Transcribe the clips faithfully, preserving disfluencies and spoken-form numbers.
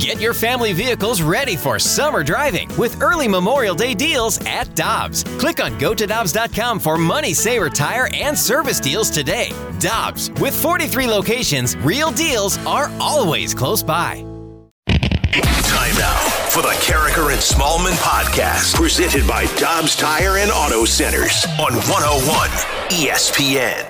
Get your family vehicles ready for summer driving with early Memorial Day deals at Dobbs. Click on Go To Dobbs dot com for money saver tire and service deals today. Dobbs, with forty-three locations, real deals are always close by. Time now for the Carricker and Smallman Podcast, presented by Dobbs Tire and Auto Centers on one oh one E S P N.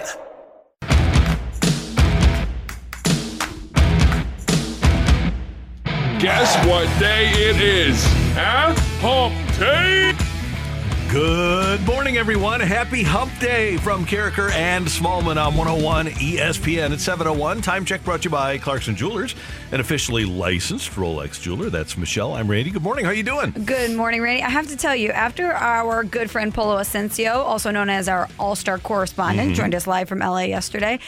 Guess what day it is, huh? Hump Day! Good morning, everyone. Happy Hump Day from Carricker and Smallman on one oh one E S P N at seven oh one. Time check brought to you by Clarkson Jewelers, an officially licensed Rolex jeweler. That's Michelle. I'm Randy. Good morning. How are you doing? Good morning, Randy. I have to tell you, after our good friend Polo Ascencio, also known as our all-star correspondent, mm-hmm. joined us live from L A yesterday,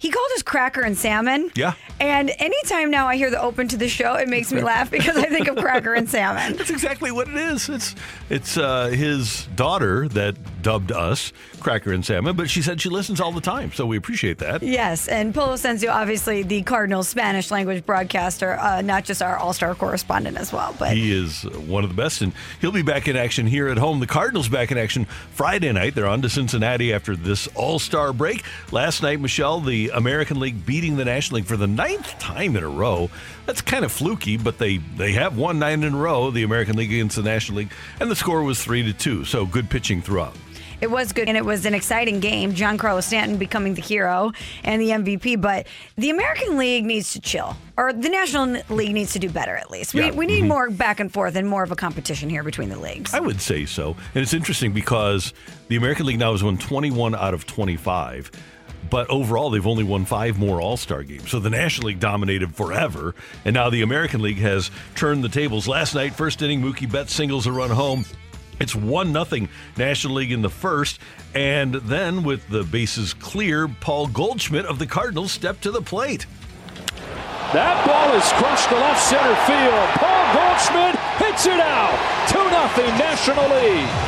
he called us cracker and salmon. Yeah. And anytime now I hear the open to the show, it makes me laugh because I think of cracker and salmon. That's exactly what it is. It's it's uh, his daughter that dubbed us cracker and salmon, but she said she listens all the time, so we appreciate that. Yes, and Polo Ascencio, obviously the Cardinals Spanish language broadcaster, uh, not just our all-star correspondent as well. But he is one of the best, and he'll be back in action here at home. The Cardinals back in action Friday night. They're on to Cincinnati after this all-star break. Last night, Michelle, the American League beating the National League for the ninth time in a row. That's kind of fluky, but they, they have won nine in a row, the American League against the National League, and the score was three to two. So good pitching throughout. It was good, and it was an exciting game. Giancarlo Stanton becoming the hero and the M V P, but the American League needs to chill, or the National League needs to do better at least. We, yeah. we need mm-hmm. more back and forth and more of a competition here between the leagues. I would say so, and it's interesting because the American League now has won twenty-one out of twenty-five. But overall, they've only won five more All-Star games. So the National League dominated forever. And now the American League has turned the tables. Last night, first inning, Mookie Betts singles a run home. It's one nothing National League in the first. And then with the bases clear, Paul Goldschmidt of the Cardinals stepped to the plate. That ball is crushed to left center field. Paul Goldschmidt hits it out. two nothing National League.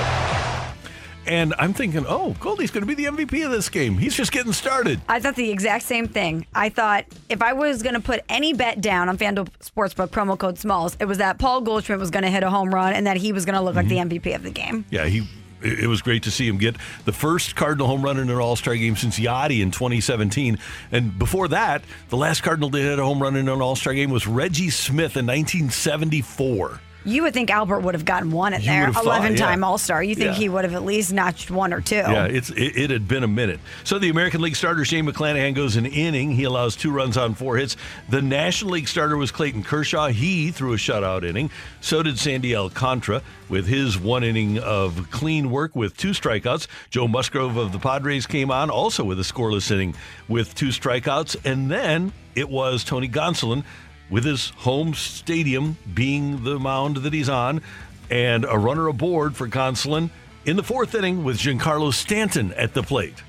And I'm thinking, oh, Goldie's going to be the M V P of this game. He's just getting started. I thought the exact same thing. I thought if I was going to put any bet down on FanDuel Sportsbook, promo code Smalls, it was that Paul Goldschmidt was going to hit a home run and that he was going to look mm-hmm. like the M V P of the game. Yeah, he. It was great to see him get the first Cardinal home run in an All-Star game since Yachty in twenty seventeen. And before that, the last Cardinal that hit a home run in an All-Star game was Reggie Smith in nineteen seventy-four. You would think Albert would have gotten one in there, eleven-time yeah. All-Star. You think yeah. he would have at least notched one or two. Yeah, it's it, it had been a minute. So the American League starter, Shane McClanahan, goes an inning. He allows two runs on four hits. The National League starter was Clayton Kershaw. He threw a shutout inning. So did Sandy Alcantara with his one inning of clean work with two strikeouts. Joe Musgrove of the Padres came on also with a scoreless inning with two strikeouts. And then it was Tony Gonsolin with his home stadium being the mound that he's on, and a runner aboard for Gonsolin in the fourth inning with Giancarlo Stanton at the plate.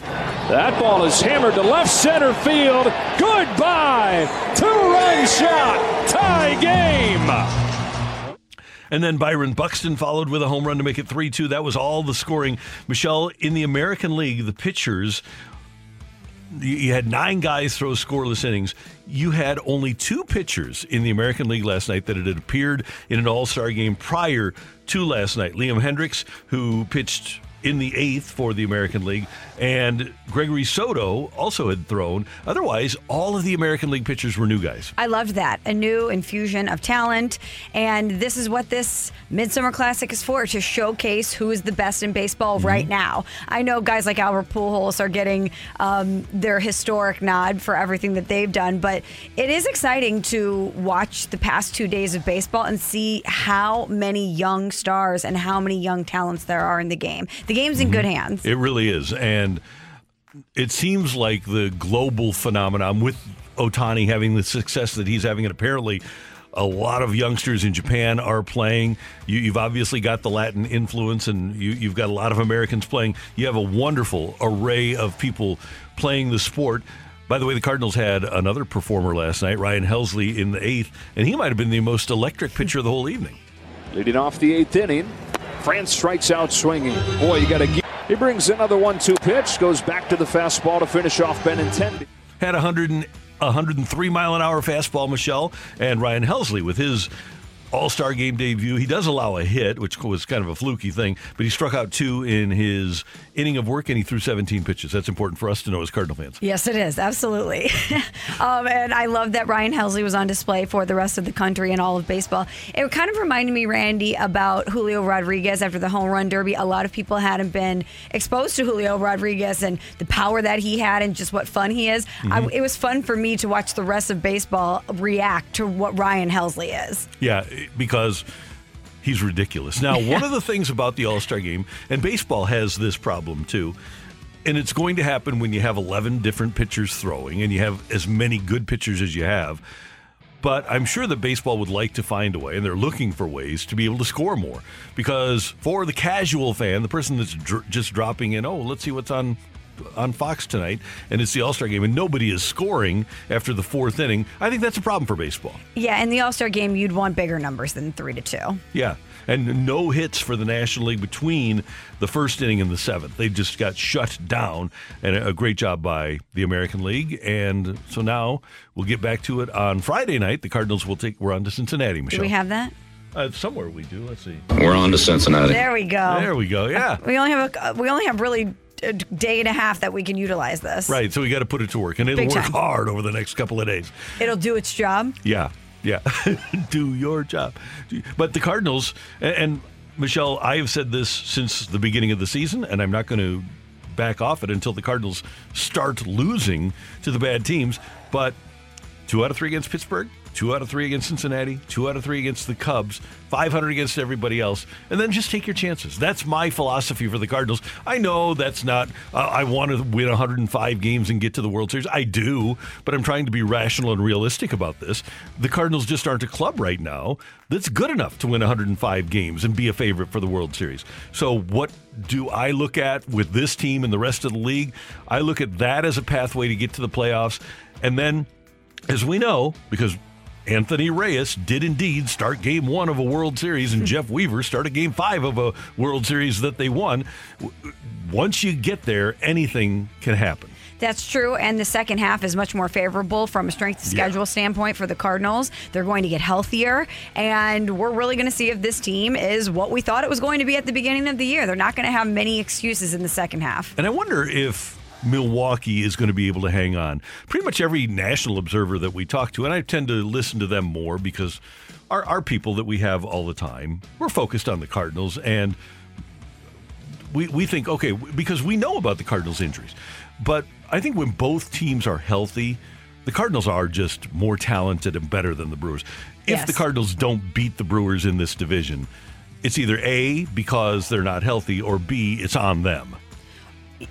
That ball is hammered to left center field. Goodbye! Two-run shot! Tie game! And then Byron Buxton followed with a home run to make it three two. That was all the scoring. Michelle, in the American League, the pitchers, you had nine guys throw scoreless innings. You had only two pitchers in the American League last night that had appeared in an All-Star game prior to last night. Liam Hendricks, who pitched in the eighth for the American League, and Gregory Soto also had thrown. Otherwise, all of the American League pitchers were new guys. I loved that. A new infusion of talent. And this is what this Midsummer Classic is for, to showcase who is the best in baseball mm-hmm. right now. I know guys like Albert Pujols are getting um, their historic nod for everything that they've done, but it is exciting to watch the past two days of baseball and see how many young stars and how many young talents there are in the game. The game's in mm-hmm. good hands. It really is. And And it seems like the global phenomenon with Otani having the success that he's having, and apparently a lot of youngsters in Japan are playing. You, you've obviously got the Latin influence, and you, you've got a lot of Americans playing. You have a wonderful array of people playing the sport. By the way, the Cardinals had another performer last night, Ryan Helsley in the eighth, and he might have been the most electric pitcher of the whole evening. Leading off the eighth inning, France strikes out swinging. Boy, you got to get... He brings another one two pitch, goes back to the fastball to finish off Benintendi. Had one hundred one oh three mile an hour fastball, Michelle, and Ryan Helsley with his All-Star Game debut. He does allow a hit, which was kind of a fluky thing, but he struck out two in his inning of work, and he threw seventeen pitches. That's important for us to know as Cardinal fans. Yes, it is. Absolutely. um, and I love that Ryan Helsley was on display for the rest of the country and all of baseball. It kind of reminded me, Randy, about Julio Rodriguez after the Home Run Derby. A lot of people hadn't been exposed to Julio Rodriguez and the power that he had and just what fun he is. Mm-hmm. I, it was fun for me to watch the rest of baseball react to what Ryan Helsley is. Yeah. Because he's ridiculous. Now, one of the things about the All-Star Game, and baseball has this problem too, and it's going to happen when you have eleven different pitchers throwing and you have as many good pitchers as you have, but I'm sure that baseball would like to find a way, and they're looking for ways to be able to score more. Because for the casual fan, the person that's dr- just dropping in, oh, let's see what's on... on Fox tonight, and it's the All-Star Game, and nobody is scoring after the fourth inning, I think that's a problem for baseball. Yeah, in the All-Star Game, you'd want bigger numbers than three to two. Yeah, and no hits for the National League between the first inning and the seventh. They just got shut down, and a great job by the American League. And so now we'll get back to it on Friday night. The Cardinals will take, we're on to Cincinnati, Michelle. Do we have that? Uh, somewhere we do. Let's see. We're on to Cincinnati. There we go. There we go, yeah. Uh, we only have a, we only have really... a day and a half that we can utilize this. Right, so we got to put it to work, and it'll work hard over the next couple of days. It'll do its job. Yeah, yeah. Do your job. But the Cardinals, and, and Michelle, I have said this since the beginning of the season, and I'm not going to back off it until the Cardinals start losing to the bad teams, but two out of three against Pittsburgh, two out of three against Cincinnati, two out of three against the Cubs, five hundred against everybody else, and then just take your chances. That's my philosophy for the Cardinals. I know that's not, uh, I want to win one hundred five games and get to the World Series. I do, but I'm trying to be rational and realistic about this. The Cardinals just aren't a club right now that's good enough to win one hundred five games and be a favorite for the World Series. So what do I look at with this team and the rest of the league? I look at that as a pathway to get to the playoffs, and then, as we know, because Anthony Reyes did indeed start game one of a World Series, and Jeff Weaver started game five of a World Series that they won. Once you get there, anything can happen. That's true, and the second half is much more favorable from a strength of schedule yeah. standpoint for the Cardinals. They're going to get healthier, and we're really going to see if this team is what we thought it was going to be at the beginning of the year. They're not going to have many excuses in the second half. And I wonder if Milwaukee is going to be able to hang on. Pretty much every national observer that we talk to, and I tend to listen to them more because our, our people that we have all the time, we're focused on the Cardinals, and we we think, okay, because we know about the Cardinals' injuries. But I think when both teams are healthy, the Cardinals are just more talented and better than the Brewers. If yes. the Cardinals don't beat the Brewers in this division, it's either A, because they're not healthy, or B, it's on them.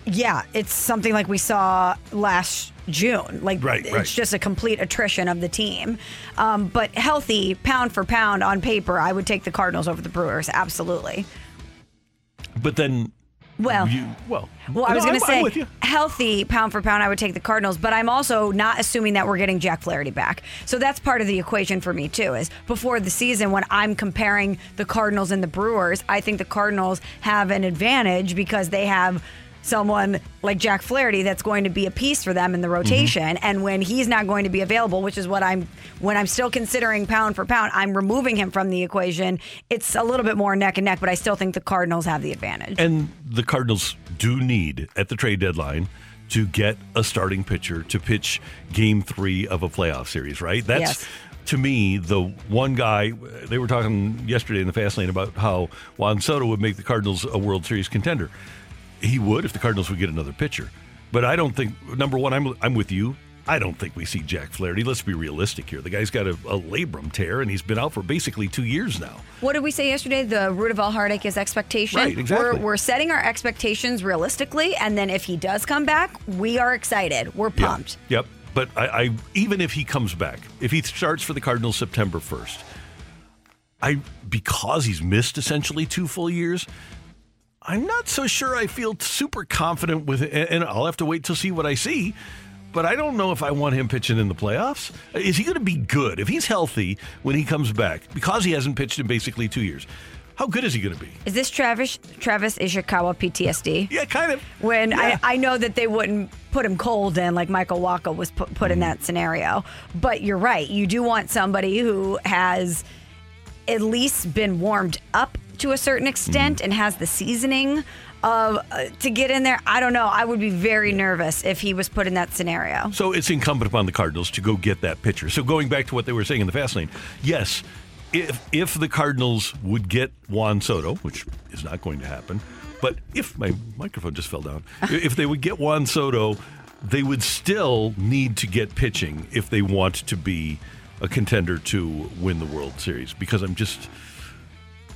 Yeah, it's something like we saw last June. Like right, it's right. just a complete attrition of the team. Um, but healthy, pound for pound, on paper, I would take the Cardinals over the Brewers, absolutely. But then, well, you, well, well, I was no, going to say healthy, pound for pound, I would take the Cardinals. But I'm also not assuming that we're getting Jack Flaherty back. So that's part of the equation for me too. Is before the season, when I'm comparing the Cardinals and the Brewers, I think the Cardinals have an advantage because they have someone like Jack Flaherty that's going to be a piece for them in the rotation. Mm-hmm. And when he's not going to be available, which is what I'm, when I'm still considering pound for pound, I'm removing him from the equation. It's a little bit more neck and neck, but I still think the Cardinals have the advantage. And the Cardinals do need, at the trade deadline, to get a starting pitcher to pitch game three of a playoff series, right? That's, yes. to me, the one guy, they were talking yesterday in the Fast Lane about how Juan Soto would make the Cardinals a World Series contender. He would if the Cardinals would get another pitcher. But I don't think, number one, I'm I'm with you. I don't think we see Jack Flaherty. Let's be realistic here. The guy's got a, a labrum tear, and he's been out for basically two years now. What did we say yesterday? The root of all heartache is expectation. Right, exactly. We're, we're setting our expectations realistically, and then if he does come back, we are excited. We're pumped. Yep, yep. But I, I even if he comes back, if he starts for the Cardinals September first, I because he's missed essentially two full years, I'm not so sure I feel super confident with it, and I'll have to wait to see what I see, but I don't know if I want him pitching in the playoffs. Is he going to be good? If he's healthy when he comes back, because he hasn't pitched in basically two years, How good is he going to be? Is this Travis Travis Ishikawa P T S D? Yeah, kind of. When yeah. I, I know that they wouldn't put him cold in like Michael Wacha was put, put mm. in that scenario. But you're right. You do want somebody who has at least been warmed up to a certain extent mm. and has the seasoning of uh, to get in there. I don't know. I would be very nervous if he was put in that scenario. So it's incumbent upon the Cardinals to go get that pitcher. So going back to what they were saying in the Fast Lane, yes, If if the Cardinals would get Juan Soto, which is not going to happen, but if my microphone just fell down, if they would get Juan Soto, they would still need to get pitching if they want to be a contender to win the World Series. Because I'm just,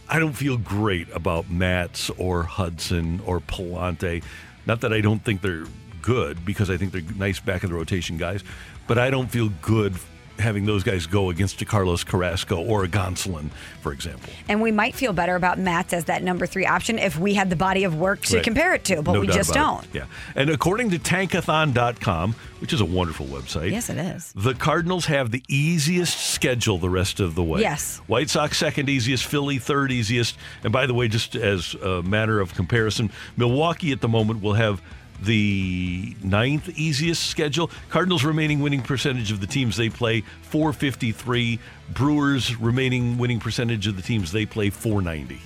I don't feel great about Mats or Hudson or Palante. Not that I don't think they're good, because I think they're nice back of the rotation guys, but I don't feel good having those guys go against a Carlos Carrasco or a Gonsolin, for example. And we might feel better about Mats as that number three option if we had the body of work to right. compare it to, but no we just don't. It. Yeah. And according to tankathon dot com, which is a wonderful website. Yes, it is. The Cardinals have the easiest schedule the rest of the way. Yes. White Sox second easiest, Philly third easiest. And by the way, just as a matter of comparison, Milwaukee at the moment will have the ninth easiest schedule. Cardinals' remaining winning percentage of the teams they play, four fifty-three. Brewers' remaining winning percentage of the teams they play, four ninety.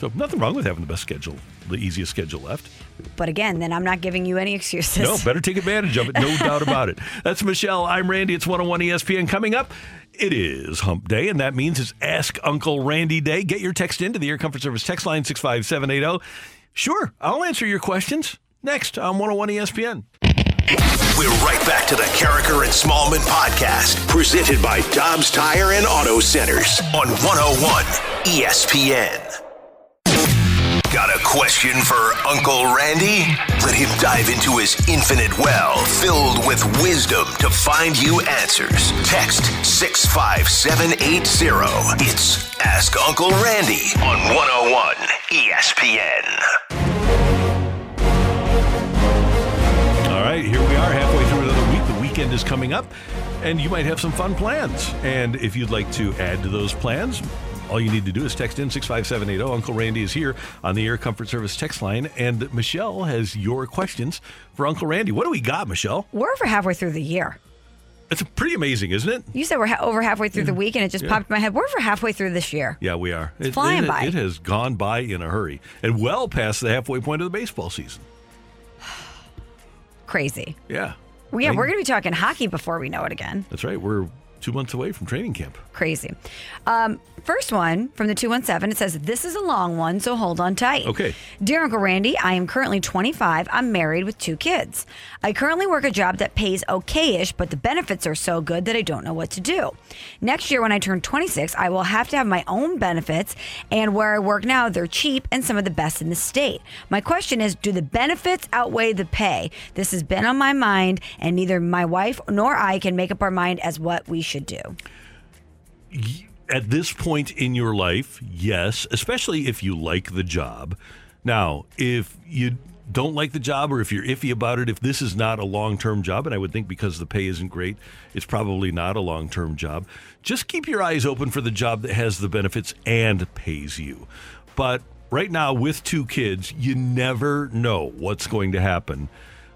So nothing wrong with having the best schedule, the easiest schedule left. But again, then I'm not giving you any excuses. No, better take advantage of it. No doubt about it. That's Michelle. I'm Randy. It's one oh one E S P N. Coming up, it is Hump Day, and that means it's Ask Uncle Randy Day. Get your text into the Air Comfort Service text line six five seven eight zero. Sure, I'll answer your questions. Next on one oh one E S P N. We're right back to the Character and Smallman podcast, presented by Dobbs Tire and Auto Centers on one oh one E S P N. Got a question for Uncle Randy? Let him dive into his infinite well filled with wisdom to find you answers. Text six five seven eight zero. It's Ask Uncle Randy on one oh one E S P N. All right, here we are halfway through another week. The weekend is coming up, and you might have some fun plans. And if you'd like to add to those plans, all you need to do is text in six five seven eight zero. Uncle Randy is here on the Air Comfort Service text line, and Michelle has your questions for Uncle Randy. What do we got, Michelle? We're over halfway through the year. It's pretty amazing, isn't it? You said we're ha- over halfway through yeah. the week, and it just yeah. popped in my head. We're over halfway through this year. Yeah, we are. It's it, flying it, by. It has gone by in a hurry, and well past the halfway point of the baseball season. Crazy. Yeah. Well, yeah, I mean, we're going to be talking hockey before we know it again. That's right. We're two months away from training camp. Crazy. Um, first one from the two one seven. It says, this is a long one, so hold on tight. Okay. Dear Uncle Randy, I am currently twenty-five. I'm married with two kids. I currently work a job that pays okay-ish, but the benefits are so good that I don't know what to do. Next year when I turn twenty-six, I will have to have my own benefits, and where I work now, they're cheap and some of the best in the state. My question is, do the benefits outweigh the pay? This has been on my mind, and neither my wife nor I can make up our mind as what we should do. At this point in your life, yes, especially if you like the job. Now, if you don't like the job or if you're iffy about it, if this is not a long-term job, and I would think because the pay isn't great, it's probably not a long-term job, just keep your eyes open for the job that has the benefits and pays you. But right now, with two kids, you never know what's going to happen.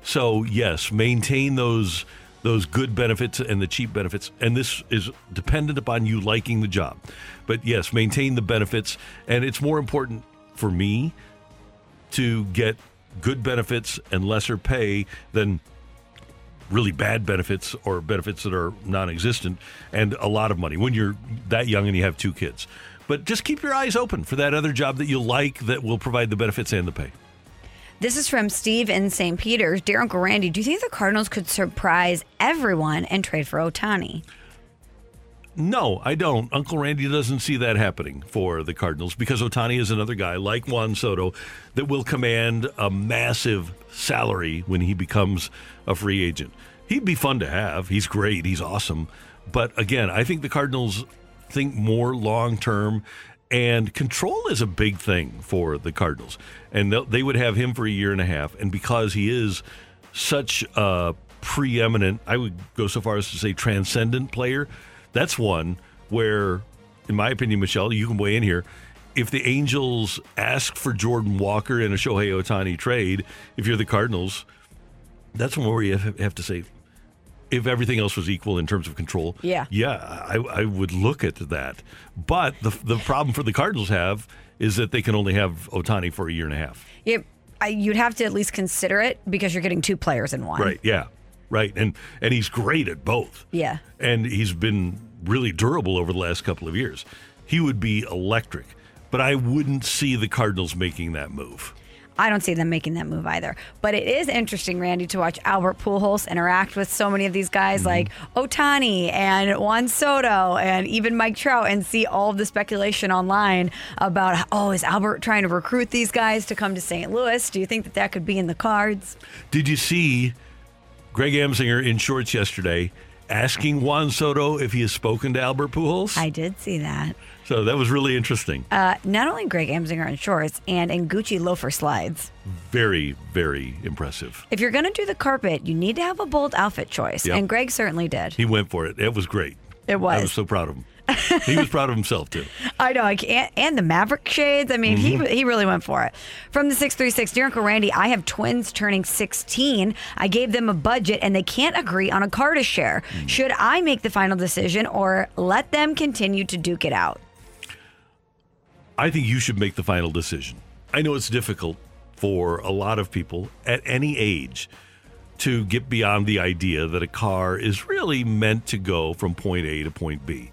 So, yes, maintain those those good benefits and the cheap benefits. And this is dependent upon you liking the job. But yes, maintain the benefits. And it's more important for me to get good benefits and lesser pay than really bad benefits or benefits that are non-existent and a lot of money when you're that young and you have two kids. But just keep your eyes open for that other job that you like that will provide the benefits and the pay. This is from Steve in Saint Peter's. Dear Uncle Randy, do you think the Cardinals could surprise everyone and trade for Otani? No, I don't. Uncle Randy doesn't see that happening for the Cardinals because Otani is another guy like Juan Soto that will command a massive salary when he becomes a free agent. He'd be fun to have. He's great. He's awesome. But again, I think the Cardinals think more long term. And control is a big thing for the Cardinals. And they would have him for a year and a half. And because he is such a preeminent, I would go so far as to say transcendent player, that's one where, in my opinion, Michelle, you can weigh in here, if the Angels ask for Jordan Walker in a Shohei Ohtani trade, if you're the Cardinals, that's one where you have to say, if everything else was equal in terms of control, yeah, yeah, I, I would look at that. But the the problem for the Cardinals have is that they can only have Ohtani for a year and a half. Yep, I, you'd have to at least consider it because you're getting two players in one. Right, yeah, right. And, and he's great at both. Yeah. And he's been really durable over the last couple of years. He would be electric. But I wouldn't see the Cardinals making that move. I don't see them making that move either. But it is interesting, Randy, to watch Albert Pujols interact with so many of these guys mm-hmm. like Otani and Juan Soto and even Mike Trout, and see all of the speculation online about, oh, is Albert trying to recruit these guys to come to Saint Louis? Do you think that that could be in the cards? Did you see Greg Amsinger in shorts yesterday asking Juan Soto if he has spoken to Albert Pujols? I did see that. So that was really interesting. Uh, not only Greg Amsinger in shorts and in Gucci loafer slides. Very, very impressive. If you're going to do the carpet, you need to have a bold outfit choice. Yep. And Greg certainly did. He went for it. It was great. It was. I was so proud of him. He was proud of himself, too. I know. I can't, and the Maverick shades. I mean, mm-hmm. he he really went for it. From the six three six, dear Uncle Randy, I have twins turning sixteen. I gave them a budget, and they can't agree on a car to share. Mm. Should I make the final decision or let them continue to duke it out? I think you should make the final decision. I know it's difficult for a lot of people at any age to get beyond the idea that a car is really meant to go from point A to point B.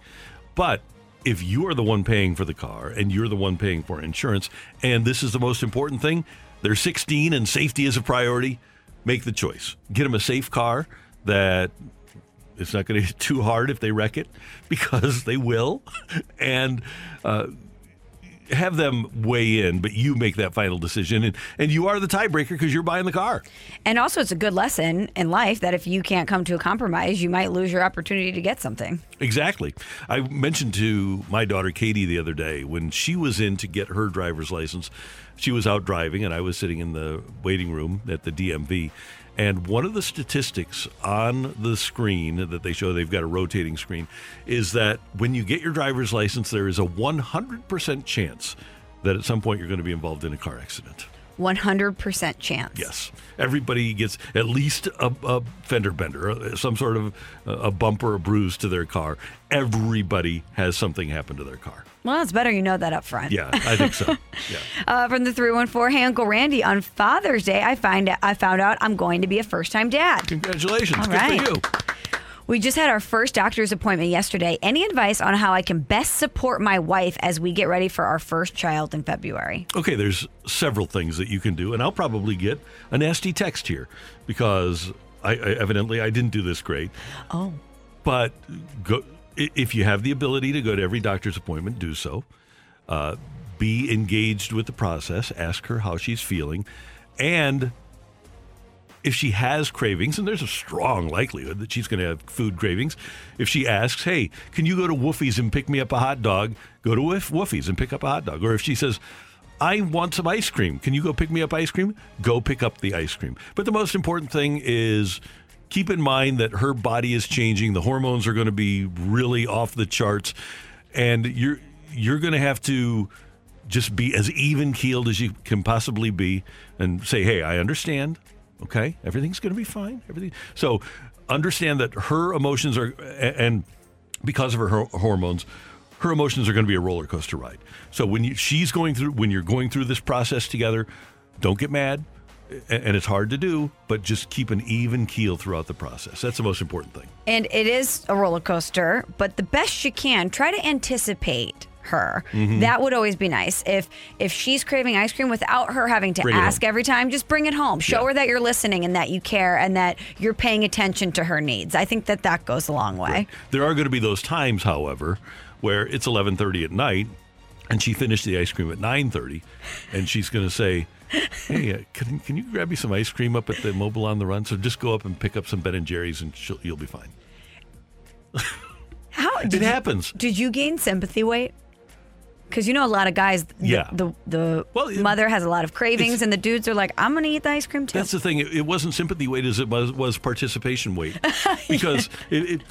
But if you are the one paying for the car and you're the one paying for insurance, and this is the most important thing, they're sixteen and safety is a priority, make the choice. Get them a safe car that it's not going to hit too hard if they wreck it, because they will. And, uh, have them weigh in, but you make that final decision. And, and you are the tiebreaker because you're buying the car. And also, it's a good lesson in life that if you can't come to a compromise, you might lose your opportunity to get something. Exactly. I mentioned to my daughter, Katie, the other day, when she was in to get her driver's license, she was out driving and I was sitting in the waiting room at the D M V. And one of the statistics on the screen that they show, they've got a rotating screen, is that when you get your driver's license, there is a one hundred percent chance that at some point you're going to be involved in a car accident. one hundred percent chance. Yes. Everybody gets at least a, a fender bender, some sort of a bump or a bruise to their car. Everybody has something happen to their car. Well, it's better you know that up front. Yeah, I think so. Yeah. uh, from the three one four, hey, Uncle Randy, on Father's Day, I find out, I found out I'm going to be a first-time dad. Congratulations. All Good right. for you. We just had our first doctor's appointment yesterday. Any advice on how I can best support my wife as we get ready for our first child in February? Okay, there's several things that you can do, and I'll probably get a nasty text here because I, I evidently I didn't do this great. Oh. But go, if you have the ability to go to every doctor's appointment, do so. Uh, be engaged with the process. Ask her how she's feeling. And if she has cravings, and there's a strong likelihood that she's going to have food cravings, if she asks, hey, can you go to Woofie's and pick me up a hot dog? Go to Woofie's and pick up a hot dog. Or if she says, I want some ice cream. Can you go pick me up ice cream? Go pick up the ice cream. But the most important thing is keep in mind that her body is changing. The hormones are going to be really off the charts. And you're, you're going to have to just be as even-keeled as you can possibly be and say, hey, I understand. Okay, everything's going to be fine. Everything. So understand that her emotions are, and because of her hormones, her emotions are going to be a roller coaster ride. So when you, she's going through, when you're going through this process together, don't get mad, and it's hard to do, but just keep an even keel throughout the process. That's the most important thing. And it is a roller coaster, but the best you can, try to anticipate her. Mm-hmm. That would always be nice. If if she's craving ice cream, without her having to ask home. Every time, just bring it home. Show yeah. her that you're listening and that you care and that you're paying attention to her needs. I think that that goes a long way. Right. There are going to be those times, however, where it's eleven thirty at night and she finished the ice cream at nine thirty and she's going to say, hey, uh, can, can you grab me some ice cream up at the Mobile on the Run? So just go up and pick up some Ben and Jerry's and she'll, you'll be fine. How It did happens. You, did you gain sympathy weight? Because you know a lot of guys, the, yeah. the, the well, it, mother has a lot of cravings, and the dudes are like, I'm going to eat the ice cream too. That's the thing. It, it wasn't sympathy weight as it was, was participation weight. Because yeah. it,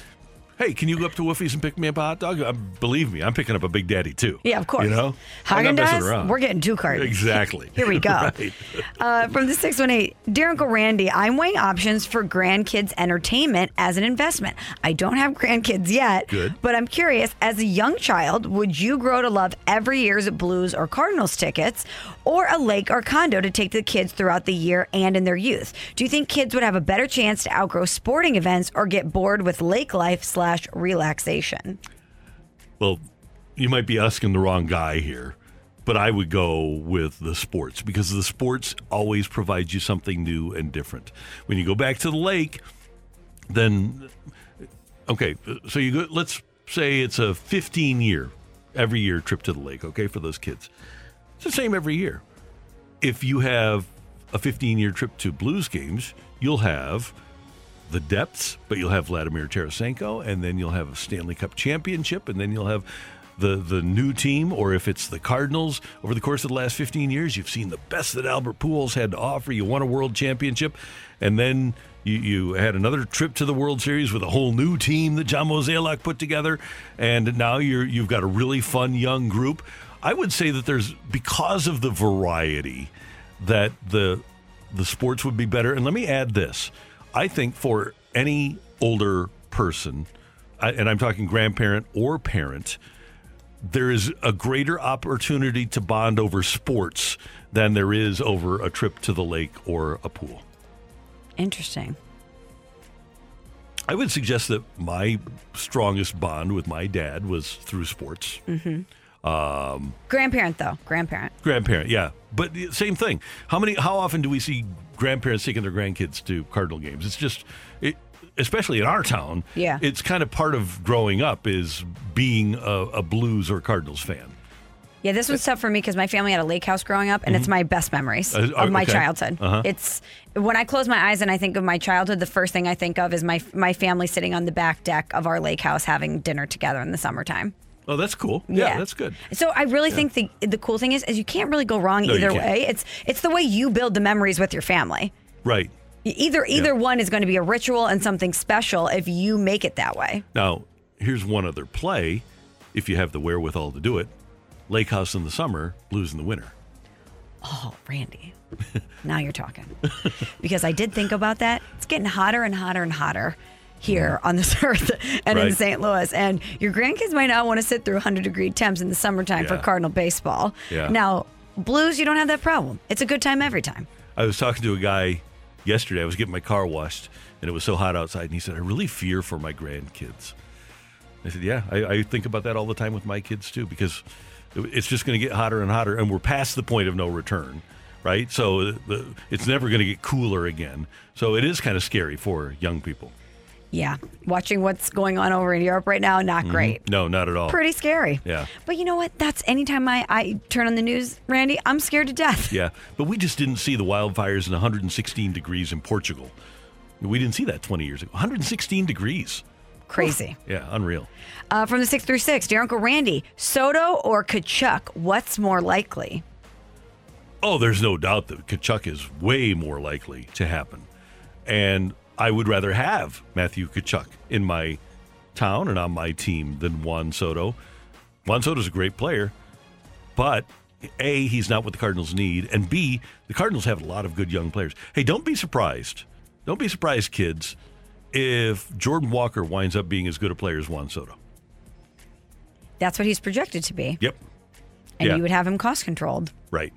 it, hey, can you go up to Woofie's and pick me up a hot dog? Uh, believe me, I'm picking up a Big Daddy, too. Yeah, of course. You know? Haagen-Dazs, we're getting two cartons. Exactly. Here we go. Right. Uh, from the six one eight, Dear Uncle Randy, I'm weighing options for grandkids' entertainment as an investment. I don't have grandkids yet, Good. but I'm curious, as a young child, would you grow to love every year's Blues or Cardinals tickets or a lake or condo to take the kids throughout the year and in their youth? Do you think kids would have a better chance to outgrow sporting events or get bored with lake life slash relaxation? Well, you might be asking the wrong guy here, but I would go with the sports, because the sports always provides you something new and different. When you go back to the lake, then, okay, so you go, let's say it's a fifteen-year, every year trip to the lake, okay, for those kids. It's the same every year. If you have a fifteen-year trip to Blues games, you'll have the depths, but you'll have Vladimir Tarasenko, and then you'll have a Stanley Cup championship, and then you'll have the the new team, or if it's the Cardinals, over the course of the last fifteen years, you've seen the best that Albert Pujols had to offer. You won a world championship, and then you, you had another trip to the World Series with a whole new team that John Mozeliak put together, and now you're, you've got a really fun young group. I would say that there's, because of the variety, that the the sports would be better. And let me add this. I think for any older person, I, and I'm talking grandparent or parent, there is a greater opportunity to bond over sports than there is over a trip to the lake or a pool. Interesting. I would suggest that my strongest bond with my dad was through sports. Mm-hmm. Um, grandparent, though. Grandparent. Grandparent, yeah. But same thing. How many? How often do we see grandparents taking their grandkids to Cardinal games? It's just, it, especially in our town, yeah. It's kind of part of growing up is being a, a Blues or Cardinals fan. Yeah, this one's tough for me because my family had a lake house growing up, and mm-hmm. it's my best memories uh, of my okay. childhood. Uh-huh. It's when I close my eyes and I think of my childhood, the first thing I think of is my my family sitting on the back deck of our lake house having dinner together in the summertime. Oh, that's cool. Yeah, yeah, that's good. So I really yeah. think the the cool thing is, is you can't really go wrong no, either way. It's it's the way you build the memories with your family. Right. Either either yeah. one is going to be a ritual and something special if you make it that way. Now, here's one other play, if you have the wherewithal to do it. Lake house in the summer, Blues in the winter. Oh, Randy. Now you're talking. Because I did think about that. It's getting hotter and hotter and hotter here on this earth and right. in Saint Louis. And your grandkids might not want to sit through one hundred degree temps in the summertime yeah. for Cardinal baseball. Yeah. Now, Blues, you don't have that problem. It's a good time every time. I was talking to a guy yesterday. I was getting my car washed, and it was so hot outside. And he said, I really fear for my grandkids. I said, yeah, I, I think about that all the time with my kids, too, because it's just going to get hotter and hotter. And we're past the point of no return. Right. So the, it's never going to get cooler again. So it is kind of scary for young people. Yeah. Watching what's going on over in Europe right now, not great. Mm-hmm. No, not at all. Pretty scary. Yeah. But you know what? That's anytime I, I turn on the news, Randy, I'm scared to death. Yeah. But we just didn't see the wildfires in one hundred sixteen degrees in Portugal. We didn't see that twenty years ago. one hundred sixteen degrees. Crazy. Oof. Yeah. Unreal. Uh, from the six three six, Dear Uncle Randy, Soto or Tkachuk, what's more likely? Oh, there's no doubt that Tkachuk is way more likely to happen. And I would rather have Matthew Tkachuk in my town and on my team than Juan Soto. Juan Soto's a great player, but A, he's not what the Cardinals need, and B, the Cardinals have a lot of good young players. Hey, don't be surprised. Don't be surprised, kids, if Jordan Walker winds up being as good a player as Juan Soto. That's what he's projected to be. Yep. And yeah. you would have him cost-controlled. Right.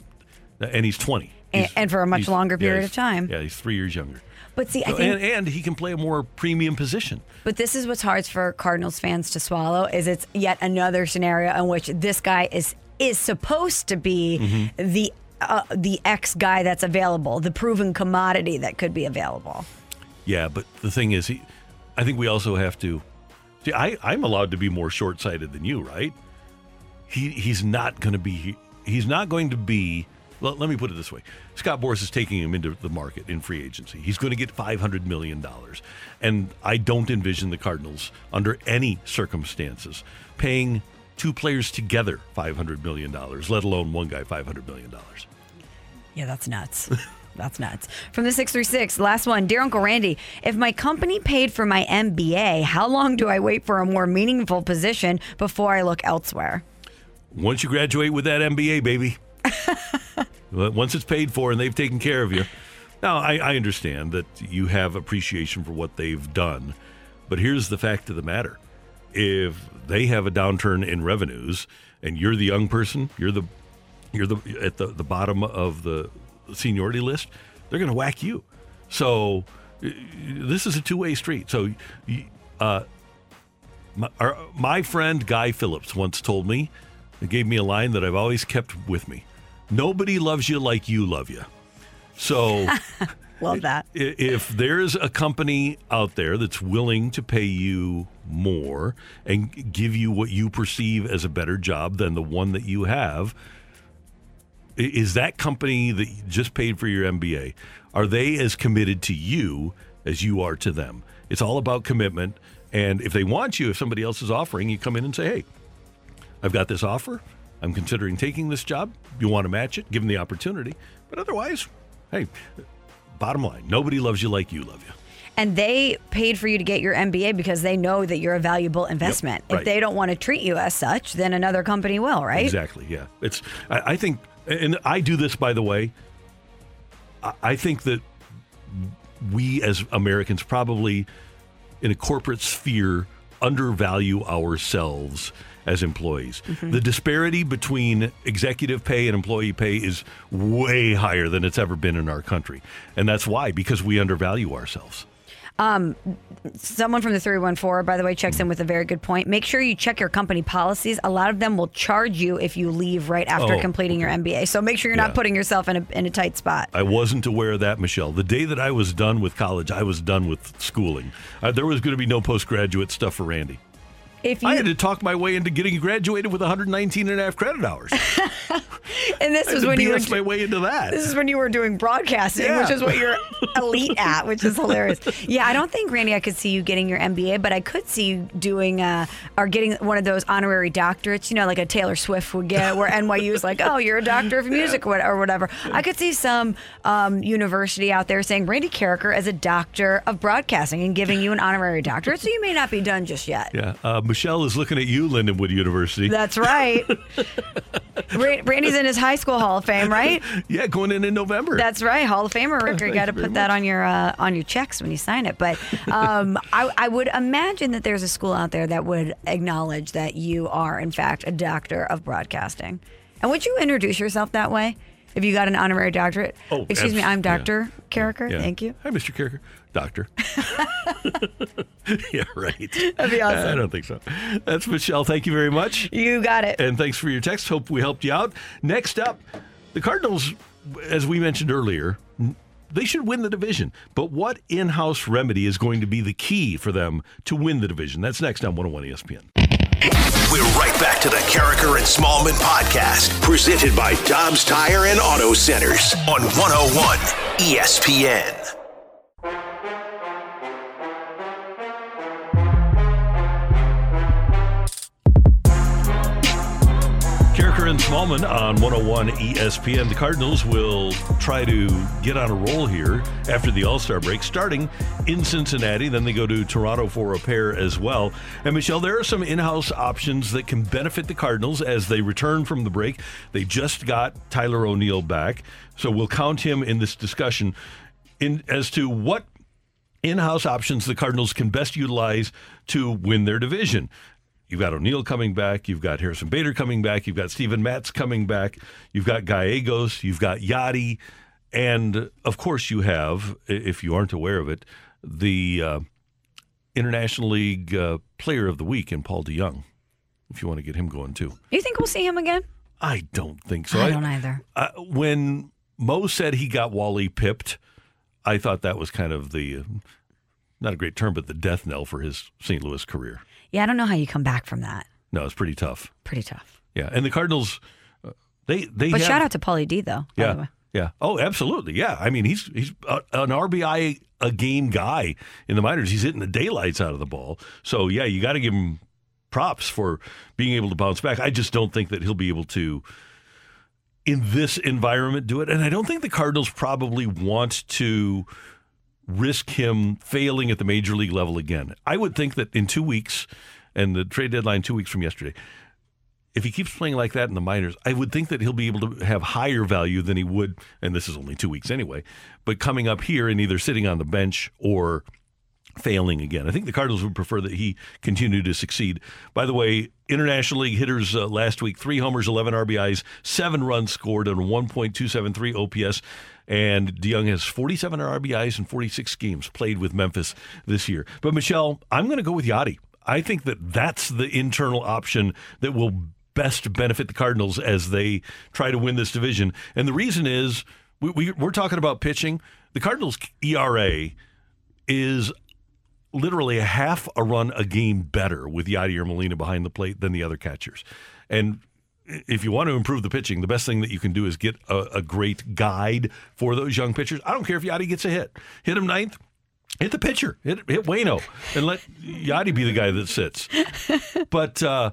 And he's twenty. He's, and, and for a much longer period yeah, of time. Yeah, he's three years younger. But see, I think, and, and he can play a more premium position. But this is what's hard for Cardinals fans to swallow, is it's yet another scenario in which this guy is is supposed to be mm-hmm. the uh, the X guy that's available, the proven commodity that could be available. Yeah, but the thing is, he, I think we also have to. See, I, I'm allowed to be more short-sighted than you, right? He he's not going to be. He's not going to be. Let, let me put it this way. Scott Boras is taking him into the market in free agency. He's going to get five hundred million dollars. And I don't envision the Cardinals, under any circumstances, paying two players together five hundred million dollars, let alone one guy five hundred million dollars. Yeah, that's nuts. That's nuts. From the six three six, last one. Dear Uncle Randy, if my company paid for my M B A, how long do I wait for a more meaningful position before I look elsewhere? Once you graduate with that M B A, baby. Once it's paid for and they've taken care of you. Now, I, I understand that you have appreciation for what they've done, but here's the fact of the matter. If they have a downturn in revenues and you're the young person, you're the you're the at the, the bottom of the seniority list, they're going to whack you. So this is a two-way street. So uh, my, our, my friend Guy Phillips once told me, and gave me a line that I've always kept with me. Nobody loves you like you love you. So love that. If there's a company out there that's willing to pay you more and give you what you perceive as a better job than the one that you have, is that company that just paid for your M B A, are they as committed to you as you are to them? It's all about commitment. And if they want you, if somebody else is offering, you come in and say, hey, I've got this offer. I'm considering taking this job. You want to match it, give them the opportunity. But otherwise, hey, bottom line, nobody loves you like you love you. And they paid for you to get your M B A because they know that you're a valuable investment. Yep, right. If they don't want to treat you as such, then another company will, right? Exactly, yeah. It's I, I think, and I do this, by the way, I, I think that we as Americans probably, in a corporate sphere, undervalue ourselves as employees. Mm-hmm. The disparity between executive pay and employee pay is way higher than it's ever been in our country. And that's why, because we undervalue ourselves. Um, someone from the three one four, by the way, checks in with a very good point. Make sure you check your company policies. A lot of them will charge you if you leave right after oh, completing okay. your M B A. So make sure you're yeah. not putting yourself in a, in a tight spot. I wasn't aware of that, Michelle. The day that I was done with college, I was done with schooling. Uh, there was going to be no postgraduate stuff for Randy. If you, I had to talk my way into getting graduated with one hundred nineteen and a half credit hours. And this was when you were my way into that. This is when you were doing broadcasting, yeah. which is what you're elite at, which is hilarious. Yeah, I don't think, Randy, I could see you getting your M B A, but I could see you doing uh, or getting one of those honorary doctorates, you know, like a Taylor Swift would get, where N Y U is like, oh, you're a doctor of music yeah. or whatever. I could see some um, university out there saying Randy Carricker is a doctor of broadcasting and giving you an honorary doctorate, so you may not be done just yet. Yeah. Uh, Michelle is looking at you, Lindenwood University. That's right. Randy's in his high school Hall of Fame, right? Yeah, going in in November. That's right, Hall of Famer. Rick, you got to put that much. on your uh, on your checks when you sign it. But um, I, I would imagine that there's a school out there that would acknowledge that you are, in fact, a doctor of broadcasting. And would you introduce yourself that way if you got an honorary doctorate? Oh, excuse abs- me, I'm Doctor yeah. Carricker. Yeah. Thank you. Hi, Mister Carricker. Doctor. Yeah, right. That'd be awesome. I don't think so. That's Michelle. Thank you very much. You got it. And thanks for your text. Hope we helped you out. Next up, the Cardinals, as we mentioned earlier, they should win the division. But what in-house remedy is going to be the key for them to win the division? That's next on one oh one E S P N. We're right back to the Carricker and Smallman podcast, presented by Dobbs Tire and Auto Centers on one oh one E S P N. And Smallman on one oh one E S P N. The Cardinals will try to get on a roll here after the All-Star break, starting in Cincinnati. Then they go to Toronto for a pair as well. And Michelle, there are some in-house options that can benefit the Cardinals as they return from the break. They just got Tyler O'Neill back, so we'll count him in this discussion in as to what in-house options the Cardinals can best utilize to win their division. You've got O'Neill coming back. You've got Harrison Bader coming back. You've got Steven Matz coming back. You've got Gallegos. You've got Yachty. And, of course, you have, if you aren't aware of it, the uh, International League uh, Player of the Week in Paul DeJong, if you want to get him going, too. You think we'll see him again? I don't think so. I don't I, either. I, when Mo said he got Wally pipped, I thought that was kind of the, not a great term, but the death knell for his Saint Louis career. Yeah, I don't know how you come back from that. No, it's pretty tough. Pretty tough. Yeah, and the Cardinals, uh, they they. But have, shout out to Paulie D though. Yeah, by the way. Yeah. Oh, absolutely. Yeah, I mean he's he's a, an R B I a game guy in the minors. He's hitting the daylights out of the ball. So yeah, you got to give him props for being able to bounce back. I just don't think that he'll be able to in this environment do it. And I don't think the Cardinals probably want to risk him failing at the major league level again. I would think that in two weeks, and the trade deadline two weeks from yesterday, if he keeps playing like that in the minors, I would think that he'll be able to have higher value than he would, and this is only two weeks anyway, but coming up here and either sitting on the bench or failing again. I think the Cardinals would prefer that he continue to succeed. By the way, International League hitters uh, last week, three homers, eleven R B Is, seven runs scored, and one point two seven three O P S. And DeYoung has forty-seven R B Is in forty-six games played with Memphis this year. But, Michelle, I'm going to go with Yachty. I think that that's the internal option that will best benefit the Cardinals as they try to win this division. And the reason is we, we, we're talking about pitching. The Cardinals' E R A is literally a half a run a game better with Yachty or Molina behind the plate than the other catchers. And if you want to improve the pitching, the best thing that you can do is get a, a great guide for those young pitchers. I don't care if Yachty gets a hit. Hit him ninth. Hit the pitcher. Hit, hit Waino. And let Yachty be the guy that sits. But uh,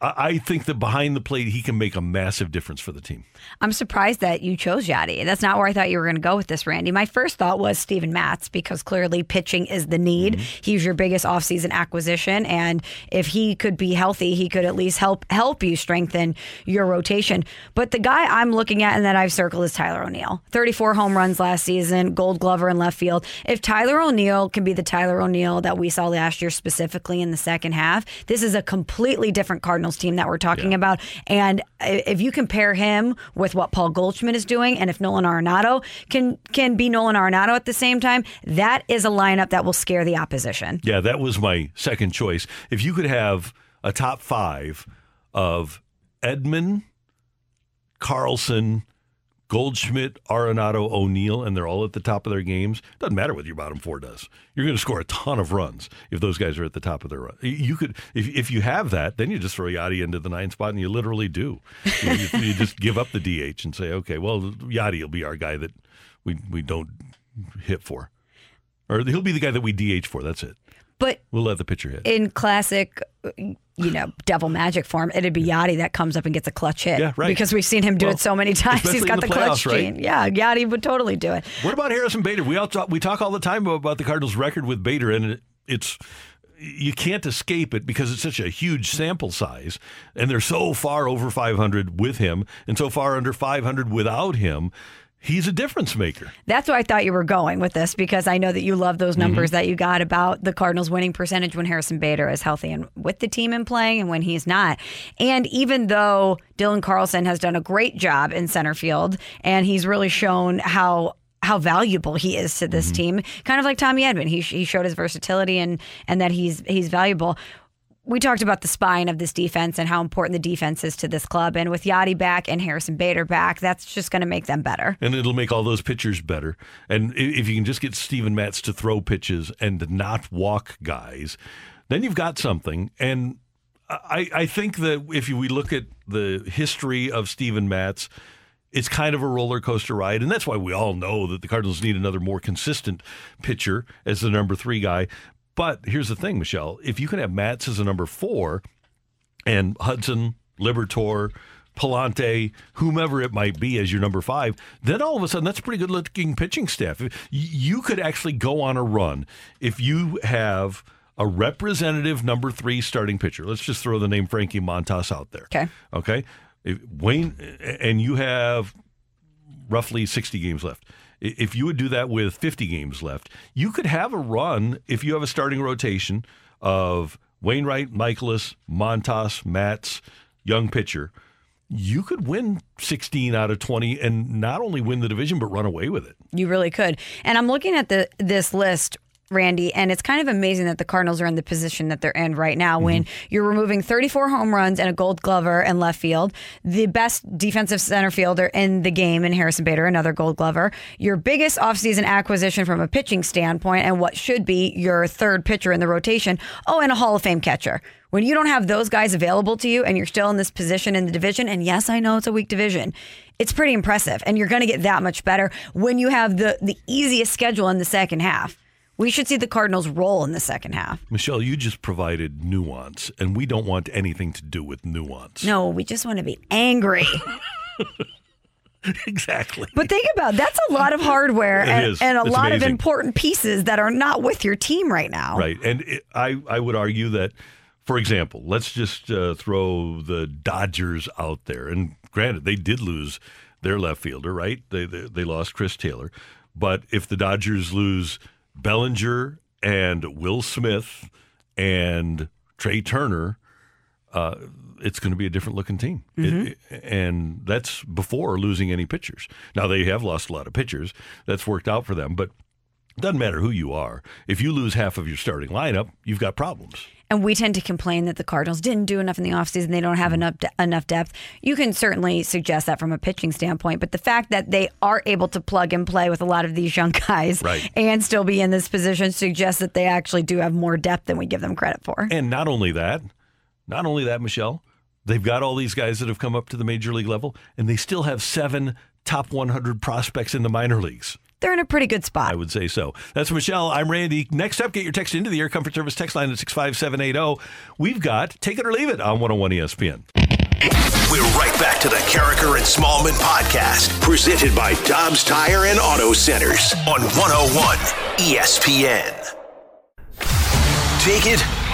I think that behind the plate, he can make a massive difference for the team. I'm surprised that you chose Yachty. That's not where I thought you were going to go with this, Randy. My first thought was Steven Matz, because clearly pitching is the need. Mm-hmm. He's your biggest offseason acquisition, and if he could be healthy, he could at least help help you strengthen your rotation. But the guy I'm looking at and that I've circled is Tyler O'Neill. thirty-four home runs last season, gold glover in left field. If Tyler O'Neill can be the Tyler O'Neill that we saw last year, specifically in the second half, this is a completely different Cardinals team that we're talking yeah. about. And if you compare him with what Paul Goldschmidt is doing, and if Nolan Arenado can can be Nolan Arenado at the same time, that is a lineup that will scare the opposition. Yeah, that was my second choice. If you could have a top five of Edman, Carlson, Goldschmidt, Arenado, O'Neill, and they're all at the top of their games, doesn't matter what your bottom four does. You're going to score a ton of runs if those guys are at the top of their run. You could, if if you have that, then you just throw Yachty into the ninth spot, and you literally do. You, you, you just give up the D H and say, okay, well, Yachty will be our guy that we, we don't hit for. Or he'll be the guy that we D H for. That's it. But we'll let the pitcher hit. In classic, you know, devil magic form, it'd be Yachty that comes up and gets a clutch hit. Yeah, right. Because we've seen him do well, it so many times. He's got the, the playoffs, clutch gene. Right? Yeah, Yachty would totally do it. What about Harrison Bader? We all talk, we talk all the time about the Cardinals' record with Bader, and it, it's you can't escape it because it's such a huge sample size, and they're so far over five hundred with him and so far under five hundred without him. He's a difference maker. That's where I thought you were going with this, because I know that you love those numbers mm-hmm. that you got about the Cardinals winning percentage when Harrison Bader is healthy and with the team and playing and when he's not. And even though Dylan Carlson has done a great job in center field and he's really shown how how valuable he is to this mm-hmm. team, kind of like Tommy Edman, he he showed his versatility and and that he's he's valuable. We talked about the spine of this defense and how important the defense is to this club. And with Yachty back and Harrison Bader back, that's just going to make them better. And it'll make all those pitchers better. And if you can just get Steven Matz to throw pitches and to not walk guys, then you've got something. And I, I think that if we look at the history of Steven Matz, it's kind of a roller coaster ride, and that's why we all know that the Cardinals need another more consistent pitcher as the number three guy. But here's the thing, Michelle. If you can have Mats as a number four and Hudson, Liberatore, Palante, whomever it might be as your number five, then all of a sudden that's a pretty good-looking pitching staff. You could actually go on a run if you have a representative number three starting pitcher. Let's just throw the name Frankie Montas out there. Okay. Okay? If Wayne, and you have roughly sixty games left. If you would do that with fifty games left, you could have a run if you have a starting rotation of Wainwright, Michaelis, Montas, Mats, young pitcher. You could win sixteen out of twenty and not only win the division, but run away with it. You really could. And I'm looking at the this list, Randy, and it's kind of amazing that the Cardinals are in the position that they're in right now when mm-hmm. you're removing thirty-four home runs and a gold glover in left field, the best defensive center fielder in the game in Harrison Bader, another gold glover, your biggest offseason acquisition from a pitching standpoint, and what should be your third pitcher in the rotation, oh, and a Hall of Fame catcher. When you don't have those guys available to you and you're still in this position in the division, and yes, I know it's a weak division, it's pretty impressive, and you're going to get that much better when you have the, the easiest schedule in the second half. We should see the Cardinals roll in the second half. Michelle, you just provided nuance, and we don't want anything to do with nuance. No, we just want to be angry. Exactly. But think about it. That's a lot of hardware and, and a it's lot amazing. of important pieces that are not with your team right now. Right. And it, I, I would argue that, for example, let's just uh, throw the Dodgers out there. And granted, they did lose their left fielder, right? They, they, they lost Chris Taylor. But if the Dodgers lose Bellinger and Will Smith and Trey Turner, uh, it's going to be a different looking team. Mm-hmm. It, and that's before losing any pitchers. Now, they have lost a lot of pitchers. That's worked out for them. But it doesn't matter who you are. If you lose half of your starting lineup, you've got problems. And we tend to complain that the Cardinals didn't do enough in the offseason. They don't have enough de- enough depth. You can certainly suggest that from a pitching standpoint. But the fact that they are able to plug and play with a lot of these young guys right. and still be in this position suggests that they actually do have more depth than we give them credit for. And not only that, not only that, Michelle, they've got all these guys that have come up to the major league level, and they still have seven top one hundred prospects in the minor leagues. They're in a pretty good spot. I would say so. That's Michelle. I'm Randy. Next up, get your text into the Air Comfort Service text line at six five seven eight zero. We've got Take It or Leave It on one oh one E S P N. We're right back to the Carricker and Smallman podcast, presented by Dobbs Tire and Auto Centers on one oh one E S P N. Take it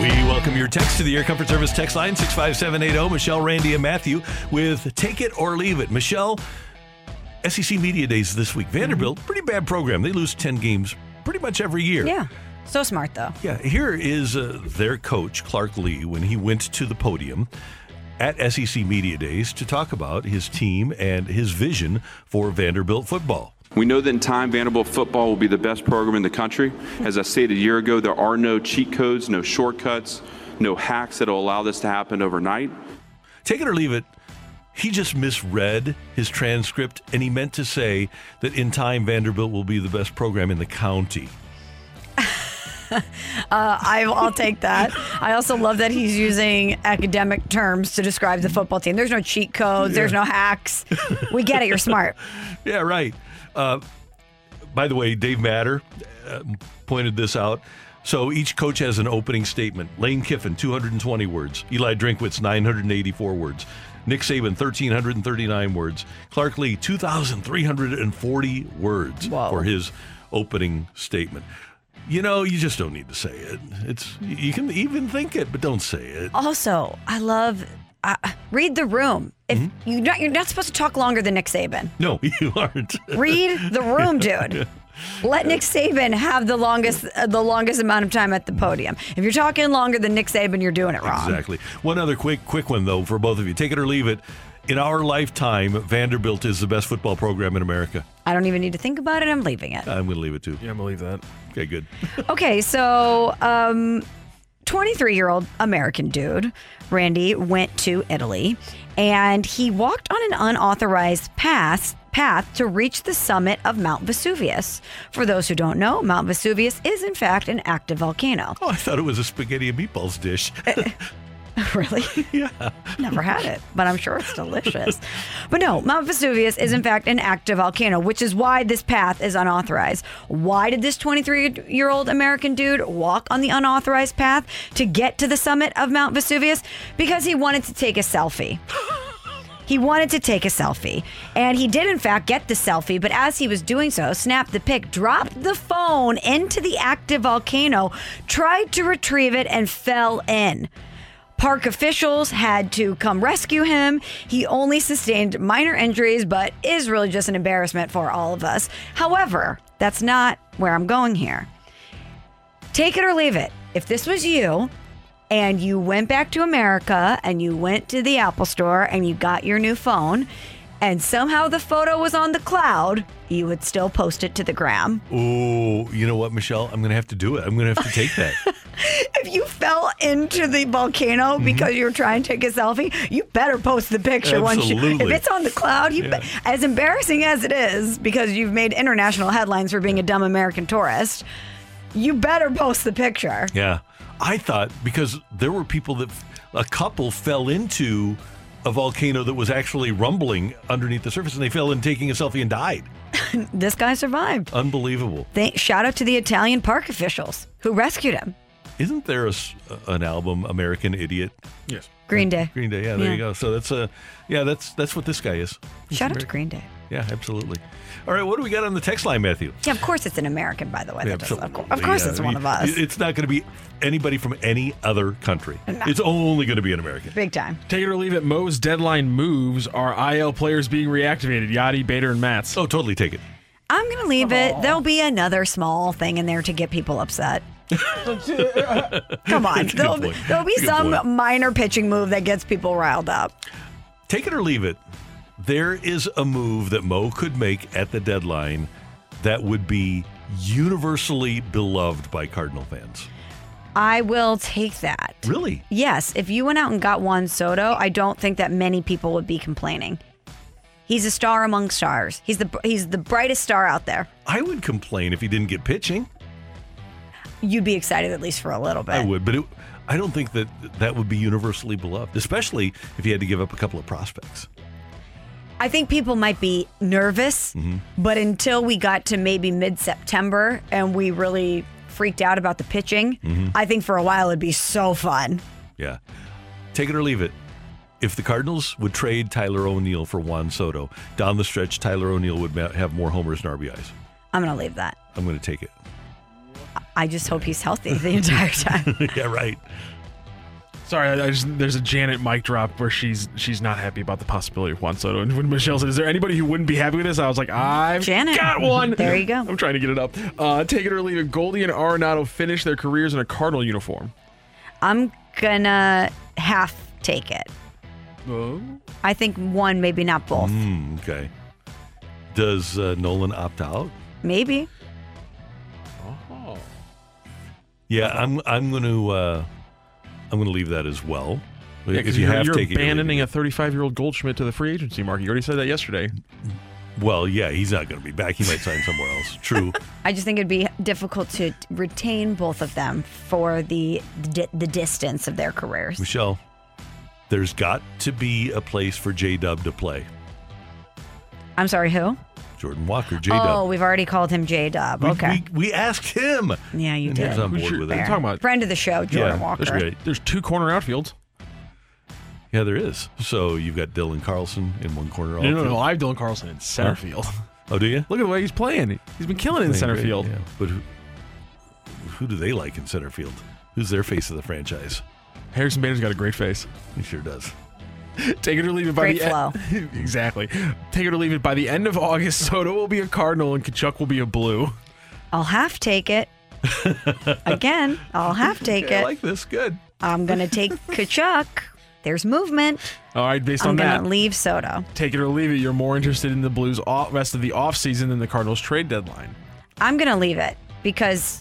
We welcome your text to the Air Comfort Service text line, six five seven eight zero. Michelle, Randy, and Matthew with Take It or Leave It. Michelle, S E C Media Days this week. Vanderbilt, pretty bad program. They lose ten games pretty much every year. Yeah, so smart, though. Yeah, here is uh, their coach, Clark Lee, when he went to the podium at S E C Media Days to talk about his team and his vision for Vanderbilt football. We know that in time, Vanderbilt football will be the best program in the country. As I stated a year ago, there are no cheat codes, no shortcuts, no hacks that will allow this to happen overnight. Take it or leave it, he just misread his transcript, and he meant to say that in time, Vanderbilt will be the best program in the county. uh, I, I'll take that. I also love that he's using academic terms to describe the football team. There's no cheat codes. Yeah. There's no hacks. We get it. You're smart. Yeah, right. Uh, by the way, Dave Matter uh, pointed this out. So each coach has an opening statement. Lane Kiffin, two hundred twenty words. Eli Drinkwitz, nine hundred eighty-four words. Nick Saban, one thousand three hundred thirty-nine words. Clark Lee, two thousand three hundred forty words wow. for his opening statement. You know, you just don't need to say it. It's you can even think it, but don't say it. Also, I love... Uh, read the room. If mm-hmm. you're not, you're not supposed to talk longer than Nick Saban. No, you aren't. Read the room, dude. Let Nick Saban have the longest uh, the longest amount of time at the podium. If you're talking longer than Nick Saban, you're doing it wrong. Exactly. One other quick quick one, though, for both of you. Take it or leave it. In our lifetime, Vanderbilt is the best football program in America. I don't even need to think about it. I'm leaving it. I'm going to leave it, too. Yeah, I'm going to leave that. Okay, good. Okay, so... Um, twenty-three-year-old American dude, Randy, went to Italy, and he walked on an unauthorized path, path to reach the summit of Mount Vesuvius. For those who don't know, Mount Vesuvius is, in fact, an active volcano. Oh, I thought it was a spaghetti and meatballs dish. Really? Yeah. Never had it, but I'm sure it's delicious. But no, Mount Vesuvius is in fact an active volcano, which is why this path is unauthorized. Why did this twenty-three-year-old American dude walk on the unauthorized path to get to the summit of Mount Vesuvius? Because he wanted to take a selfie. He wanted to take a selfie, and he did, in fact, get the selfie, but as he was doing so, snapped the pic, dropped the phone into the active volcano, tried to retrieve it, and fell in. Park officials had to come rescue him. He only sustained minor injuries, but is really just an embarrassment for all of us. However, that's not where I'm going here. Take it or leave it. If this was you and you went back to America and you went to the Apple store and you got your new phone and somehow the photo was on the cloud, you would still post it to the gram. Oh, you know what, Michelle? I'm going to have to do it. I'm going to have to take that. If you fell into the volcano because mm-hmm. you were trying to take a selfie, you better post the picture. Absolutely. Once you, if it's on the cloud, you yeah. be, as embarrassing as it is because you've made international headlines for being a dumb American tourist, you better post the picture. Yeah. I thought, because there were people that, a couple fell into a volcano that was actually rumbling underneath the surface, and they fell in taking a selfie and died. This guy survived. Unbelievable. They, shout out to the Italian park officials who rescued him. Isn't there a, an album, American Idiot? Yes. Green Day. Green Day, yeah, there yeah. you go. So that's a, yeah, that's that's what this guy is. He's Shout American. out to Green Day. Yeah, absolutely. All right, what do we got on the text line, Matthew? Yeah, of course it's an American, by the way. Yeah, that absolutely. Does look cool. Of course yeah, it's I mean, one of us. It's not going to be anybody from any other country. No. It's only going to be an American. Big time. Take it or leave it, Mo's deadline moves are I L players being reactivated, Yachty, Bader, and Mats. Oh, totally take it. I'm going to leave Aww. it. There'll be another small thing in there to get people upset. Come on. There'll be, there'll be some point. minor pitching move that gets people riled up. Take it or leave it. There is a move that Mo could make at the deadline that would be universally beloved by Cardinal fans. I will take that. Really? Yes. If you went out and got Juan Soto, I don't think that many people would be complaining. He's a star among stars. He's the he's the brightest star out there. I would complain if he didn't get pitching. You'd be excited at least for a little bit. I would, but it, I don't think that that would be universally beloved, especially if you had to give up a couple of prospects. I think people might be nervous, mm-hmm. but until we got to maybe mid-September and we really freaked out about the pitching, mm-hmm. I think for a while it'd be so fun. Yeah. Take it or leave it. If the Cardinals would trade Tyler O'Neill for Juan Soto, down the stretch, Tyler O'Neill would have more homers and R B Is. I'm going to leave that. I'm going to take it. I just hope he's healthy the entire time. Yeah, right. Sorry, I just, there's a Janet mic drop where she's she's not happy about the possibility of Juan Soto. And when Michelle said, is there anybody who wouldn't be happy with this? I was like, I've Janet. got one. There you go. I'm trying to get it up. Uh, take it or leave it. Goldie and Arenado finish their careers in a Cardinal uniform. I'm going to half take it. Oh. I think one, maybe not both. Mm, okay. Does uh, Nolan opt out? Maybe. Oh. Yeah, I'm I'm going to uh, I'm going to leave that as well. Yeah, if you you're, have you're taken abandoning a thirty-five-year-old Goldschmidt to the free agency market. You already said that yesterday. Well, yeah, he's not going to be back. He might sign somewhere else. True. I just think it'd be difficult to retain both of them for the the, the distance of their careers. Michelle, there's got to be a place for J-Dub to play. I'm sorry, who? Jordan Walker, J-Dub. Oh, we've already called him J-Dub. Okay. We, we asked him. Yeah, you and did. He was on board with it. Talking about friend of the show, Jordan yeah, Walker. That's great. There's two corner outfields. Yeah, there is. So you've got Dylan Carlson in one corner outfield. No, no, no. I have Dylan Carlson in center field. Oh, do you? Look at the way he's playing. He's been killing he's it in center great, field. Yeah. But who, who do they like in center field? Who's their face of the franchise? Harrison Bader's got a great face. He sure does. Take it or leave it by Great the flow. E- exactly. Take it or leave it by the end of August. Soto will be a Cardinal and Kachuk will be a Blue. I'll half take it. Again, I'll half take okay, it. I like this. Good. I'm gonna take Kachuk. There's movement. All right, based I'm on that, I'm gonna leave Soto. Take it or leave it. You're more interested in the Blues all- rest of the offseason than the Cardinals trade deadline. I'm gonna leave it because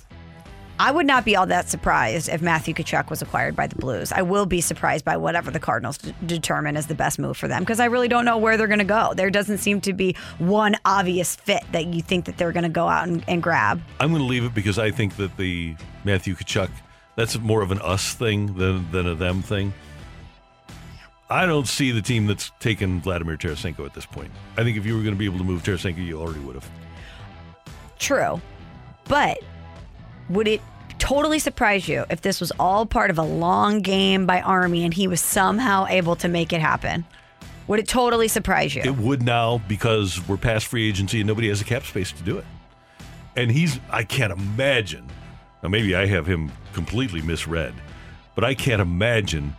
I would not be all that surprised if Matthew Tkachuk was acquired by the Blues. I will be surprised by whatever the Cardinals d- determine is the best move for them because I really don't know where they're going to go. There doesn't seem to be one obvious fit that you think that they're going to go out and, and grab. I'm going to leave it because I think that the Matthew Tkachuk, that's more of an us thing than, than a them thing. I don't see the team that's taken Vladimir Tarasenko at this point. I think if you were going to be able to move Tarasenko, you already would have. True. But would it totally surprise you if this was all part of a long game by Army and he was somehow able to make it happen? Would it totally surprise you? It would now because we're past free agency and nobody has a cap space to do it. And he's, I can't imagine, now maybe I have him completely misread, but I can't imagine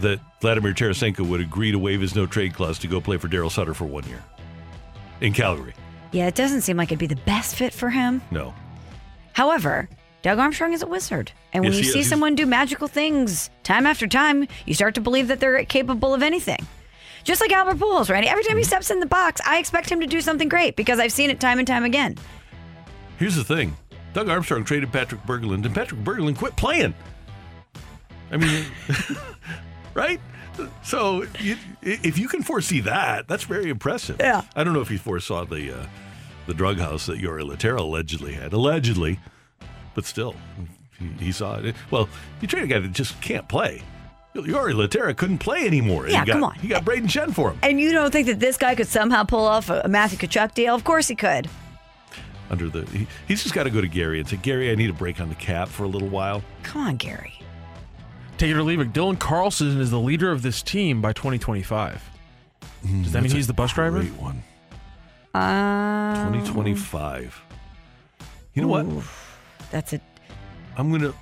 that Vladimir Tarasenko would agree to waive his no-trade clause to go play for Daryl Sutter for one year in Calgary. Yeah, it doesn't seem like it'd be the best fit for him. No. However, Doug Armstrong is a wizard. And when yes, you see is. someone do magical things time after time, you start to believe that they're capable of anything. Just like Albert Pujols, Randy. Every time he steps in the box, I expect him to do something great because I've seen it time and time again. Here's the thing. Doug Armstrong traded Patrick Berglund, and Patrick Berglund quit playing. I mean, right? So you, if you can foresee that, that's very impressive. Yeah. I don't know if you foresaw the uh, the drug house that Yuri Laterra allegedly had. Allegedly. But still, he, he saw it. Well, you trade a guy that just can't play. Yuri Laterra couldn't play anymore. Yeah, got, come on. You got Braden Chen for him. And you don't think that this guy could somehow pull off a Matthew Tkachuk deal? Of course he could. Under the, he, He's just got to go to Gary and say, Gary, I need a break on the cap for a little while. Come on, Gary. Take it or leave it. Dylan Carlson is the leader of this team by twenty twenty-five. Mm, Does that mean he's the bus driver? Great one. Um, twenty twenty-five. You know ooh, what? That's it. I'm gonna,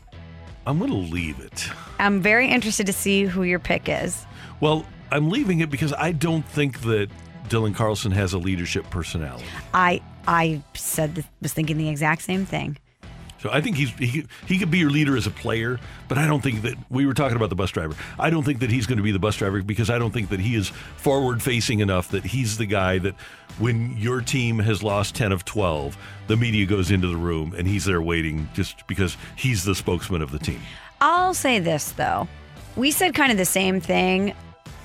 I'm gonna leave it. I'm very interested to see who your pick is. Well, I'm leaving it because I don't think that Dylan Carlson has a leadership personality. I I said was thinking the exact same thing. So I think he's he, he could be your leader as a player, but I don't think that we were talking about the bus driver. I don't think that he's going to be the bus driver because I don't think that he is forward-facing enough that he's the guy that when your team has lost ten of twelve, the media goes into the room and he's there waiting just because he's the spokesman of the team. I'll say this, though. We said kind of the same thing,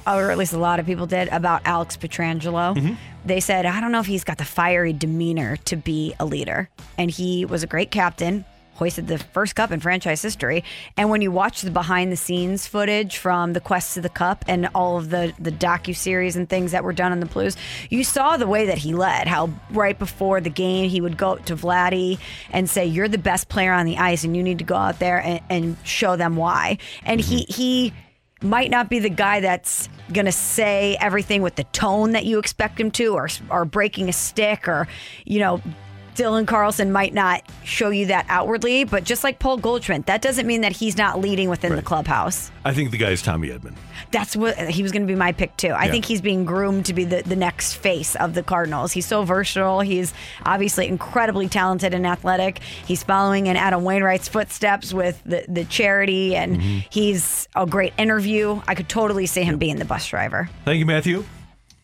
or at least a lot of people did, about Alex Pietrangelo. Mm-hmm. They said, I don't know if he's got the fiery demeanor to be a leader. And he was a great captain, hoisted the first cup in franchise history. And when you watch the behind-the-scenes footage from the Quest to the Cup and all of the, the docuseries and things that were done on the Blues, you saw the way that he led, how right before the game he would go to Vladdy and say, you're the best player on the ice and you need to go out there and, and show them why. And he he... might not be the guy that's going to say everything with the tone that you expect him to, or or breaking a stick, or, you know, Dylan Carlson might not show you that outwardly, but just like Paul Goldschmidt, that doesn't mean that he's not leading within right. the clubhouse. I think the guy is Tommy Edman. That's what he was going to be my pick, too. I yeah. think he's being groomed to be the, the next face of the Cardinals. He's so versatile. He's obviously incredibly talented and athletic. He's following in Adam Wainwright's footsteps with the, the charity, and mm-hmm. he's a great interview. I could totally see him being the bus driver. Thank you, Matthew.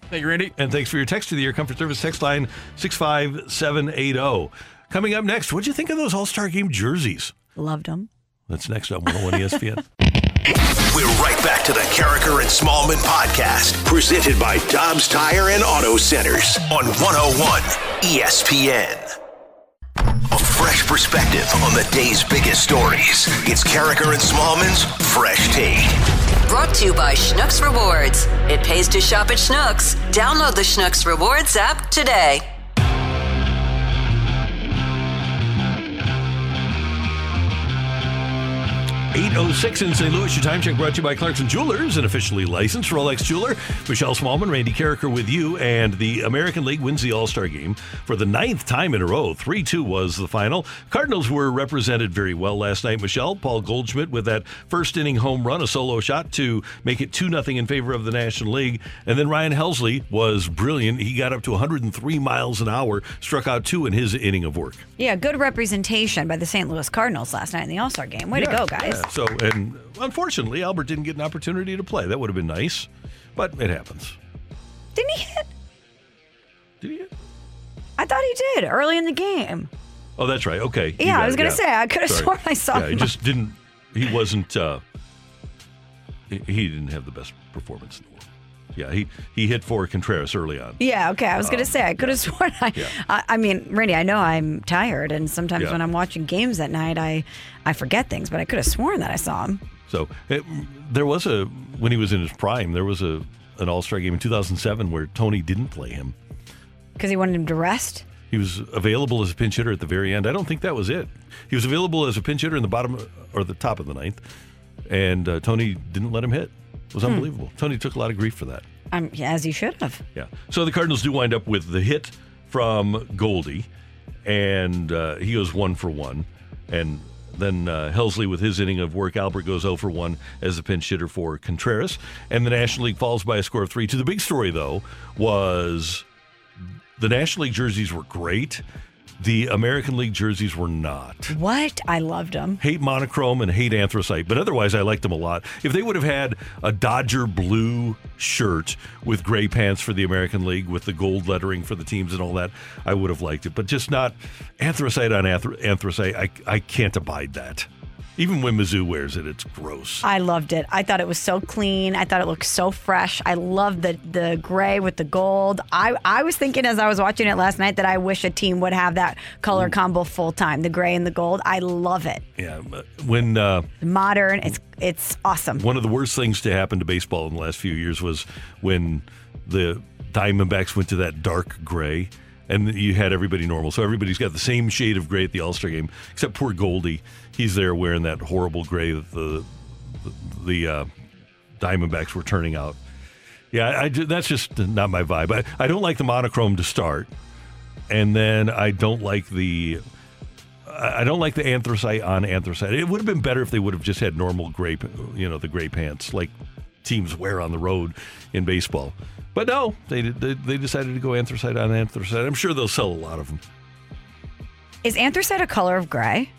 Thank you, Randy. And thanks for your text to the Air Comfort Service text line six five seven eight zero. Coming up next, what'd you think of those All-Star Game jerseys? Loved them. That's next on one oh one E S P N. We're right back to the Carricker and Smallman podcast, presented by Dobbs Tire and Auto Centers on one oh one E S P N. A fresh perspective on the day's biggest stories. It's Carricker and Smallman's Fresh Take. Brought to you by Schnucks Rewards. It pays to shop at Schnucks. Download the Schnucks Rewards app today. eight oh six in Saint Louis. Your time check brought to you by Clarkson Jewelers, an officially licensed Rolex jeweler. Michelle Smallman, Randy Carricker with you. And the American League wins the All-Star Game for the ninth time in a row. three two was the final. Cardinals were represented very well last night. Michelle, Paul Goldschmidt with that first inning home run, a solo shot to make it two nothing in favor of the National League. And then Ryan Helsley was brilliant. He got up to one hundred three miles an hour, struck out two in his inning of work. Yeah, good representation by the Saint Louis Cardinals last night in the All-Star Game. Way yeah. to go, guys. Yeah. So, and unfortunately, Albert didn't get an opportunity to play. That would have been nice, but it happens. Didn't he hit? Did he hit? I thought he did early in the game. Oh, that's right. Okay. Yeah, I was going to say, I could have sworn I saw him. Yeah, he just didn't, he wasn't, uh, he, he didn't have the best performance in the world. Yeah, he, he hit for Contreras early on. Yeah, okay. I was um, going to say, I could have yeah. sworn. I, yeah. I I mean, Randy, I know I'm tired, and sometimes yeah. when I'm watching games at night, I, I forget things, but I could have sworn that I saw him. So it, there was a, when he was in his prime, there was a an All-Star game in two thousand seven where Tony didn't play him. Because he wanted him to rest? He was available as a pinch hitter at the very end. I don't think that was it. He was available as a pinch hitter in the bottom or the top of the ninth, and uh, Tony didn't let him hit. It was unbelievable. Hmm. Tony took a lot of grief for that. Um, as he should have. Yeah. So the Cardinals do wind up with the hit from Goldie, and uh, he goes one for one. And then uh, Helsley with his inning of work. Albert goes oh for one as the pinch hitter for Contreras. And the National League falls by a score of three two. The big story, though, was the National League jerseys were great. The American League jerseys were not. What? I loved them. Hate monochrome and hate anthracite, but otherwise I liked them a lot. If they would have had a Dodger blue shirt with gray pants for the American League with the gold lettering for the teams and all that, I would have liked it. But just not anthracite on anthracite. I, I can't abide that. Even when Mizzou wears it, it's gross. I loved it. I thought it was so clean. I thought it looked so fresh. I loved the the gray with the gold. I, I was thinking as I was watching it last night that I wish a team would have that color combo full time, the gray and the gold. I love it. Yeah. When uh, modern, it's it's awesome. One of the worst things to happen to baseball in the last few years was when the Diamondbacks went to that dark gray. And you had everybody normal. So everybody's got the same shade of gray at the All-Star game, except poor Goldie. He's there wearing that horrible gray that the the uh, Diamondbacks were turning out. Yeah, I, that's just not my vibe. I, I don't like the monochrome to start. And then I don't like the I don't like the anthracite on anthracite. It would have been better if they would have just had normal gray, you know, the gray pants like teams wear on the road in baseball. But no, they, they they decided to go anthracite on anthracite. I'm sure they'll sell a lot of them. Is anthracite a color of gray?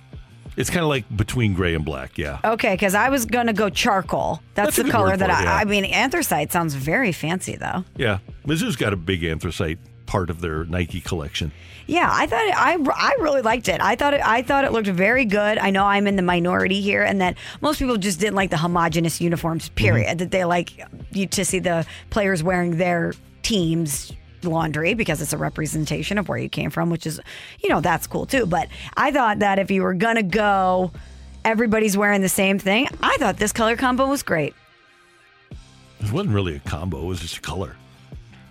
It's kind of like between gray and black, yeah. Okay, because I was going to go charcoal. That's, That's the color that I, it, yeah. I mean, anthracite sounds very fancy, though. Yeah. Mizzou's got a big anthracite part of their Nike collection. Yeah, I thought it, I I really liked it. I thought it, I thought it looked very good. I know I'm in the minority here, and that most people just didn't like the homogenous uniforms. Period. Mm-hmm. That they like you to see the players wearing their team's laundry because it's a representation of where you came from, which is, you know, that's cool too. But I thought that if you were gonna go, everybody's wearing the same thing. I thought this color combo was great. It wasn't really a combo. It was just a color.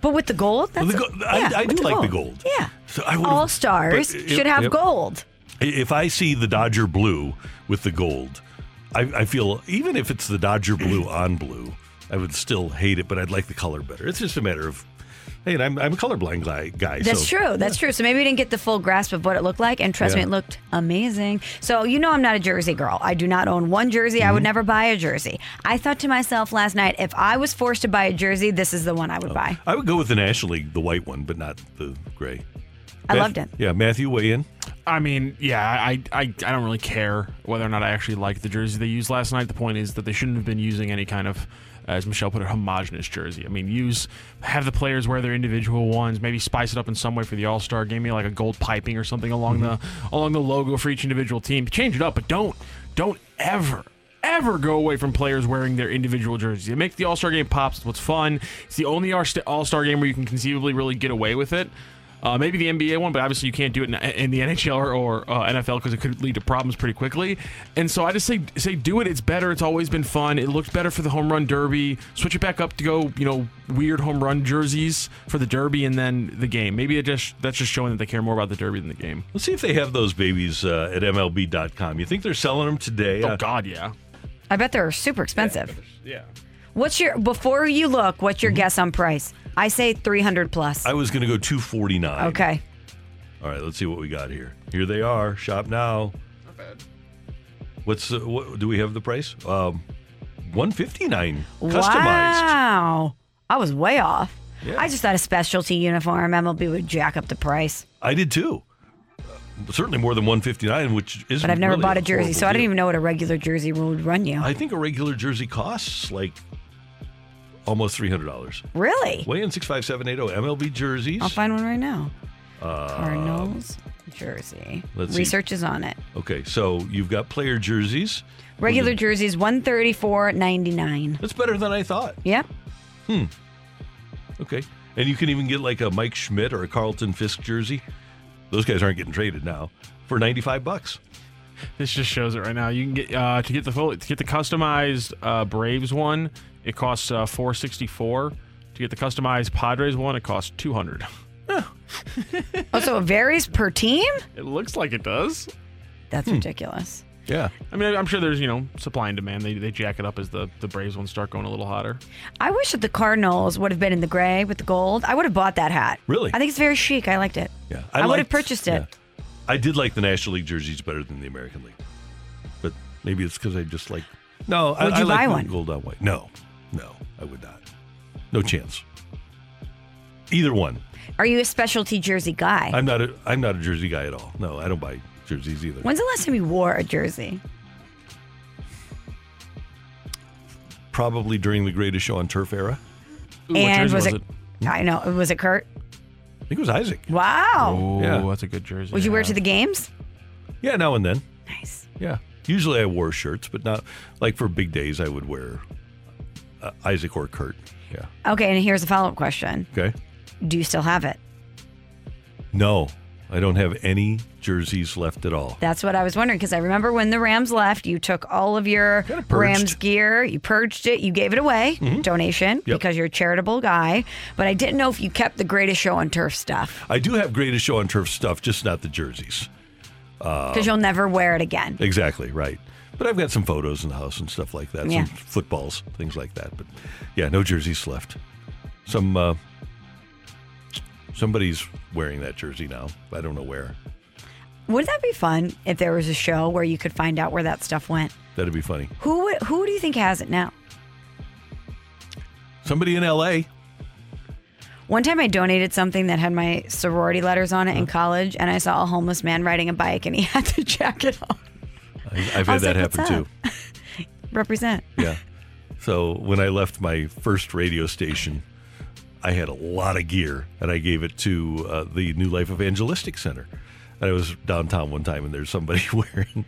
But with the gold? That's the go- a, yeah, I, I do the like gold. the gold. Yeah. So I All stars if, should have if, gold. If I see the Dodger blue with the gold, I, I feel, even if it's the Dodger blue on blue, I would still hate it, but I'd like the color better. It's just a matter of, hey, and I'm, I'm a colorblind guy. guy That's so, true. That's yeah. true. So maybe we didn't get the full grasp of what it looked like. And trust yeah. me, it looked amazing. So you know I'm not a jersey girl. I do not own one jersey. Mm-hmm. I would never buy a jersey. I thought to myself last night, if I was forced to buy a jersey, this is the one I would oh. buy. I would go with the National League, the white one, but not the gray. I Math- loved it. Yeah, Matthew, weigh in. I mean, yeah, I, I I don't really care whether or not I actually like the jersey they used last night. The point is that they shouldn't have been using any kind of, as Michelle put it, homogenous jersey. I mean, use have the players wear their individual ones. Maybe spice it up in some way for the All-Star game, maybe like a gold piping or something along mm-hmm. the along the logo for each individual team. Change it up, but don't don't ever. ever go away from players wearing their individual jerseys. It makes the All-Star game pops. It's what's fun. It's the only All-Star game where you can conceivably really get away with it. Uh, maybe the N B A one, but obviously you can't do it in, in the N H L or, or uh, N F L because it could lead to problems pretty quickly. And so I just say say do it. It's better. It's always been fun. It looked better for the home run derby. Switch it back up to go, you know, weird home run jerseys for the derby and then the game. Maybe it just that's just showing that they care more about the derby than the game. Let's see if they have those babies uh, at M L B dot com. You think they're selling them today? Oh, uh, God, yeah. I bet they're super expensive. Yeah. yeah. What's your before you look? What's your guess on price? I say three hundred plus. I was going to go two forty nine. Okay. All right. Let's see what we got here. Here they are. Shop now. Not bad. What's uh, what, do we have the price? Um, one fifty nine. Customized. Wow. I was way off. Yeah. I just thought a specialty uniform M L B would jack up the price. I did too. Certainly more than one fifty-nine, which is. But I've never really bought a jersey, so I don't deal. even know what a regular jersey would run you. I think a regular jersey costs like. Almost three hundred dollars. Really? Weigh in six five seven eight zero. M L B jerseys. I'll find one right now. Uh, Cardinals jersey. Let's Research see. is on it. Okay, so you've got player jerseys. Regular jerseys, one thirty-four ninety-nine. That's better than I thought. Yep. Hmm. Okay, and you can even get like a Mike Schmidt or a Carlton Fisk jersey. Those guys aren't getting traded now for ninety-five bucks. This just shows it right now. You can get uh, to get the full, to get the customized uh, Braves one. It costs uh, four sixty-four. To get the customized Padres one, it costs two hundred. Oh. oh, so it varies per team? It looks like it does. That's hmm. ridiculous. Yeah. I mean, I'm sure there's, you know, supply and demand. They they jack it up as the, the Braves ones start going a little hotter. I wish that the Cardinals would have been in the gray with the gold. I would have bought that hat. Really? I think it's very chic. I liked it. Yeah, I, I liked, would have purchased it. Yeah. I did like the National League jerseys better than the American League. But maybe it's because I just like... No, would I, you I buy like one? Gold on white. No. No, I would not. No chance. Either one. Are you a specialty jersey guy? I'm not a, I'm not a jersey guy at all. No, I don't buy jerseys either. When's the last time you wore a jersey? Probably during the Greatest Show on Turf era. Ooh, and was, was it, it? I know. Was it Kurt? I think it was Isaac. Wow. Oh, yeah. That's a good jersey. Would you wear it to the games? Yeah, now and then. Nice. Yeah. Usually I wore shirts, but not like for big days. I would wear uh, Isaac or Kurt. Yeah. Okay, and here's a follow-up question. Okay. Do you still have it? No, I don't have any jerseys left at all. That's what I was wondering, because I remember when the Rams left, you took all of your Rams gear, you purged it, you gave it away, mm-hmm. donation, yep. because you're a charitable guy. But I didn't know if you kept the Greatest Show on Turf stuff. I do have Greatest Show on Turf stuff, just not the jerseys. Because um, you'll never wear it again. Exactly, right. But I've got some photos in the house and stuff like that, yeah. some footballs, things like that. But yeah, no jerseys left. Some... Uh, Somebody's wearing that jersey now. I don't know where. Would that be fun if there was a show where you could find out where that stuff went? That'd be funny. Who would, who do you think has it now? Somebody in L A One time I donated something that had my sorority letters on it huh? in college, and I saw a homeless man riding a bike, and he had the jacket on. I've had that like, happen too. Represent. Yeah. So when I left my first radio station, I had a lot of gear, and I gave it to uh, the New Life Evangelistic Center. And I was downtown one time, and there's somebody wearing,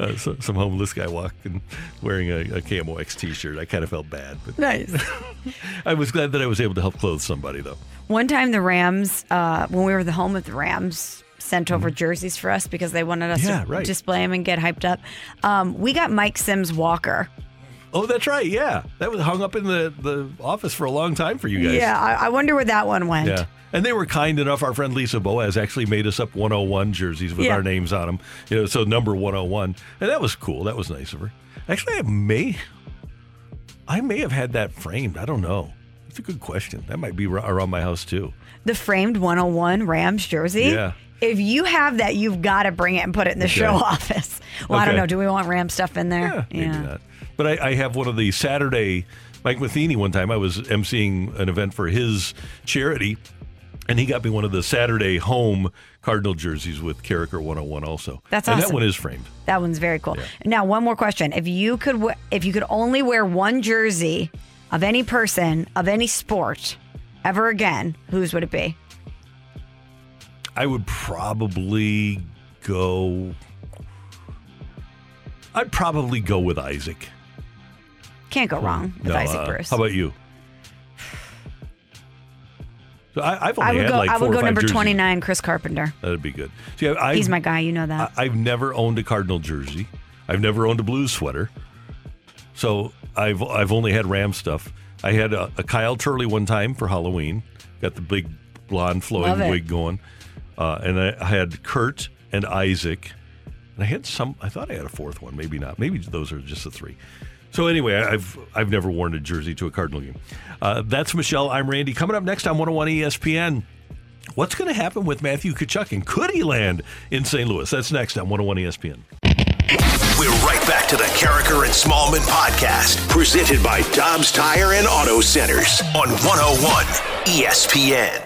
uh, so, some homeless guy walked in wearing a, a Camo X t-shirt. I kind of felt bad. But nice. I was glad that I was able to help clothe somebody, though. One time the Rams, uh, when we were the home of the Rams, sent over jerseys for us because they wanted us yeah, to right. display them and get hyped up. Um, we got Mike Sims Walker. Oh, that's right. Yeah. That was hung up in the, the office for a long time for you guys. Yeah. I, I wonder where that one went. Yeah. And they were kind enough. Our friend Lisa Boaz actually made us up one oh one jerseys with yeah. our names on them. You know, so number one oh one. And that was cool. That was nice of her. Actually, I may, I may have had that framed. I don't know. That's a good question. That might be around my house, too. The framed one oh one Rams jersey? Yeah. If you have that, you've got to bring it and put it in the okay. show office. Well, okay. I don't know. Do we want Ram stuff in there? Yeah, yeah. Maybe not. But I, I have one of the Saturday, Mike Matheny one time, I was emceeing an event for his charity, and he got me one of the Saturday home Cardinal jerseys with Character one oh one also. That's awesome. And that one is framed. That one's very cool. Yeah. Now, one more question. If you could, if you could only wear one jersey of any person, of any sport, ever again, whose would it be? I would probably go... I'd probably go with Isaac. Can't go wrong with no, Isaac uh, Bruce. How about you? So I, I've only I would had go, like four I would go number jerseys. twenty-nine, Chris Carpenter. That'd be good. See, I, He's my guy. You know that. I, I've never owned a Cardinal jersey. I've never owned a Blues sweater. So I've I've only had Ram stuff. I had a, a Kyle Turley one time for Halloween. Got the big blonde flowing wig going. Uh, and I, I had Kurt and Isaac. And I had some, I thought I had a fourth one, maybe not. Maybe those are just the three. So anyway, I've I've never worn a jersey to a Cardinal game. Uh, that's Michelle. I'm Randy. Coming up next on one oh one E S P N, what's going to happen with Matthew Tkachuk, and could he land in Saint Louis? That's next on one oh one E S P N. We're right back to the Character and Smallman podcast, presented by Dobbs Tire and Auto Centers on one oh one E S P N.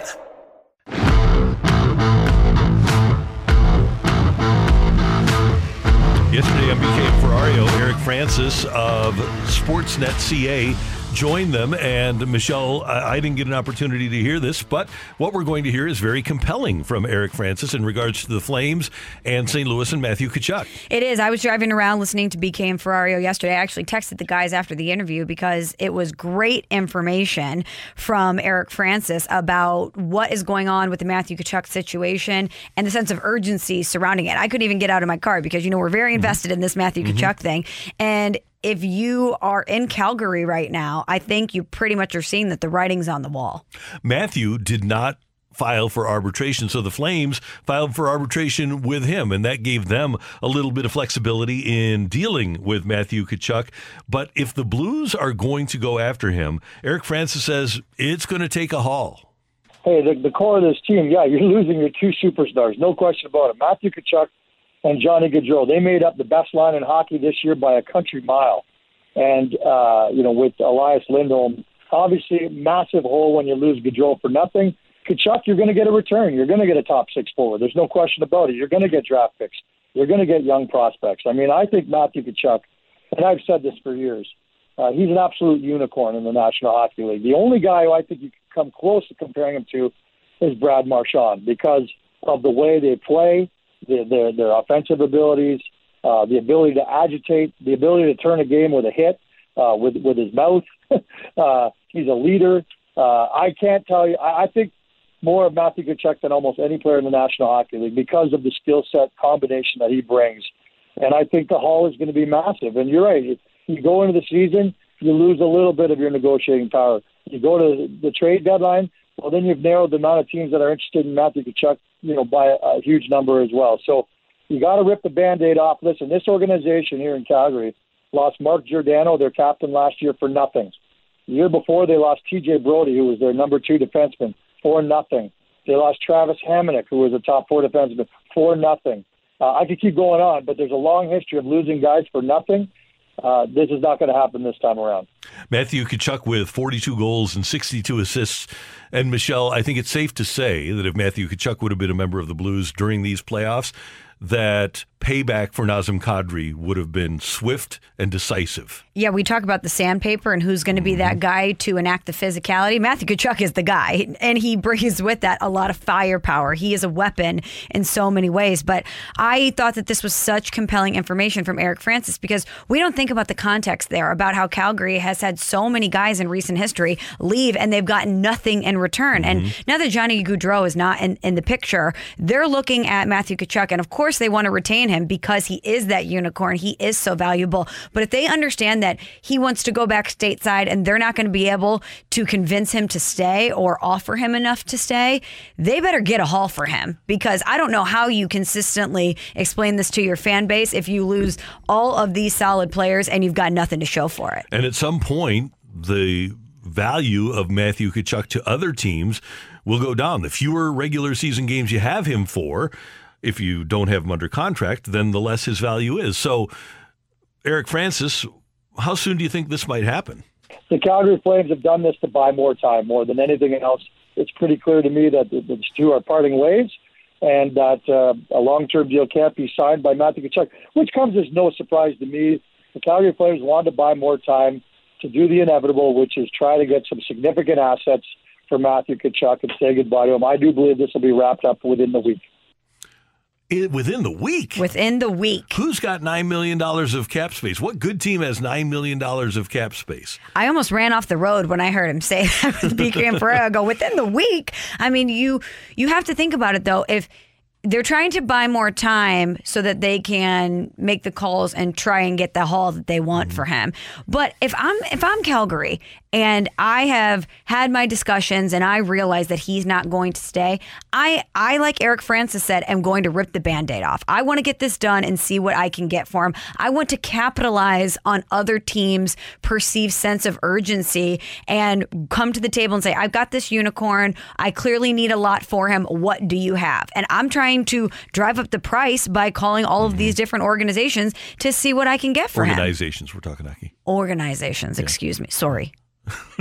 Yesterday, I became Ferrario. Eric Francis of Sportsnet C A joined them. And Michelle, I didn't get an opportunity to hear this, but what we're going to hear is very compelling from Eric Francis in regards to the Flames and Saint Louis and Matthew Tkachuk. It is. I was driving around listening to B K and Ferrario yesterday. I actually texted the guys after the interview because it was great information from Eric Francis about what is going on with the Matthew Tkachuk situation and the sense of urgency surrounding it. I couldn't even get out of my car because, you know, we're very invested mm-hmm. in this Matthew mm-hmm. Tkachuk thing. And if you are in Calgary right now, I think you pretty much are seeing that the writing's on the wall. Matthew did not file for arbitration, so the Flames filed for arbitration with him, and that gave them a little bit of flexibility in dealing with Matthew Tkachuk. But if the Blues are going to go after him, Eric Francis says it's going to take a haul. Hey, the, the core of this team, yeah, you're losing your two superstars, no question about it. Matthew Tkachuk and Johnny Gaudreau, they made up the best line in hockey this year by a country mile. And, uh, you know, with Elias Lindholm, obviously massive hole when you lose Gaudreau for nothing. Tkachuk, you're going to get a return. You're going to get a top six forward. There's no question about it. You're going to get draft picks. You're going to get young prospects. I mean, I think Matthew Tkachuk, and I've said this for years, uh, he's an absolute unicorn in the National Hockey League. The only guy who I think you can come close to comparing him to is Brad Marchand because of the way they play, Their, their their offensive abilities, uh, the ability to agitate, the ability to turn a game with a hit, uh, with with his mouth. uh, he's a leader. Uh, I can't tell you. I, I think more of Matthew Tkachuk than almost any player in the National Hockey League because of the skill set combination that he brings. And I think the haul is going to be massive. And you're right. You go into the season, you lose a little bit of your negotiating power. You go to the trade deadline, well, then you've narrowed the amount of teams that are interested in Matthew Tkachuk, you know, by a, a huge number as well. So you got to rip the Band-Aid off. Listen, this organization here in Calgary lost Mark Giordano, their captain, last year for nothing. The year before, they lost T J Brody, who was their number two defenseman, for nothing. They lost Travis Hamonic, who was a top four defenseman, for nothing. Uh, I could keep going on, but there's a long history of losing guys for nothing. Uh, this is not going to happen this time around. Matthew Tkachuk with forty-two goals and sixty-two assists. And, Michelle, I think it's safe to say that if Matthew Tkachuk would have been a member of the Blues during these playoffs, that payback for Nazem Kadri would have been swift and decisive. Yeah, we talk about the sandpaper and who's going to be mm-hmm. that guy to enact the physicality. Matthew Tkachuk is the guy, and he brings with that a lot of firepower. He is a weapon in so many ways. But I thought that this was such compelling information from Eric Francis because we don't think about the context there, about how Calgary has had so many guys in recent history leave, and they've gotten nothing in return. Mm-hmm. And now that Johnny Gaudreau is not in, in the picture, they're looking at Matthew Tkachuk, and of course, they want to retain him because he is that unicorn. He is so valuable. But if they understand that he wants to go back stateside and they're not going to be able to convince him to stay or offer him enough to stay, they better get a haul for him, because I don't know how you consistently explain this to your fan base if you lose all of these solid players and you've got nothing to show for it. And at some point, the value of Matthew Tkachuk to other teams will go down. The fewer regular season games you have him for, if you don't have him under contract, then the less his value is. So, Eric Francis, how soon do you think this might happen? The Calgary Flames have done this to buy more time more than anything else. It's pretty clear to me that the two are parting ways and that uh, a long-term deal can't be signed by Matthew Tkachuk, which comes as no surprise to me. The Calgary Flames wanted to buy more time to do the inevitable, which is try to get some significant assets for Matthew Tkachuk and say goodbye to him. I do believe this will be wrapped up within the week. It, within the week? Within the week. Who's got nine million dollars of cap space? What good team has nine million dollars of cap space? I almost ran off the road when I heard him say that with B K and Pereira. I go, within the week? I mean, you you have to think about it, though. If they're trying to buy more time so that they can make the calls and try and get the haul that they want mm-hmm. for him. But if I'm if I'm Calgary and I have had my discussions and I realize that he's not going to stay, I, I, like Eric Francis said, am going to rip the Band-Aid off. I want to get this done and see what I can get for him. I want to capitalize on other teams' perceived sense of urgency and come to the table and say, I've got this unicorn. I clearly need a lot for him. What do you have? And I'm trying to drive up the price by calling all of these different organizations to see what I can get for organizations, him. Organizations, we're talking hockey. Organizations, yeah. excuse me. Sorry.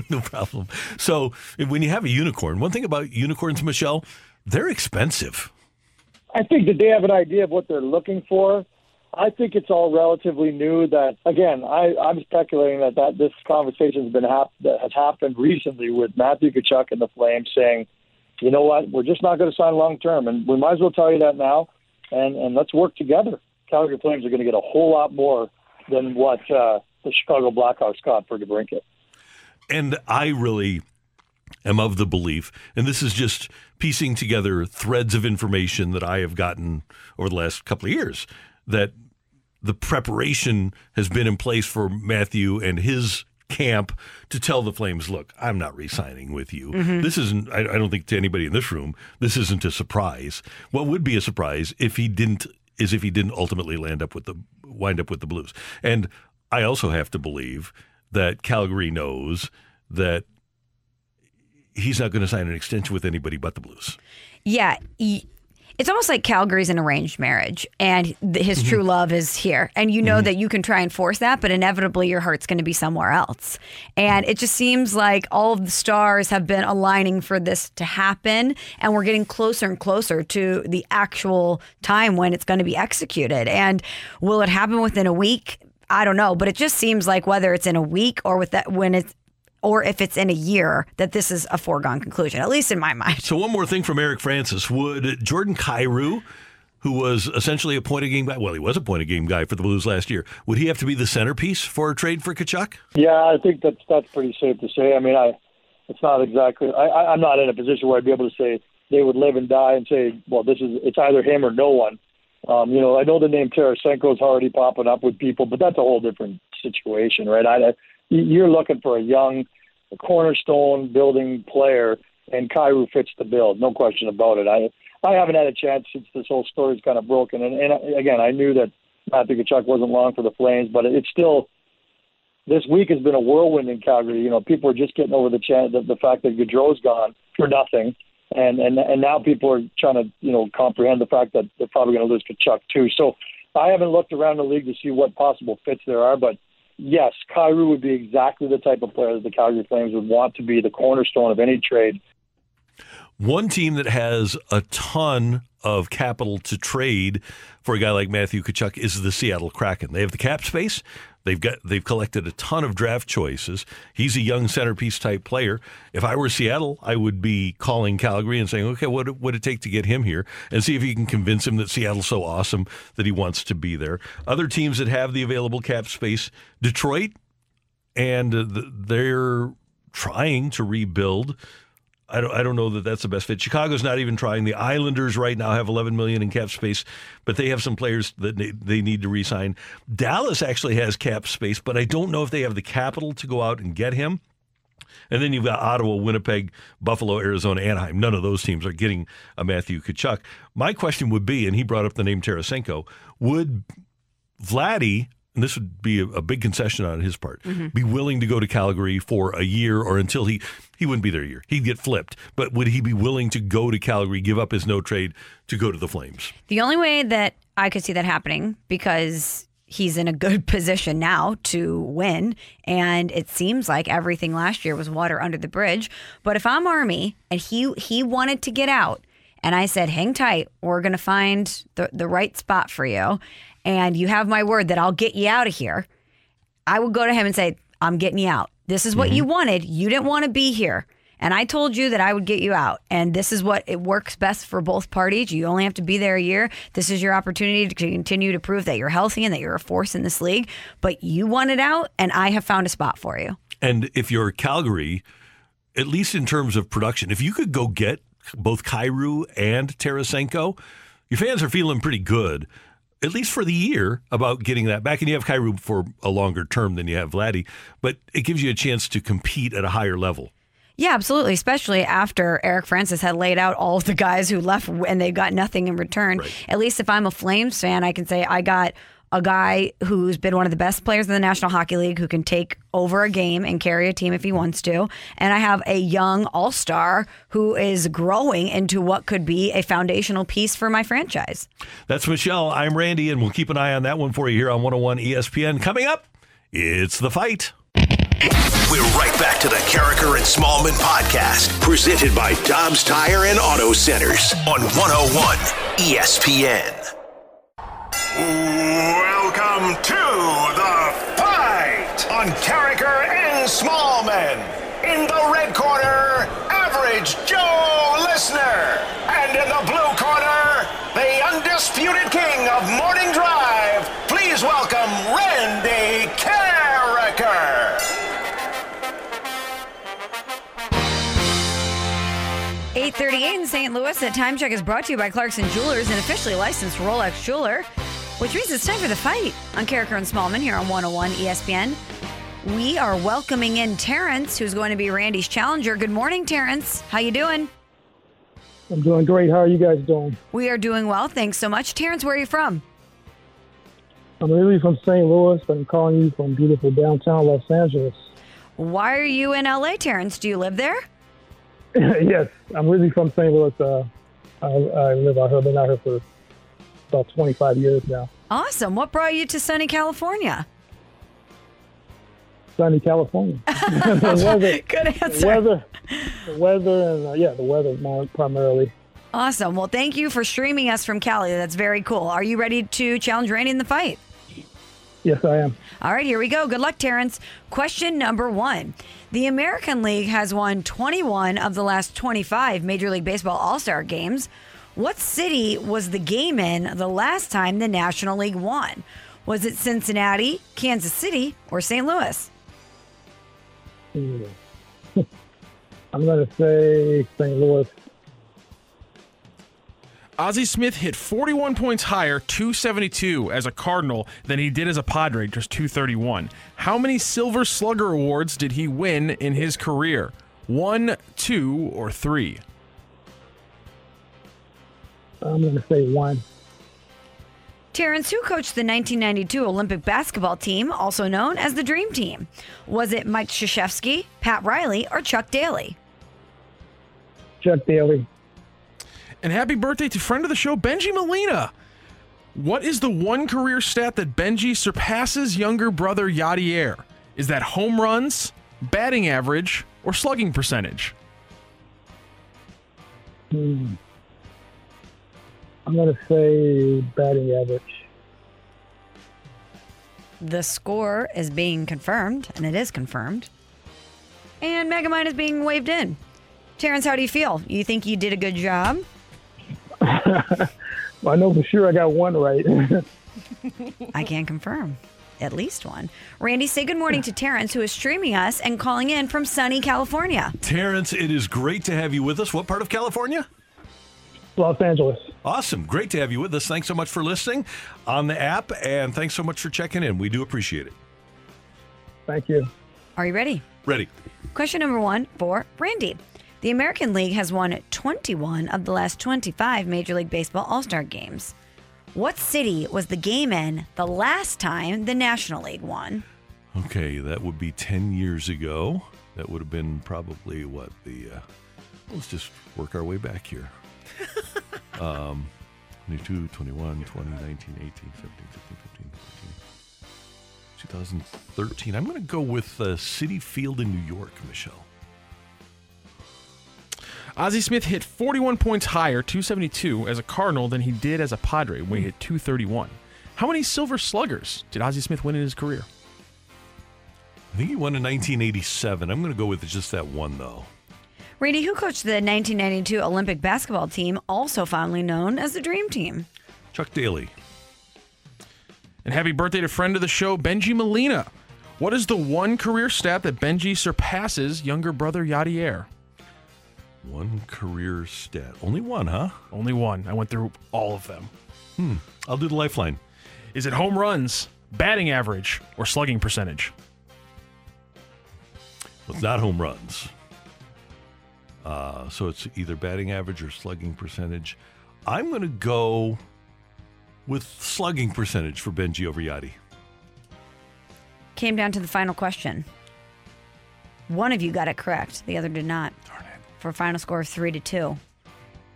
No problem. So when you have a unicorn, one thing about unicorns, Michelle, they're expensive. I think that they have an idea of what they're looking for. I think it's all relatively new that, again, I, I'm speculating that, that this conversation has been hap- that has happened recently with Matthew Tkachuk and the Flames saying, you know what, we're just not going to sign long-term, and we might as well tell you that now, and, and let's work together. Calgary Flames are going to get a whole lot more than what uh, the Chicago Blackhawks got for DeBrincat. And I really am of the belief, and this is just piecing together threads of information that I have gotten over the last couple of years, that the preparation has been in place for Matthew and his camp to tell the Flames, look, I'm not re-signing with you. Mm-hmm. This isn't, I, I don't think to anybody in this room, this isn't a surprise. What would be a surprise if he didn't, is if he didn't ultimately land up with the, wind up with the Blues. And I also have to believe that Calgary knows that he's not going to sign an extension with anybody but the Blues. Yeah. He- It's almost like Calgary's an arranged marriage and his true love is here. And you know mm-hmm. that you can try and force that, but inevitably your heart's going to be somewhere else. And it just seems like all of the stars have been aligning for this to happen. And we're getting closer and closer to the actual time when it's going to be executed. And will it happen within a week? I don't know. But it just seems like whether it's in a week or with that, when it's or if it's in a year, that this is a foregone conclusion, at least in my mind. So one more thing from Eric Francis. Would Jordan Kyrou who was essentially a point-a-game guy, well, he was a point-a-game guy for the Blues last year, would he have to be the centerpiece for a trade for Tkachuk? Yeah, I think that's that's pretty safe to say. I mean, I it's not exactly – I'm not in a position where I'd be able to say they would live and die and say, well, this is it's either him or no one. Um, you know, I know the name Tarasenko is already popping up with people, but that's a whole different situation, right? I, you're looking for a young, a cornerstone building player, and Kyrou fits the bill, no question about it. I I haven't had a chance since this whole story's kind of broken. And, and again, I knew that Matthew Tkachuk wasn't long for the Flames, but it's still, this week has been a whirlwind in Calgary. You know, people are just getting over the chance, the, the fact that Gaudreau's gone for nothing. And, and and now people are trying to, you know, comprehend the fact that they're probably going to lose Tkachuk too. So I haven't looked around the league to see what possible fits there are. But, yes, Kyrou would be exactly the type of player that the Calgary Flames would want to be the cornerstone of any trade. One team that has a ton of capital to trade for a guy like Matthew Tkachuk is the Seattle Kraken. They have the cap space. They've got they've collected a ton of draft choices. He's a young centerpiece type player. If I were Seattle, I would be calling Calgary and saying, okay, what would it take to get him here? And see if you can convince him that Seattle's so awesome that he wants to be there. Other teams that have the available cap space, Detroit, and they're trying to rebuild. I don't, I don't know that that's the best fit. Chicago's not even trying. The Islanders right now have eleven million dollars in cap space, but they have some players that they need to re-sign. Dallas actually has cap space, but I don't know if they have the capital to go out and get him. And then you've got Ottawa, Winnipeg, Buffalo, Arizona, Anaheim. None of those teams are getting a Matthew Tkachuk. My question would be, and he brought up the name Tarasenko, would Vladdy, and this would be a, a big concession on his part, mm-hmm. be willing to go to Calgary for a year or until he, he wouldn't be there a year. He'd get flipped. But would he be willing to go to Calgary, give up his no trade to go to the Flames? The only way that I could see that happening, because he's in a good position now to win, and it seems like everything last year was water under the bridge. But if I'm Army and he, he wanted to get out, and I said, hang tight, we're going to find the, the right spot for you, and you have my word that I'll get you out of here, I would go to him and say, I'm getting you out. This is what mm-hmm. you wanted. You didn't want to be here. And I told you that I would get you out. And this is what it works best for both parties. You only have to be there a year. This is your opportunity to continue to prove that you're healthy and that you're a force in this league. But you wanted out, and I have found a spot for you. And if you're Calgary, at least in terms of production, if you could go get both Kyrou and Tarasenko, your fans are feeling pretty good, at least for the year, about getting that back. And you have Kyrou for a longer term than you have Vladdy, but it gives you a chance to compete at a higher level. Yeah, absolutely, especially after Eric Francis had laid out all of the guys who left and they got nothing in return. Right. At least if I'm a Flames fan, I can say I got a guy who's been one of the best players in the National Hockey League who can take over a game and carry a team if he wants to. And I have a young all-star who is growing into what could be a foundational piece for my franchise. That's Michelle. I'm Randy, and we'll keep an eye on that one for you here on one oh one E S P N. Coming up, it's The Fight. We're right back to the Carricker and Smallman podcast, presented by Dobbs Tire and Auto Centers on one oh one E S P N. Welcome to The Fight on Carricker and Smallman. In the red corner, Average Joe Listener. And in the blue corner, the undisputed king of morning drive. Please welcome Randy Carricker. eight thirty-eight in Saint Louis. That time check is brought to you by Clarkson Jewelers, an officially licensed Rolex jeweler. Which means it's time for The Fight on Carricker and Smallman here on one oh one E S P N. We are welcoming in Terrence, who's going to be Randy's challenger. Good morning, Terrence. How you doing? I'm doing great. How are you guys doing? We are doing well. Thanks so much. Terrence, where are you from? I'm really from Saint Louis, but I'm calling you from beautiful downtown Los Angeles. Why are you in L A, Terrence? Do you live there? Yes. I'm really from Saint Louis. Uh, I, I live out here. I've been out here for about twenty-five years now. Awesome. What brought you to sunny California? Sunny California. The weather. Good answer. The weather, the weather and, uh, yeah, the weather primarily. Awesome. Well, thank you for streaming us from Cali. That's very cool. Are you ready to challenge Randy in The Fight? Yes, I am. All right, here we go. Good luck, Terrence. Question number one. The American League has won twenty-one of the last twenty-five Major League Baseball All-Star games. What city was the game in the last time the National League won? Was it Cincinnati, Kansas City, or Saint Louis? I'm going to say Saint Louis. Ozzie Smith hit forty-one points higher, two seventy-two, as a Cardinal than he did as a Padre, just two thirty-one. How many Silver Slugger Awards did he win in his career? One, two, or three? I'm going to say one. Terrence, who coached the nineteen ninety-two Olympic basketball team, also known as the Dream Team? Was it Mike Krzyzewski, Pat Riley, or Chuck Daly? Chuck Daly. And happy birthday to friend of the show, Benji Molina. What is the one career stat that Benji surpasses younger brother Yadier? Is that home runs, batting average, or slugging percentage? Hmm. I'm going to say batting average. The score is being confirmed, and it is confirmed. And Megamind is being waved in. Terrence, how do you feel? You think you did a good job? Well, I know for sure I got one right. I can confirm at least one. Randy, say good morning to Terrence, who is streaming us and calling in from sunny California. Terrence, it is great to have you with us. What part of California? Los Angeles. Awesome. Great to have you with us. Thanks so much for listening on the app, and thanks so much for checking in. We do appreciate it. Thank you. Are you ready? Ready. Question number one for Randy. The American League has won twenty-one of the last twenty-five Major League Baseball All-Star games. What city was the game in the last time the National League won? Okay, that would be ten years ago. That would have been probably what the... Uh, let's just work our way back here. um, twenty-two, twenty-one, twenty, nineteen, eighteen, fifteen, fifteen, fifteen, fifteen, twenty thirteen. I'm going to go with uh, City Field in New York, Michelle. Ozzie Smith hit forty-one points higher, two seventy-two, as a Cardinal than he did as a Padre when he hit two thirty-one. How many Silver Sluggers did Ozzie Smith win in his career? I think he won in nineteen eighty-seven. I'm going to go with just that one, though. Randy, who coached the nineteen ninety-two Olympic basketball team, also fondly known as the Dream Team? Chuck Daly. And happy birthday to friend of the show, Benji Molina. What is the one career stat that Benji surpasses younger brother Yadier? One career stat. Only one, huh? Only one. I went through all of them. Hmm. I'll do the lifeline. Is it home runs, batting average, or slugging percentage? Well, it's not home runs. Uh, so it's either batting average or slugging percentage. I'm going to go with slugging percentage for Benji over Yachty. Came down to the final question. One of you got it correct. The other did not. Darn it. For a final score of three to two.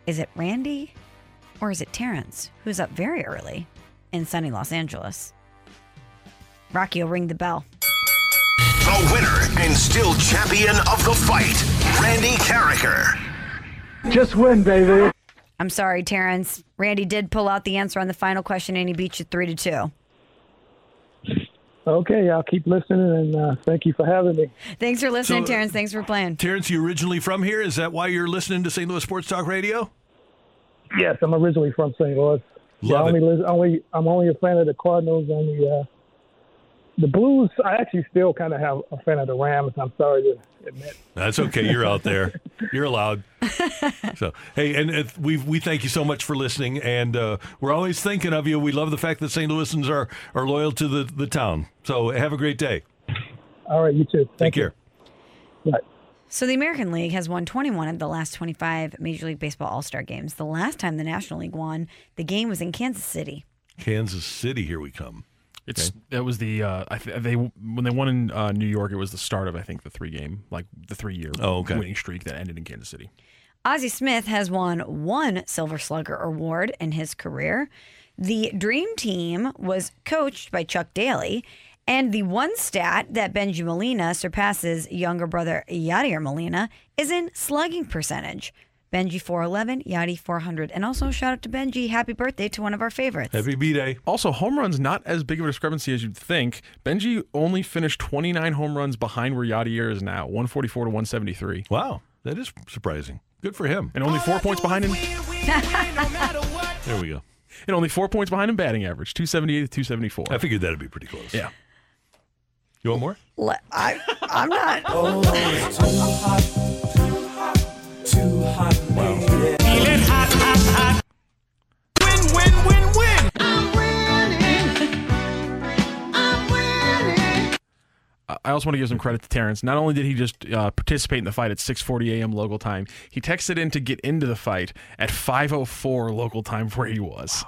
Is it Randy or is it Terrence, who's up very early in sunny Los Angeles? Rocky will ring the bell. The winner and still champion of the fight, Randy Carricker. Just win, baby. I'm sorry, Terrence. Randy did pull out the answer on the final question, and he beat you three to two. Okay, I'll keep listening, and uh, thank you for having me. Thanks for listening, so, Terrence. Thanks for playing. Terrence, you originally from here? Is that why you're listening to Saint Louis Sports Talk Radio? Yes, I'm originally from Saint Louis. Love yeah, it. Only, only, I'm only a fan of the Cardinals and the, uh, the Blues. I actually still kind of have a fan of the Rams. I'm sorry to admit. That's okay. You're out there. You're allowed. So, hey, and, and we we thank you so much for listening, and uh, we're always thinking of you. We love the fact that Saint Louisans are, are loyal to the, the town. So have a great day. All right, you too. Thank Take you. care. Bye. So the American League has won twenty-one of the last twenty-five Major League Baseball All-Star games. The last time the National League won, the game was in Kansas City. Kansas City, here we come. It's okay. That was the uh, I th- they when they won in uh, New York. It was the start of I think the three game like the three year oh, okay. winning streak that ended in Kansas City. Ozzie Smith has won one Silver Slugger award in his career. The Dream Team was coached by Chuck Daly, and the one stat that Benji Molina surpasses younger brother Yadier Molina is in slugging percentage. Benji four eleven, Yachty four hundred. And also, shout out to Benji. Happy birthday to one of our favorites. Happy B-Day. Also, home runs, not as big of a discrepancy as you'd think. Benji only finished twenty-nine home runs behind where Yadier is now, one forty-four to one seventy-three. Wow, that is surprising. Good for him. And only four points behind him. There we go. And only four points behind him batting average, two seventy-eight to two seventy-four. I figured that would be pretty close. Yeah. You want more? Le- I, I'm not. Oh, it's too hot, too hot, too hot. Wow. Feeling hot, hot, hot. Win, win, win, win. I'm winning. I'm winning. I also want to give some credit to Terrence. Not only did he just uh, participate in the fight at six forty a.m. local time, he texted in to get into the fight at five oh four local time where he was.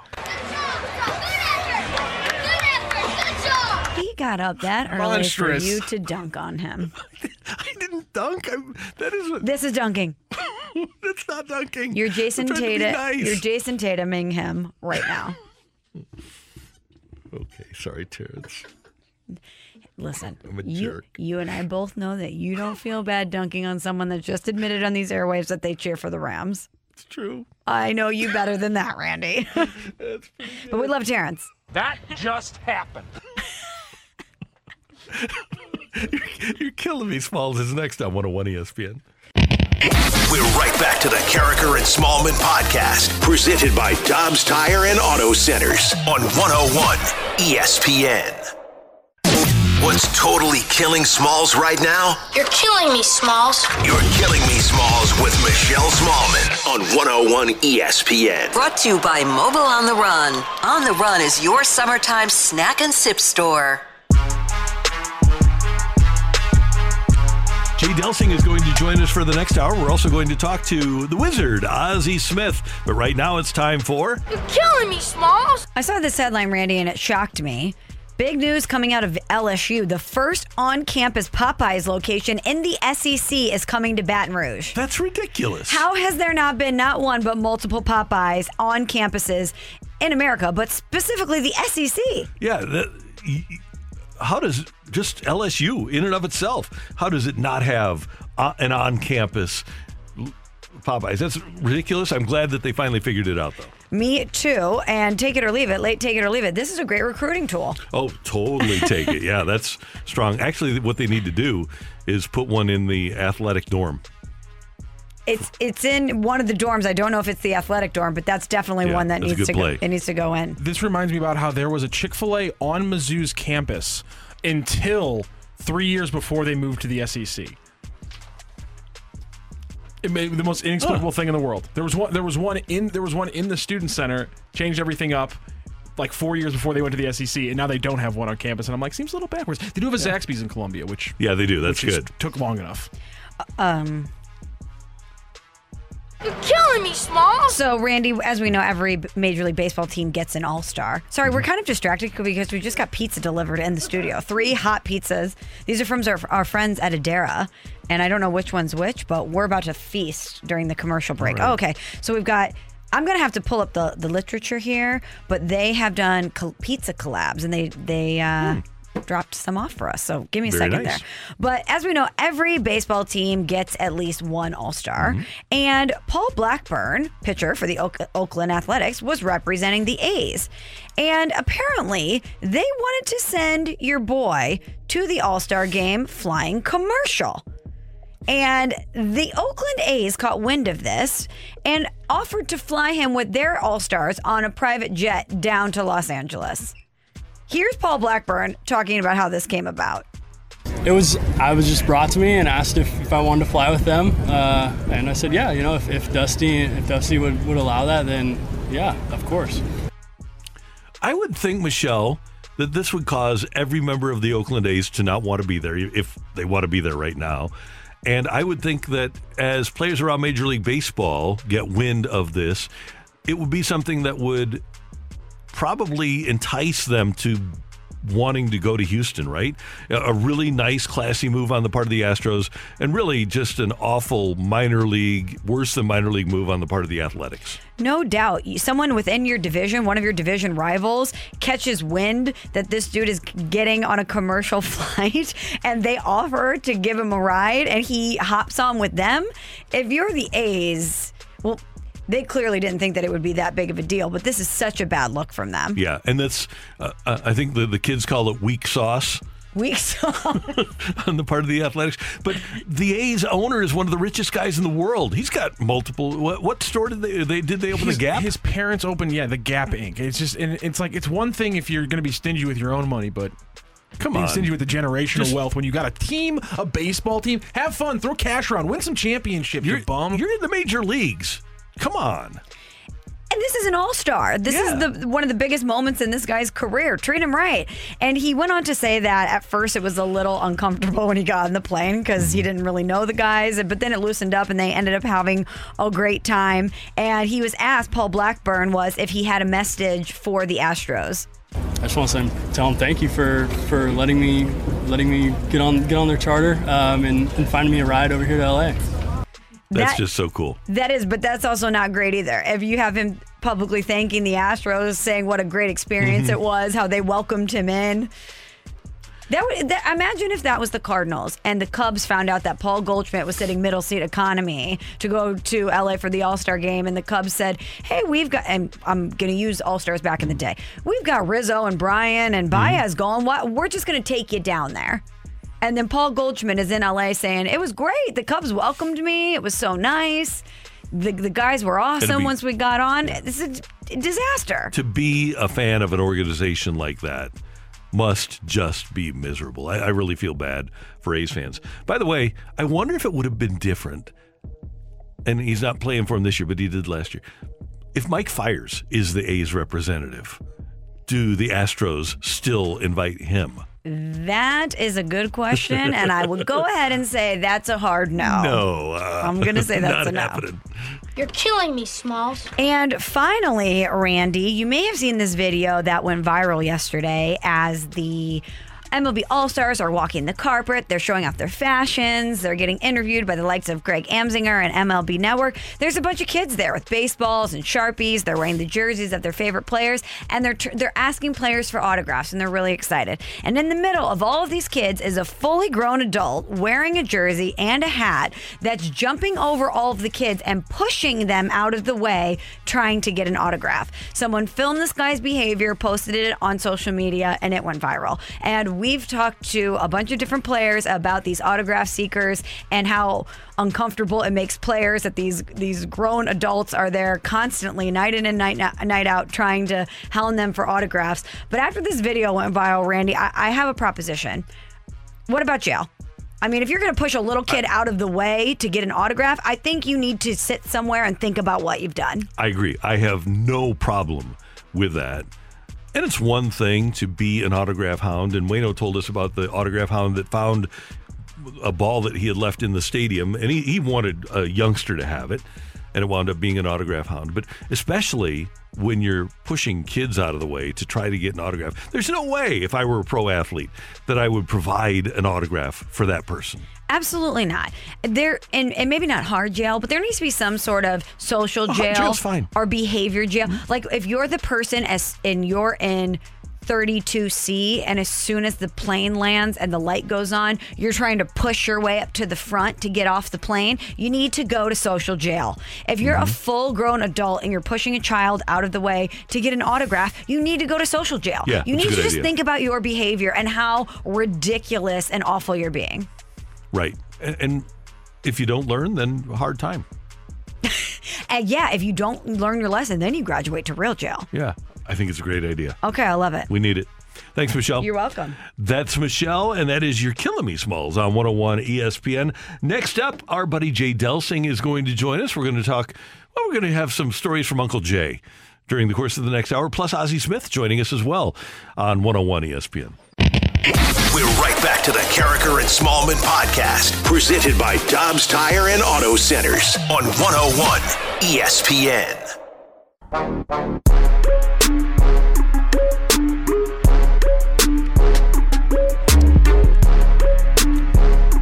He got up that early Monstrous. for you to dunk on him. I didn't dunk. I'm, that is a, this is dunking. That's not dunking. You're Jason Tatum. Nice. You're Jason Tatuming him right now. Okay, sorry, Terrence. Listen, I'm a you, jerk. You and I both know that you don't feel bad dunking on someone that just admitted on these airwaves that they cheer for the Rams. It's true. I know you better than that, Randy. That's but we love Terrence. That just happened. you're, you're killing me, Smalls. Is next on one oh one E S P N. We're right back to the Carricker and Smallman podcast, presented by Dobbs Tire and Auto Centers on one oh one E S P N. What's totally killing Smalls right now? You're killing me, Smalls. You're killing me, Smalls, with Michelle Smallman on one oh one E S P N. Brought to you by Mobile on the Run. On the Run is your summertime snack and sip store. Jay Delsing is going to join us for the next hour. We're also going to talk to the wizard, Ozzie Smith. But right now it's time for... You're killing me, Smalls. I saw this headline, Randy, and it shocked me. Big news coming out of L S U. The first on-campus Popeyes location in the S E C is coming to Baton Rouge. That's ridiculous. How has there not been not one but multiple Popeyes on campuses in America, but specifically the S E C? Yeah, that... Y- How does just L S U in and of itself, how does it not have an on-campus Popeyes? That's ridiculous. I'm glad that they finally figured it out, though. Me too. And take it or leave it. Late take it or leave it. This is a great recruiting tool. Oh, totally take it. Yeah, that's strong. Actually, what they need to do is put one in the athletic dorm. It's it's in one of the dorms. I don't know if it's the athletic dorm, but that's definitely yeah, one that needs to go, it needs to go in. This reminds me about how there was a Chick-fil-A on Mizzou's campus until three years before they moved to the S E C. It may be the most inexplicable oh. thing in the world. There was one. There was one in. There was one in the student center. Changed everything up. Like four years before they went to the S E C, and now they don't have one on campus. And I'm like, seems a little backwards. They do have a yeah. Zaxby's in Columbia, which yeah, they do. That's good. Took long enough. Um. You're killing me, Smalls. So, Randy, as we know, every Major League Baseball team gets an all-star. Sorry, we're kind of distracted because we just got pizza delivered in the studio. Three hot pizzas. These are from our, our friends at Adara, and I don't know which one's which, but we're about to feast during the commercial break. Right. Oh, okay, so we've got... I'm going to have to pull up the, the literature here, but they have done co- pizza collabs, and they... they uh, mm. dropped some off for us, so give me a Very second nice. there. But as we know, every baseball team gets at least one all-star, mm-hmm. and Paul Blackburn, pitcher for the Oak- Oakland Athletics, was representing the A's, and apparently they wanted to send your boy to the all-star game flying commercial. And the Oakland A's caught wind of this and offered to fly him with their all-stars on a private jet down to Los Angeles. Here's Paul Blackburn talking about how this came about. It was, I was just brought to me and asked if, if I wanted to fly with them. Uh, and I said, yeah, you know, if, if Dusty if Dusty would, would allow that, then yeah, of course. I would think, Michelle, that this would cause every member of the Oakland A's to not want to be there if they want to be there right now. And I would think that as players around Major League Baseball get wind of this, it would be something that would probably entice them to wanting to go to Houston, right? A really nice, classy move on the part of the Astros, and really just an awful minor league, worse than minor league move on the part of the Athletics. No doubt. Someone within your division, one of your division rivals, catches wind that this dude is getting on a commercial flight, and they offer to give him a ride, and he hops on with them. If you're the A's, well... They clearly didn't think that it would be that big of a deal, but this is such a bad look from them. Yeah, and that's, uh, I think the, the kids call it weak sauce. weeks off on the part of the Athletics. But the A's owner is one of the richest guys in the world. He's got multiple. What, what store did they, they did they open his, the Gap? His parents opened, yeah, the Gap Incorporated. It's just, and it's like, it's one thing if you're going to be stingy with your own money, but come on, stingy with the generational just, wealth when you got a team, a baseball team. Have fun, throw cash around, win some championships. You're, you bum. You're in the major leagues. Come on. And this is an all-star. This yeah. is the one of the biggest moments in this guy's career. Treat him right. And he went on to say that at first it was a little uncomfortable when he got on the plane because he didn't really know the guys. But then it loosened up and they ended up having a great time. And he was asked, Paul Blackburn was, if he had a message for the Astros. I just want to say, tell them thank you for, for letting me letting me get on get on their charter um, and, and finding me a ride over here to L A. That's that, just so cool. That is, but that's also not great either. If you have him publicly thanking the Astros, saying what a great experience mm-hmm. it was, how they welcomed him in. That, would, that imagine if that was the Cardinals and the Cubs found out that Paul Goldschmidt was sitting middle seat economy to go to L A for the All-Star game, and the Cubs said, hey, we've got, and I'm going to use All-Stars back in the day, we've got Rizzo and Brian and Baez mm-hmm. going, what, we're just going to take you down there. And then Paul Goldschmidt is in L A saying, it was great. The Cubs welcomed me. It was so nice. The the guys were awesome be, once we got on. It's a disaster. To be a fan of an organization like that must just be miserable. I, I really feel bad for A's fans. By the way, I wonder if it would have been different. And he's not playing for him this year, but he did last year. If Mike Fiers is the A's representative, do the Astros still invite him? That is a good question, and I will go ahead and say that's a hard no. No. Uh, I'm going to say that's a no. Not happening. You're killing me, Smalls. And finally, Randy, you may have seen this video that went viral yesterday as the M L B All-Stars are walking the carpet. They're showing off their fashions. They're getting interviewed by the likes of Greg Amsinger and M L B Network. There's a bunch of kids there with baseballs and Sharpies. They're wearing the jerseys of their favorite players, and they're tr- they're asking players for autographs, and they're really excited. And in the middle of all of these kids is a fully grown adult wearing a jersey and a hat that's jumping over all of the kids and pushing them out of the way, trying to get an autograph. Someone filmed this guy's behavior, posted it on social media, and it went viral. And we've talked to a bunch of different players about these autograph seekers and how uncomfortable it makes players that these these grown adults are there constantly, night in and night, night out, trying to hound them for autographs. But after this video went viral, Randy, I, I have a proposition. What about jail? I mean, if you're going to push a little kid out of the way to get an autograph, I think you need to sit somewhere and think about what you've done. I agree. I have no problem with that. And it's one thing to be an autograph hound, and Waino told us about the autograph hound that found a ball that he had left in the stadium, and he, he wanted a youngster to have it, and it wound up being an autograph hound. But especially when you're pushing kids out of the way to try to get an autograph, there's no way, if I were a pro athlete, that I would provide an autograph for that person. Absolutely not. There and, and maybe not hard jail, but there needs to be some sort of social jail oh, or behavior jail. Mm-hmm. Like if you're the person as and you're in thirty-two C, and as soon as the plane lands and the light goes on, you're trying to push your way up to the front to get off the plane, you need to go to social jail. If you're mm-hmm. a full-grown adult and you're pushing a child out of the way to get an autograph, you need to go to social jail. Yeah, you need to just idea. think about your behavior and how ridiculous and awful you're being. Right. And, and if you don't learn, then hard time. And yeah, if you don't learn your lesson, then you graduate to real jail. Yeah. I think it's a great idea. Okay, I love it. We need it. Thanks, Michelle. You're welcome. That's Michelle, and that is You're Killing Me, Smalls, on one oh one E S P N. Next up, our buddy Jay Delsing is going to join us. We're going to talk, well, we're going to have some stories from Uncle Jay during the course of the next hour, plus Ozzie Smith joining us as well on one oh one E S P N. We're right back to the Carricker and Smallman podcast, presented by Dobbs Tire and Auto Centers on one oh one E S P N.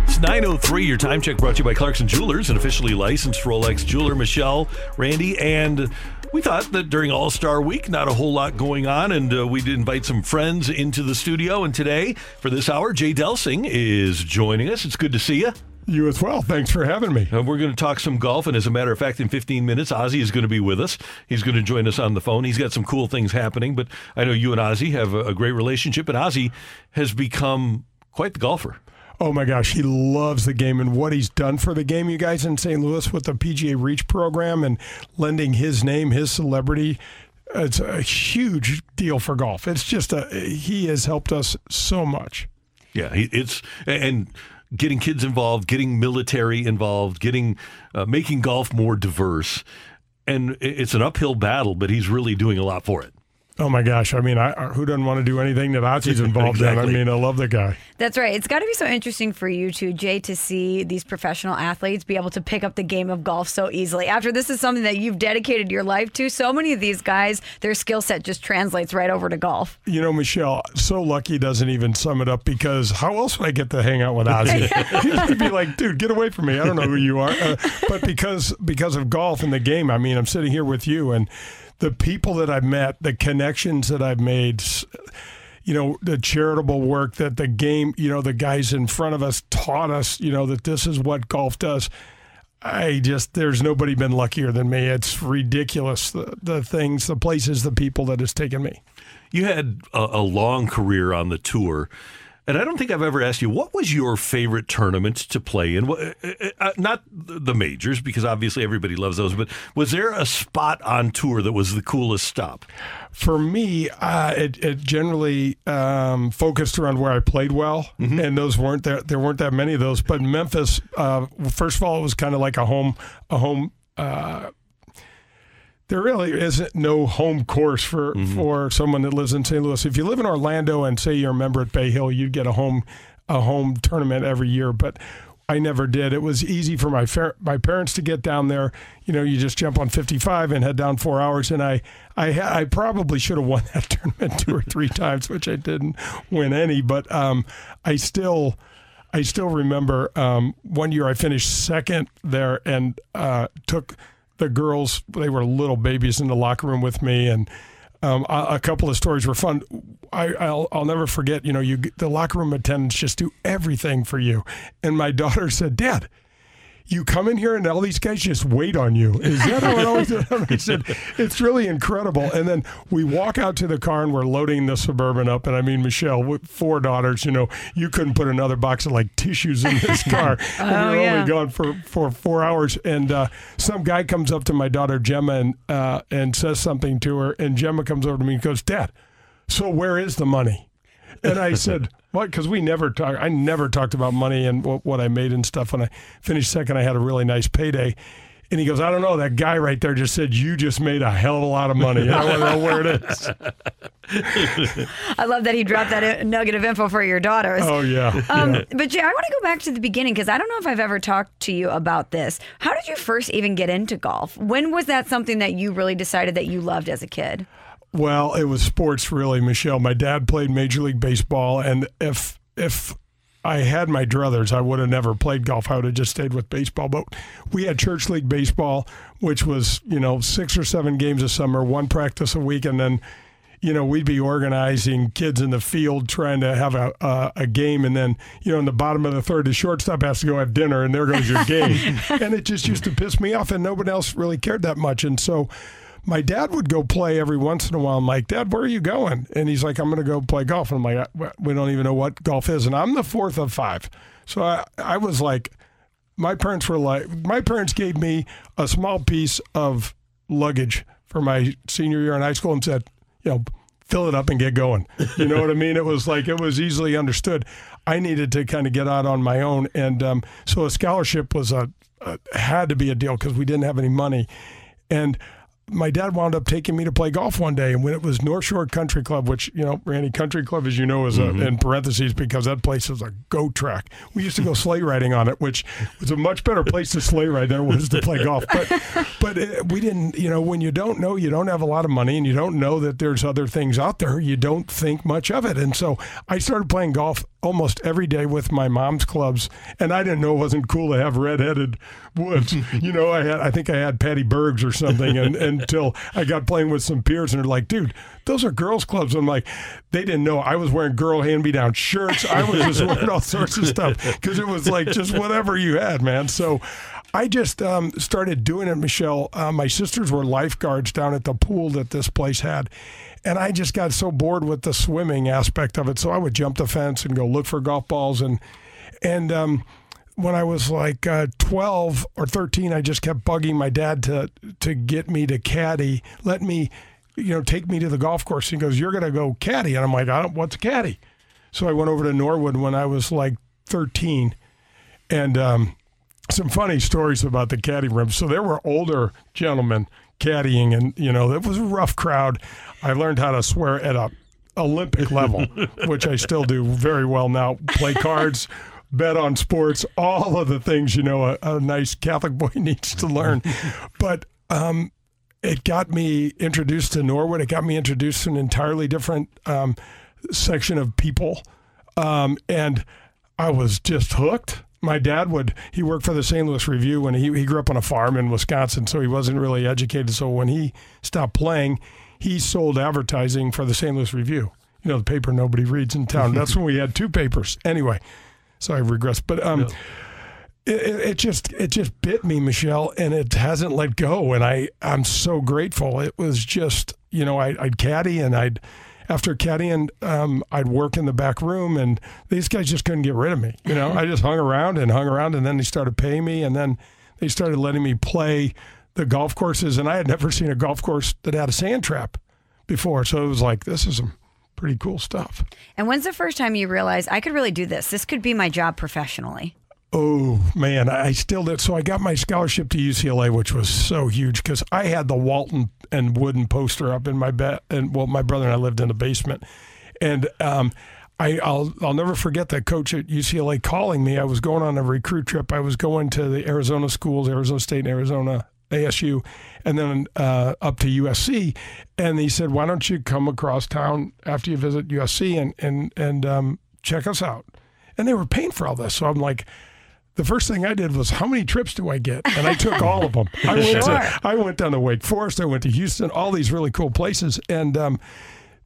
It's nine oh three. Your time check brought to you by Clarkson Jewelers, an officially licensed Rolex jeweler. Michelle, Randy, and we thought that during All-Star Week, not a whole lot going on, and uh, we'd invite some friends into the studio. And today, for this hour, Jay Delsing is joining us. It's good to see you. You as well. Thanks for having me. And we're going to talk some golf, and as a matter of fact, in fifteen minutes, Ozzie is going to be with us. He's going to join us on the phone. He's got some cool things happening, but I know you and Ozzie have a great relationship, and Ozzie has become quite the golfer. Oh, my gosh. He loves the game and what he's done for the game, you guys, in Saint Louis with the P G A Reach program and lending his name, his celebrity. It's a huge deal for golf. It's just a he has helped us so much. Yeah, it's and getting kids involved, getting military involved, getting uh, making golf more diverse. And it's an uphill battle, but he's really doing a lot for it. Oh, my gosh. I mean, I, who doesn't want to do anything that Otzi's involved exactly. in? I mean, I love the guy. That's right. It's got to be so interesting for you, too, Jay, to see these professional athletes be able to pick up the game of golf so easily. After this is something that you've dedicated your life to, so many of these guys, their skill set just translates right over to golf. You know, Michelle, so lucky doesn't even sum it up because how else would I get to hang out with Ozzy? He'd be like, dude, get away from me. I don't know who you are. Uh, but because because of golf and the game, I mean, I'm sitting here with you and the people that I've met, the connections that I've made, you know, the charitable work that the game, you know, the guys in front of us taught us, you know, that this is what golf does. I just, there's nobody been luckier than me. It's ridiculous, the, the things, the places, the people that has taken me. You had a, a long career on the tour. And I don't think I've ever asked you, what was your favorite tournament to play in? Not the majors, because obviously everybody loves those, but was there a spot on tour that was the coolest stop? For me, uh, it, it generally um, focused around where I played well, mm-hmm. and those weren't there. There weren't that many of those. But Memphis, uh, first of all, it was kind of like a home, a home. Uh, There really isn't no home course for, mm-hmm. for someone that lives in Saint Louis. If you live in Orlando and say you're a member at Bay Hill, you'd get a home a home tournament every year, but I never did. It was easy for my fa- my parents to get down there. You know, you just jump on fifty-five and head down four hours, and I, I, I probably should have won that tournament two or three times, which I didn't win any, but um, I still... I still remember um, one year I finished second there and uh, took... The girls, they were little babies in the locker room with me, and um, a, a couple of stories were fun. I, I'll, I'll never forget, you know, you the locker room attendants just do everything for you. And my daughter said, Dad, you come in here and all these guys just wait on you. Is that how it always is? I said, it's really incredible. And then we walk out to the car and we're loading the Suburban up. And I mean, Michelle, with four daughters, you know, you couldn't put another box of like tissues in this car. oh, we were yeah. only gone for, for four hours. And uh, some guy comes up to my daughter, Gemma, and, uh, and says something to her. And Gemma comes over to me and goes, Dad, so where is the money? And I said, what? Because we never talk. I never talked about money and what, what I made and stuff. When I finished second, I had a really nice payday. And he goes, I don't know. That guy right there just said, you just made a hell of a lot of money. I don't know where it is. I love that he dropped that nugget of info for your daughters. Oh, yeah. Um, yeah. But, Jay, I want to go back to the beginning because I don't know if I've ever talked to you about this. How did you first even get into golf? When was that something that you really decided that you loved as a kid? Well, it was sports, really, Michelle. My dad played Major League Baseball, and if if I had my druthers, I would have never played golf. I would have just stayed with baseball. But we had Church League Baseball, which was, you know, six or seven games a summer, one practice a week, and then, you know, we'd be organizing kids in the field trying to have a uh, a game, and then, you know, in the bottom of the third, the shortstop has to go have dinner, and there goes your game. And it just used to piss me off, and nobody else really cared that much. And so my dad would go play every once in a while. I'm like, Dad, where are you going? And he's like, I'm going to go play golf. And I'm like, we don't even know what golf is. And I'm the fourth of five. So I, I was like, my parents were like, my parents gave me a small piece of luggage for my senior year in high school and said, you know, fill it up and get going. You know what I mean? It was like, it was easily understood. I needed to kind of get out on my own. And um, so a scholarship was a, a had to be a deal because we didn't have any money. And my dad wound up taking me to play golf one day, and when it was North Shore Country Club, which, you know, Randy, Country Club, as you know, is a, mm-hmm. in parentheses because that place is a goat track. We used to go sleigh riding on it, which was a much better place to sleigh ride than it was to play golf. But, but it, we didn't, you know, when you don't know, you don't have a lot of money, and you don't know that there's other things out there, you don't think much of it. And so I started playing golf almost every day with my mom's clubs, and I didn't know it wasn't cool to have redheaded woods. You know, I had I think I had Patty Bergs or something, and until I got playing with some peers, and they're like, dude, those are girls' clubs. I'm like, they didn't know I was wearing girl hand-me-down shirts. I was just wearing all sorts of stuff because it was like just whatever you had, man. So I just um, started doing it, Michelle. Uh, my sisters were lifeguards down at the pool that this place had, and I just got so bored with the swimming aspect of it, so I would jump the fence and go look for golf balls. And and um, when I was like uh, twelve or thirteen, I just kept bugging my dad to to get me to caddy, let me, you know, take me to the golf course. He goes, "You're going to go caddy." And I'm like, "I don't, what's a caddy?" So I went over to Norwood when I was like thirteen, and um, some funny stories about the caddy room. So there were older gentlemen caddying, and, you know, it was a rough crowd. I learned how to swear at a Olympic level, which I still do very well now. Play cards, bet on sports, all of the things, you know, a, a nice Catholic boy needs to learn. But um, it got me introduced to Norwood. It got me introduced to an entirely different um, section of people. Um, and I was just hooked. My dad would, he worked for the Saint Louis Review, and he, he grew up on a farm in Wisconsin, so he wasn't really educated. So when he stopped playing, he sold advertising for the Saint Louis Review. You know, the paper nobody reads in town. That's when we had two papers. Anyway, so I regress. But um, no. it, it just it just bit me, Michelle, and it hasn't let go. And I, I'm so grateful. It was just, you know, I, I'd caddy, and I'd, after caddying, um, I'd work in the back room, and these guys just couldn't get rid of me. You know, I just hung around and hung around, and then they started paying me, and then they started letting me play the golf courses. And I had never seen a golf course that had a sand trap before, so it was like, this is some pretty cool stuff. And when's the first time you realized, I could really do this? This could be my job professionally. Oh, man, I still did. So I got my scholarship to U C L A, which was so huge because I had the Walton and Wooden poster up in my bed. And well, my brother and I lived in the basement. And um, I, I'll I'll never forget that coach at U C L A calling me. I was going on a recruit trip. I was going to the Arizona schools, Arizona State and Arizona, A S U, and then uh, up to U S C. And he said, "Why don't you come across town after you visit U S C and, and, and um, check us out?" And they were paying for all this. So I'm like, the first thing I did was, how many trips do I get? And I took all of them. I went, to, I went down to Wake Forest. I went to Houston, all these really cool places. And um,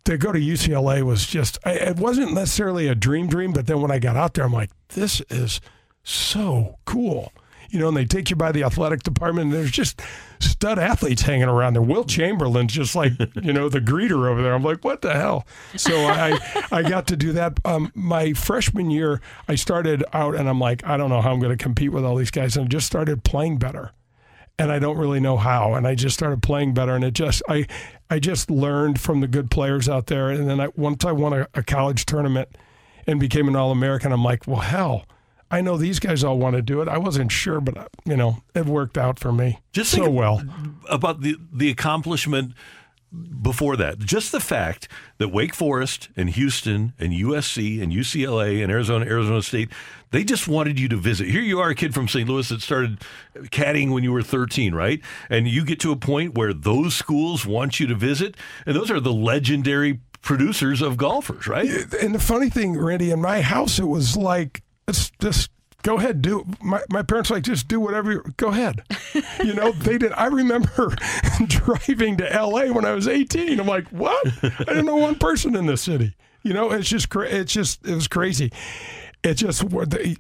to go to U C L A was just, I, it wasn't necessarily a dream dream, but then when I got out there, I'm like, this is so cool. You know, and they take you by the athletic department, and there's just stud athletes hanging around there. Will Chamberlain's just like, you know, the greeter over there. I'm like, what the hell? So I I got to do that. Um, my freshman year, I started out, and I'm like, I don't know how I'm going to compete with all these guys. And I just started playing better. And I don't really know how. And I just started playing better. And it just, I I just learned from the good players out there. And then I, once I won a, a college tournament and became an All-American, I'm like, well, hell, I know these guys all want to do it. I wasn't sure, but, you know, it worked out for me just so well. About the, the accomplishment before that. Just the fact that Wake Forest and Houston and U S C and U C L A and Arizona, Arizona State, they just wanted you to visit. Here you are, a kid from Saint Louis that started caddying when you were thirteen, right? And you get to a point where those schools want you to visit, and those are the legendary producers of golfers, right? And the funny thing, Randy, in my house, it was like, It's just go ahead, do my my parents were like, just do whatever you go ahead. You know, they did. I remember driving to L A when I was eighteen. I'm like, what? I didn't know one person in this city. You know, it's just it's just it was crazy. It just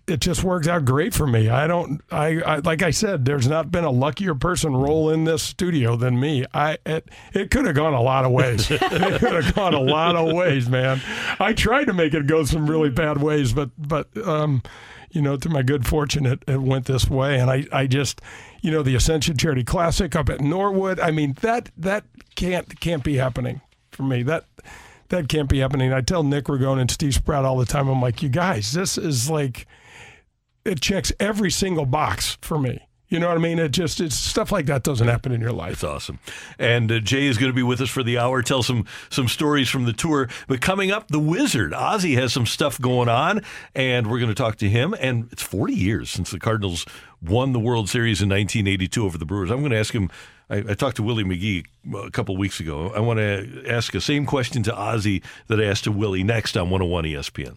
it just worked out great for me. I don't I, I like I said, there's not been a luckier person roll in this studio than me. I it, it could have gone a lot of ways. It could have gone a lot of ways, man. I tried to make it go some really bad ways, but but um, you know, to my good fortune, it, it went this way. And I I just, you know, the Ascension Charity Classic up at Norwood. I mean, that that can't can't be happening for me. That. That can't be happening. I tell Nick Ragone and Steve Sprout all the time, I'm like, you guys, this is like, it checks every single box for me. You know what I mean? It just, it's stuff like that doesn't happen in your life. It's awesome. And uh, Jay is going to be with us for the hour, tell some some stories from the tour. But coming up, the Wizard, Ozzie, has some stuff going on, and we're going to talk to him. And it's forty years since the Cardinals won the World Series in nineteen eighty-two over the Brewers. I'm going to ask him, I, I talked to Willie McGee a couple weeks ago. I want to ask the same question to Ozzie that I asked to Willie next on one oh one E S P N.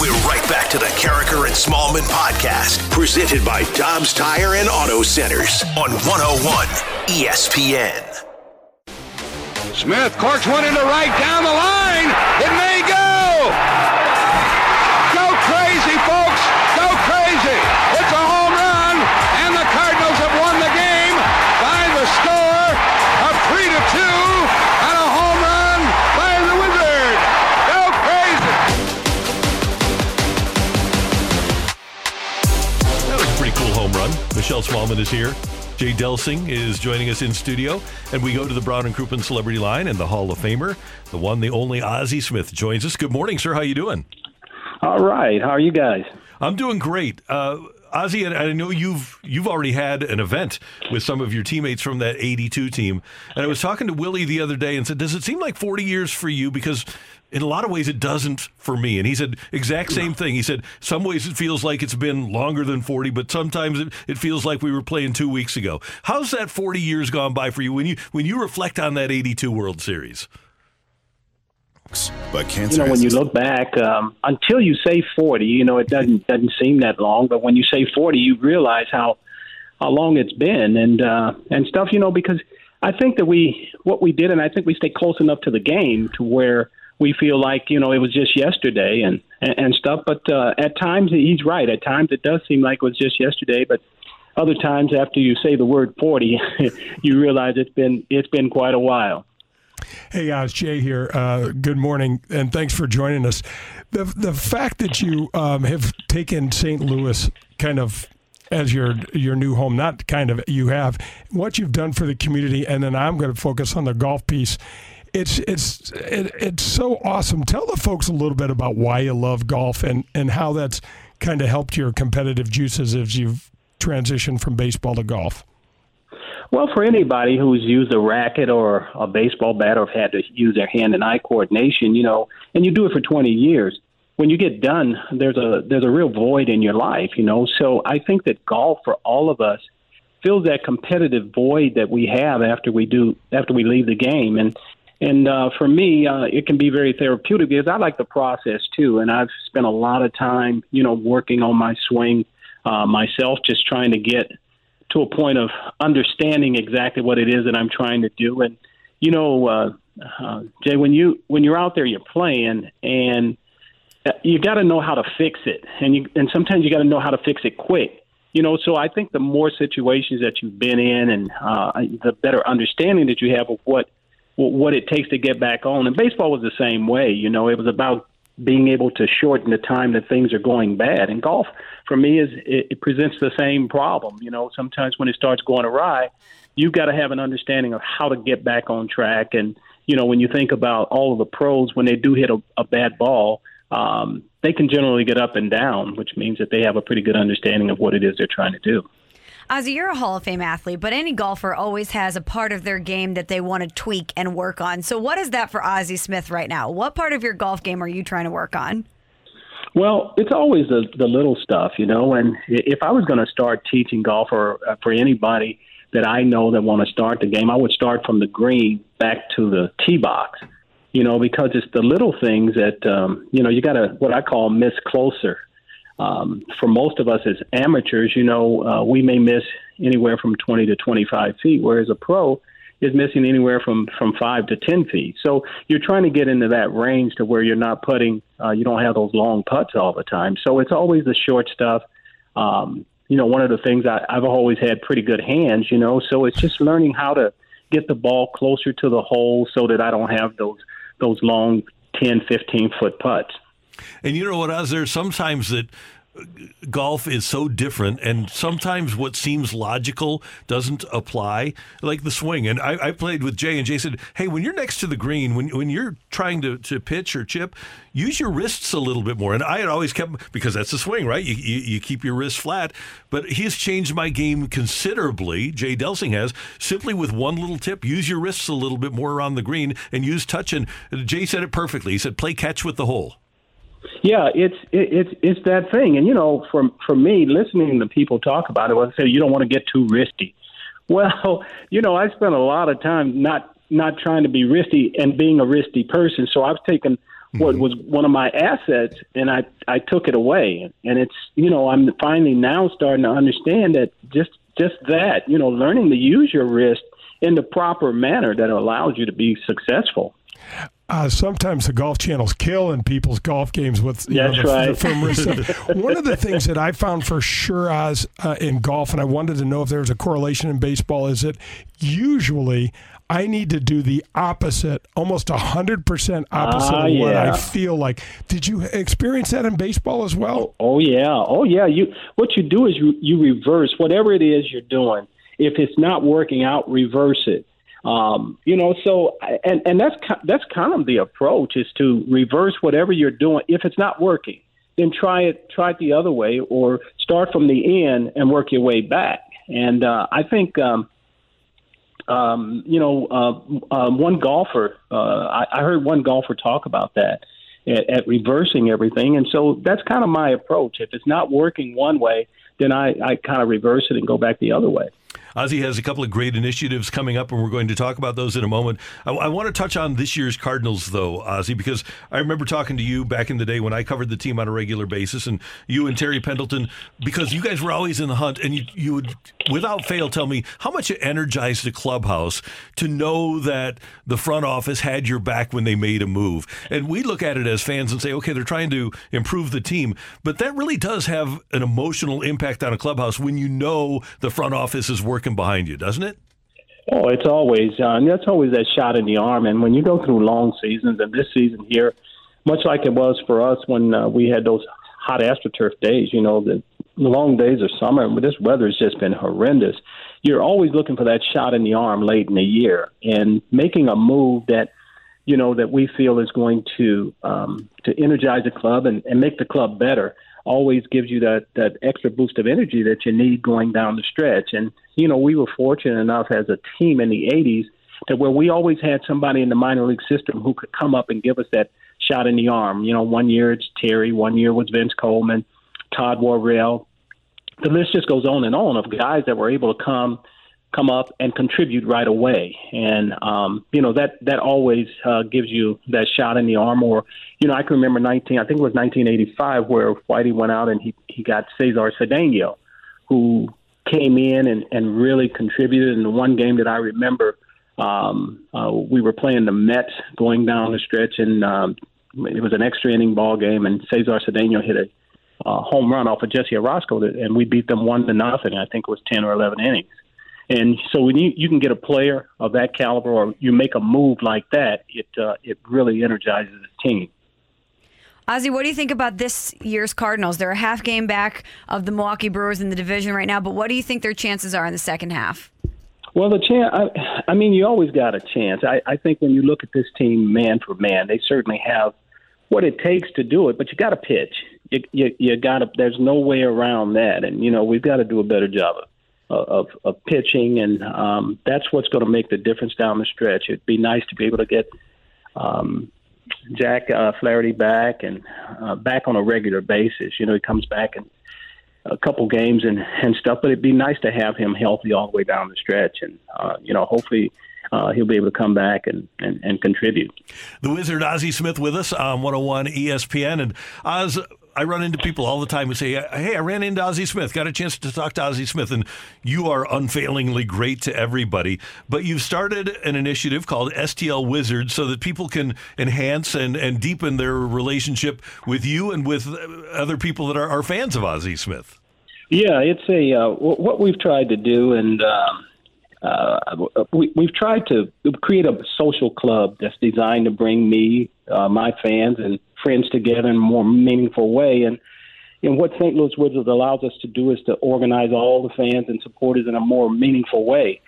We're right back to the Carricker and Smallman podcast, presented by Dobbs Tire and Auto Centers on one oh one E S P N. Smith corks one into right down the line. It may go. Go crazy, folks. Go crazy. It's a home run. And Schmelzman is here. Jay Delsing is joining us in studio, and we go to the Brown and Crouppen Celebrity Line, and the Hall of Famer, the one, the only Ozzie Smith joins us. Good morning, sir. How you doing? All right. How are you guys? I'm doing great. Uh, Ozzie, I know you've you've already had an event with some of your teammates from that eighty-two team, and I was talking to Willie the other day and said, does it seem like forty years for you? Because in a lot of ways, it doesn't for me. And he said exact same thing. He said, some ways it feels like it's been longer than forty, but sometimes it, it feels like we were playing two weeks ago. How's that forty years gone by for you when you when you reflect on that eighty-two World Series? But cancer, you know, when you look back, um, until you say forty, you know, it doesn't doesn't seem that long. But when you say forty, you realize how how long it's been and uh, and stuff, you know, because I think that we what we did, and I think we stay close enough to the game to where we feel like, you know, it was just yesterday and, and, and stuff. But uh, at times, he's right. At times, it does seem like it was just yesterday. But other times, after you say the word forty, you realize it's been it's been quite a while. Hey, guys, Jay here. Uh, good morning, and thanks for joining us. The the fact that you um, have taken Saint Louis kind of as your your new home, not kind of, you have, what you've done for the community, and then I'm going to focus on the golf piece. It's it's it, it's so awesome. Tell the folks a little bit about why you love golf and, and how that's kind of helped your competitive juices as you've transitioned from baseball to golf. Well, for anybody who's used a racket or a baseball bat or had to use their hand and eye coordination, you know, and you do it for twenty years, when you get done, there's a there's a real void in your life, you know. So I think that golf for all of us fills that competitive void that we have after we do after we leave the game. And And uh, for me, uh, it can be very therapeutic because I like the process, too. And I've spent a lot of time, you know, working on my swing uh, myself, just trying to get to a point of understanding exactly what it is that I'm trying to do. And, you know, uh, uh, Jay, when, you, when you're out there, you're playing, and you got to know how to fix it. And, you, and sometimes you got to know how to fix it quick. You know, so I think the more situations that you've been in and uh, the better understanding that you have of what what it takes to get back on. And baseball was the same way. You know, it was about being able to shorten the time that things are going bad. And golf, for me, is it, it presents the same problem. You know, sometimes when it starts going awry, you've got to have an understanding of how to get back on track. And, you know, when you think about all of the pros, when they do hit a, a bad ball, um, they can generally get up and down, which means that they have a pretty good understanding of what it is they're trying to do. Ozzie, you're a Hall of Fame athlete, but any golfer always has a part of their game that they want to tweak and work on. So what is that for Ozzie Smith right now? What part of your golf game are you trying to work on? Well, it's always the, the little stuff, you know. And if I was going to start teaching golf or, uh, for anybody that I know that want to start the game, I would start from the green back to the tee box, you know, because it's the little things that, um, you know, you got to what I call miss closer. Um, for most of us as amateurs, you know, uh, we may miss anywhere from twenty to twenty-five feet, whereas a pro is missing anywhere from, from five to ten feet. So you're trying to get into that range to where you're not putting, uh, you don't have those long putts all the time. So it's always the short stuff. Um, you know, one of the things I, I've always had pretty good hands, you know, so it's just learning how to get the ball closer to the hole so that I don't have those those long ten, fifteen foot putts. And you know what, Oz, there's sometimes that golf is so different, and sometimes what seems logical doesn't apply, like the swing. And I, I played with Jay, and Jay said, hey, when you're next to the green, when when you're trying to, to pitch or chip, use your wrists a little bit more. And I had always kept, because that's the swing, right? You, you, you keep your wrists flat. But he has changed my game considerably, Jay Delsing has, simply with one little tip. Use your wrists a little bit more around the green and use touch. And Jay said it perfectly. He said, play catch with the hole. Yeah, it's it's it's that thing, and you know, for for me, listening to people talk about it, well, they say you don't want to get too wristy. Well, you know, I spent a lot of time not not trying to be wristy and being a wristy person, so I've taken what was one of my assets, and I I took it away, and it's you know, I'm finally now starting to understand that just just that, you know, learning to use your wrist in the proper manner that allows you to be successful. Uh, sometimes the golf channel's killing people's golf games with you That's know, the, right. the firm wrist stuff. One of the things that I found for sure, Oz, uh, in golf, and I wanted to know if there was a correlation in baseball, is that usually I need to do the opposite, almost one hundred percent opposite uh, of what yeah. I feel like. Did you experience that in baseball as well? Oh, oh yeah. Oh, yeah. You What you do is you, you reverse whatever it is you're doing. If it's not working out, reverse it. Um, you know, so and, and that's that's kind of the approach, is to reverse whatever you're doing. If it's not working, then try it try it the other way, or start from the end and work your way back. And uh, I think, um, um, you know, uh, uh, one golfer, uh, I, I heard one golfer talk about that, at, at reversing everything. And so that's kind of my approach. If it's not working one way, then I, I kind of reverse it and go back the other way. Ozzie has a couple of great initiatives coming up, and we're going to talk about those in a moment. I, I want to touch on this year's Cardinals, though, Ozzie, because I remember talking to you back in the day when I covered the team on a regular basis, and you and Terry Pendleton, because you guys were always in the hunt, and you, you would, without fail, tell me how much it energized the clubhouse to know that the front office had your back when they made a move. And we look at it as fans and say, okay, they're trying to improve the team, but that really does have an emotional impact on a clubhouse when you know the front office is working behind you, doesn't it? Oh, it's always, uh, that's always that shot in the arm. And when you go through long seasons, and this season here, much like it was for us when uh, we had those hot AstroTurf days, you know, the long days of summer, and this weather has just been horrendous. You're always looking for that shot in the arm late in the year, and making a move that, you know, that we feel is going to um, to energize the club and, and make the club better, always gives you that, that extra boost of energy that you need going down the stretch. And, you know, we were fortunate enough as a team in the eighties that where we always had somebody in the minor league system who could come up and give us that shot in the arm. You know, one year it's Terry, one year was Vince Coleman, Todd Worrell. The list just goes on and on of guys that were able to come come up and contribute right away. And, um, you know, that, that always uh, gives you that shot in the arm. Or, you know, I can remember nineteen, I think it was nineteen eighty-five where Whitey went out and he, he got Cesar Cedeno, who came in and, and really contributed. And the one game that I remember, um, uh, we were playing the Mets going down the stretch, and um, it was an extra inning ball game, and Cesar Cedeno hit a uh, home run off of Jesse Orozco, and we beat them one to nothing. I think it was ten or eleven innings. And so when you, you can get a player of that caliber, or you make a move like that, it uh, it really energizes the team. Ozzie, what do you think about this year's Cardinals? They're a half game back of the Milwaukee Brewers in the division right now, but what do you think their chances are in the second half? Well, the chance, I, I mean, you always got a chance. I, I think when you look at this team man for man, they certainly have what it takes to do it, but you got to pitch. You, you, you got to, there's no way around that. And, you know, we've got to do a better job of it. Of, of pitching, and um, that's what's going to make the difference down the stretch. It'd be nice to be able to get um, Jack uh, Flaherty back and uh, back on a regular basis. You know, he comes back in a couple games and, and stuff, but it'd be nice to have him healthy all the way down the stretch. And, uh, you know, hopefully uh, he'll be able to come back and, and, and contribute. The Wizard Ozzie Smith with us on one oh one E S P N. And Oz, I run into people all the time who say, hey, I ran into Ozzie Smith, got a chance to talk to Ozzie Smith, and you are unfailingly great to everybody. But you've started an initiative called S T L Wizards so that people can enhance and, and deepen their relationship with you and with other people that are, are fans of Ozzie Smith. Yeah, it's a uh, what we've tried to do, and um, uh, we, we've tried to create a social club that's designed to bring me, uh, my fans, and friends together in a more meaningful way. And, and what Saint Louis Wizards allows us to do is to organize all the fans and supporters in a more meaningful way.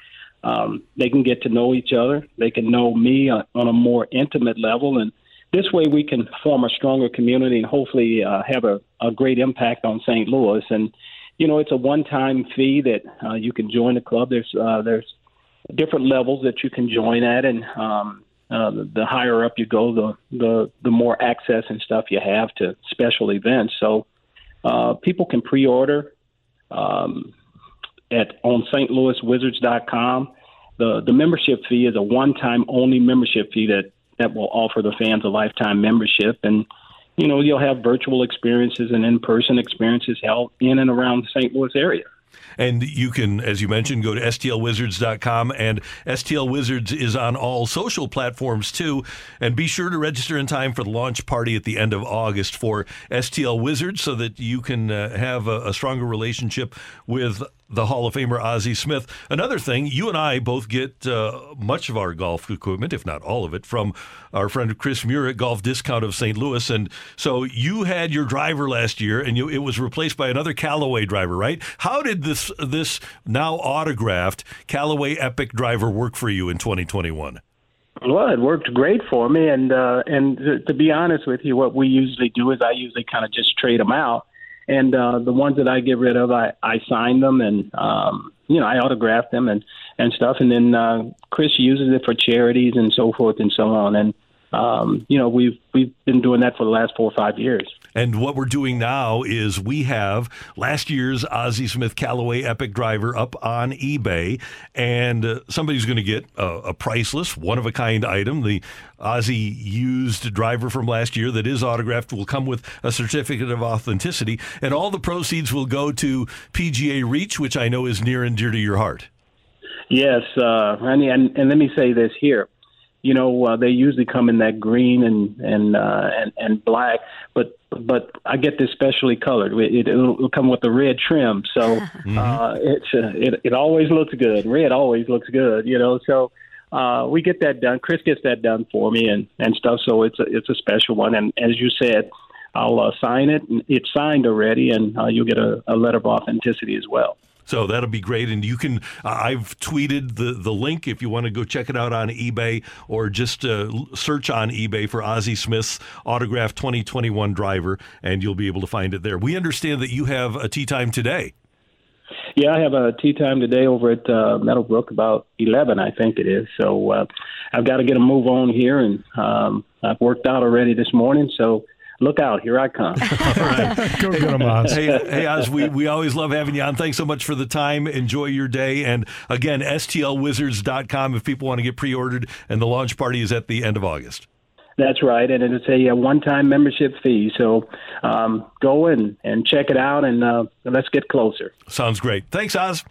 Um, they can get to know each other. They can know me on, on a more intimate level. And this way we can form a stronger community and hopefully uh, have a, a great impact on Saint Louis. And, you know, it's a one-time fee that uh, you can join the club. There's uh, there's different levels that you can join at, and um Uh, the, the higher up you go, the, the the more access and stuff you have to special events. So uh, people can pre-order um, at on St Louis Wizards dot com. The the membership fee is a one-time only membership fee that, that will offer the fans a lifetime membership. And, you know, you'll have virtual experiences and in-person experiences held in and around the Saint Louis area. And you can, as you mentioned, go to S T L Wizards dot com, and S T L Wizards is on all social platforms too. And be sure to register in time for the launch party at the end of August for S T L Wizards so that you can uh, have a, a stronger relationship with the Hall of Famer Ozzie Smith. Another thing, you and I both get uh, much of our golf equipment, if not all of it, from our friend Chris Muir at Golf Discount of Saint Louis. And so you had your driver last year, and you, it was replaced by another Callaway driver, right? How did this this now autographed Callaway Epic driver work for you in twenty twenty-one? Well, it worked great for me, and uh, and to, to be honest with you, what we usually do is I usually kind of just trade them out. And uh, the ones that I get rid of, I, I sign them and, um, you know, I autograph them and, and stuff. And then uh, Chris uses it for charities and so forth and so on. And, um, you know, we've we've been doing that for the last four or five years. And what we're doing now is we have last year's Ozzie Smith Callaway Epic Driver up on eBay, and uh, somebody's going to get a, a priceless, one-of-a-kind item. The Ozzie used driver from last year that is autographed will come with a certificate of authenticity, and all the proceeds will go to P G A Reach, which I know is near and dear to your heart. Yes, uh, Randy, and, and let me say this here. You know, uh, they usually come in that green and and uh, and, and black, but but I get this specially colored. It, it'll, it'll come with a red trim, so mm-hmm. uh, it's uh, it it always looks good. Red always looks good, you know. So uh, we get that done. Chris gets that done for me and, and stuff. So it's a, it's a special one. And as you said, I'll uh, sign it. It's signed already, and uh, you'll get a, a letter of authenticity as well. So that'll be great. And you can, uh, I've tweeted the, the link if you want to go check it out on eBay, or just uh, search on eBay for Ozzie Smith's autographed twenty twenty-one driver, and you'll be able to find it there. We understand that you have a tee time today. Yeah, I have a tee time today over at uh, Meadowbrook, about eleven, I think it is. So uh, I've got to get a move on here, and um, I've worked out already this morning, so look out, here I come. All right. Go get them, Oz. Hey, hey, Oz, we, we always love having you on. Thanks so much for the time. Enjoy your day. And again, S T L wizards dot com if people want to get pre-ordered. And the launch party is at the end of August. That's right. And it's a, a one-time membership fee. So um, go in and check it out, and uh, let's get closer. Sounds great. Thanks, Oz.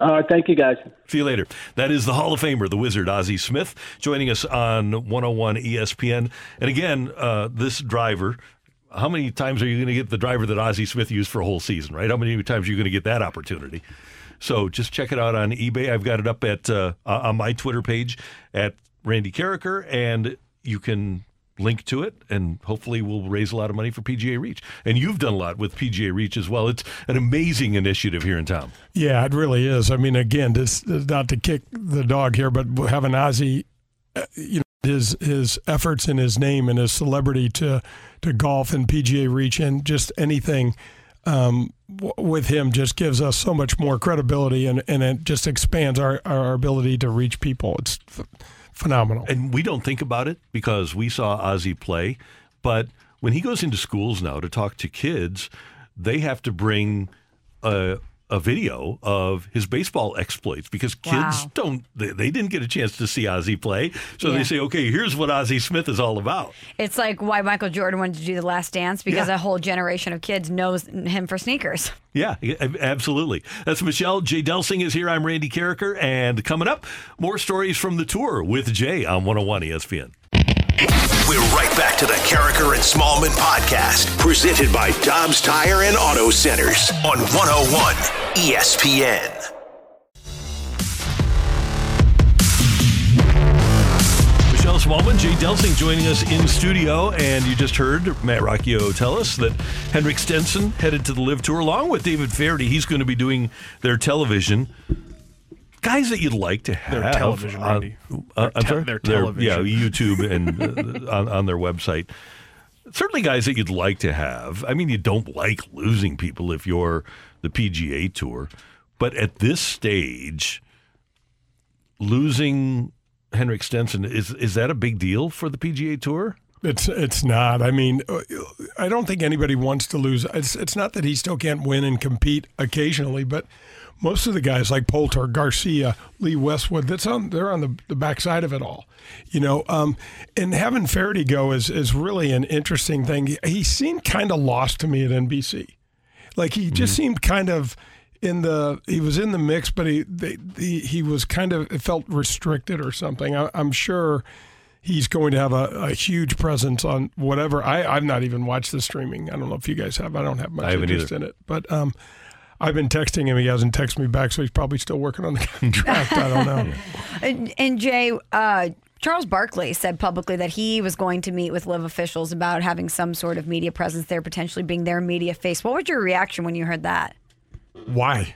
All right, thank you, guys. See you later. That is the Hall of Famer, the Wizard, Ozzie Smith, joining us on one oh one E S P N. And again, uh, this driver, how many times are you going to get the driver that Ozzie Smith used for a whole season, right? How many times are you going to get that opportunity? So just check it out on eBay. I've got it up at uh, on my Twitter page at Randy Carricker, and you can link to it, and hopefully we'll raise a lot of money for P G A Reach. And you've done a lot with P G A Reach as well. It's an amazing initiative here in town. Yeah, it really is. I mean, again, this, not to kick the dog here, but having Ozzie, you know, his his efforts and his name and his celebrity to to golf and P G A Reach and just anything um, w- with him just gives us so much more credibility, and, and it just expands our, our ability to reach people. It's f- phenomenal. And we don't think about it because we saw Ozzie play, but when he goes into schools now to talk to kids, they have to bring a, a video of his baseball exploits because kids wow. don't, they, they didn't get a chance to see Ozzie play. So yeah. they say, okay, here's what Ozzie Smith is all about. It's like why Michael Jordan wanted to do The Last Dance, because yeah. a whole generation of kids knows him for sneakers. Yeah, absolutely. That's Michelle. Jay Delsing is here. I'm Randy Carricker. And coming up, more stories from the tour with Jay on one oh one E S P N. We're right back to the Carricker and Smallman podcast, presented by Dobbs Tire and Auto Centers on one oh one E S P N. Smallman, Jay Delsing joining us in studio, and you just heard Matt Rocchio tell us that Henrik Stenson headed to the Live Tour along with David Flaherty. He's going to be doing their television. Guys that you'd like to have. Their television, on, Randy. Uh, their, te- sorry? their television. Their, yeah, YouTube and uh, on, on their website. Certainly guys that you'd like to have. I mean, you don't like losing people if you're the P G A Tour, but at this stage, losing Henrik Stenson, is is that a big deal for the P G A Tour? It's it's not. I mean, I don't think anybody wants to lose. It's it's not that he still can't win and compete occasionally, but most of the guys like Poulter, Garcia, Lee Westwood, that's on they're on the, the backside of it all, you know. Um, and having Flaherty go is is really an interesting thing. He, he seemed kind of lost to me at N B C, like he just mm-hmm. seemed kind of. In the he was in the mix, but he they, he, he was kind of it felt restricted or something. I, I'm sure he's going to have a, a huge presence on whatever. I I've not even watched the streaming. I don't know if you guys have. I don't have much interest either. in it. But um, I've been texting him. He hasn't texted me back, so he's probably still working on the contract. I don't know. and, and Jay, uh, Charles Barkley said publicly that he was going to meet with L I V officials about having some sort of media presence there, potentially being their media face. What was your reaction when you heard that? Why?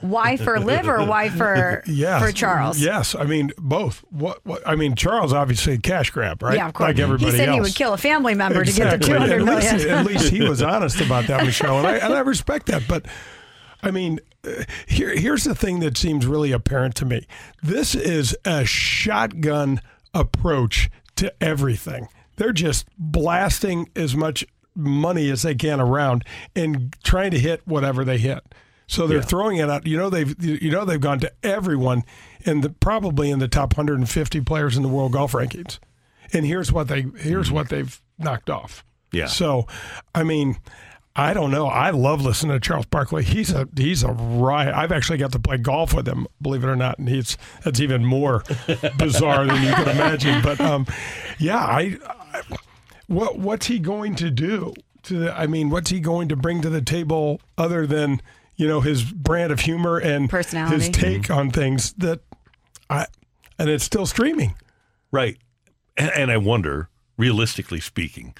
Why for Liv or why for yes. for Charles? Yes, I mean both. What, what? I mean, Charles obviously a cash grab, right? Yeah, of course. Like everybody else. He said else. He would kill a family member exactly. to get the two hundred at least, million. At least he was honest about that, Michelle, and I, and I respect that. But I mean, here here's the thing that seems really apparent to me. This is a shotgun approach to everything. They're just blasting as much money as they can around and trying to hit whatever they hit. So they're yeah. throwing it out. You know they've you know they've gone to everyone, in the, probably in the top one hundred fifty players in the world golf rankings, and here's what they here's what they've knocked off. Yeah. So, I mean, I don't know. I love listening to Charles Barkley. He's a he's a riot. I've actually got to play golf with him, believe it or not, and he's that's even more bizarre than you can imagine. But um, yeah, I, I what what's he going to do? To the, I mean, what's he going to bring to the table other than you know, his brand of humor and personality, his take mm-hmm. on things that I, and it's still streaming. Right. And, and I wonder, realistically speaking,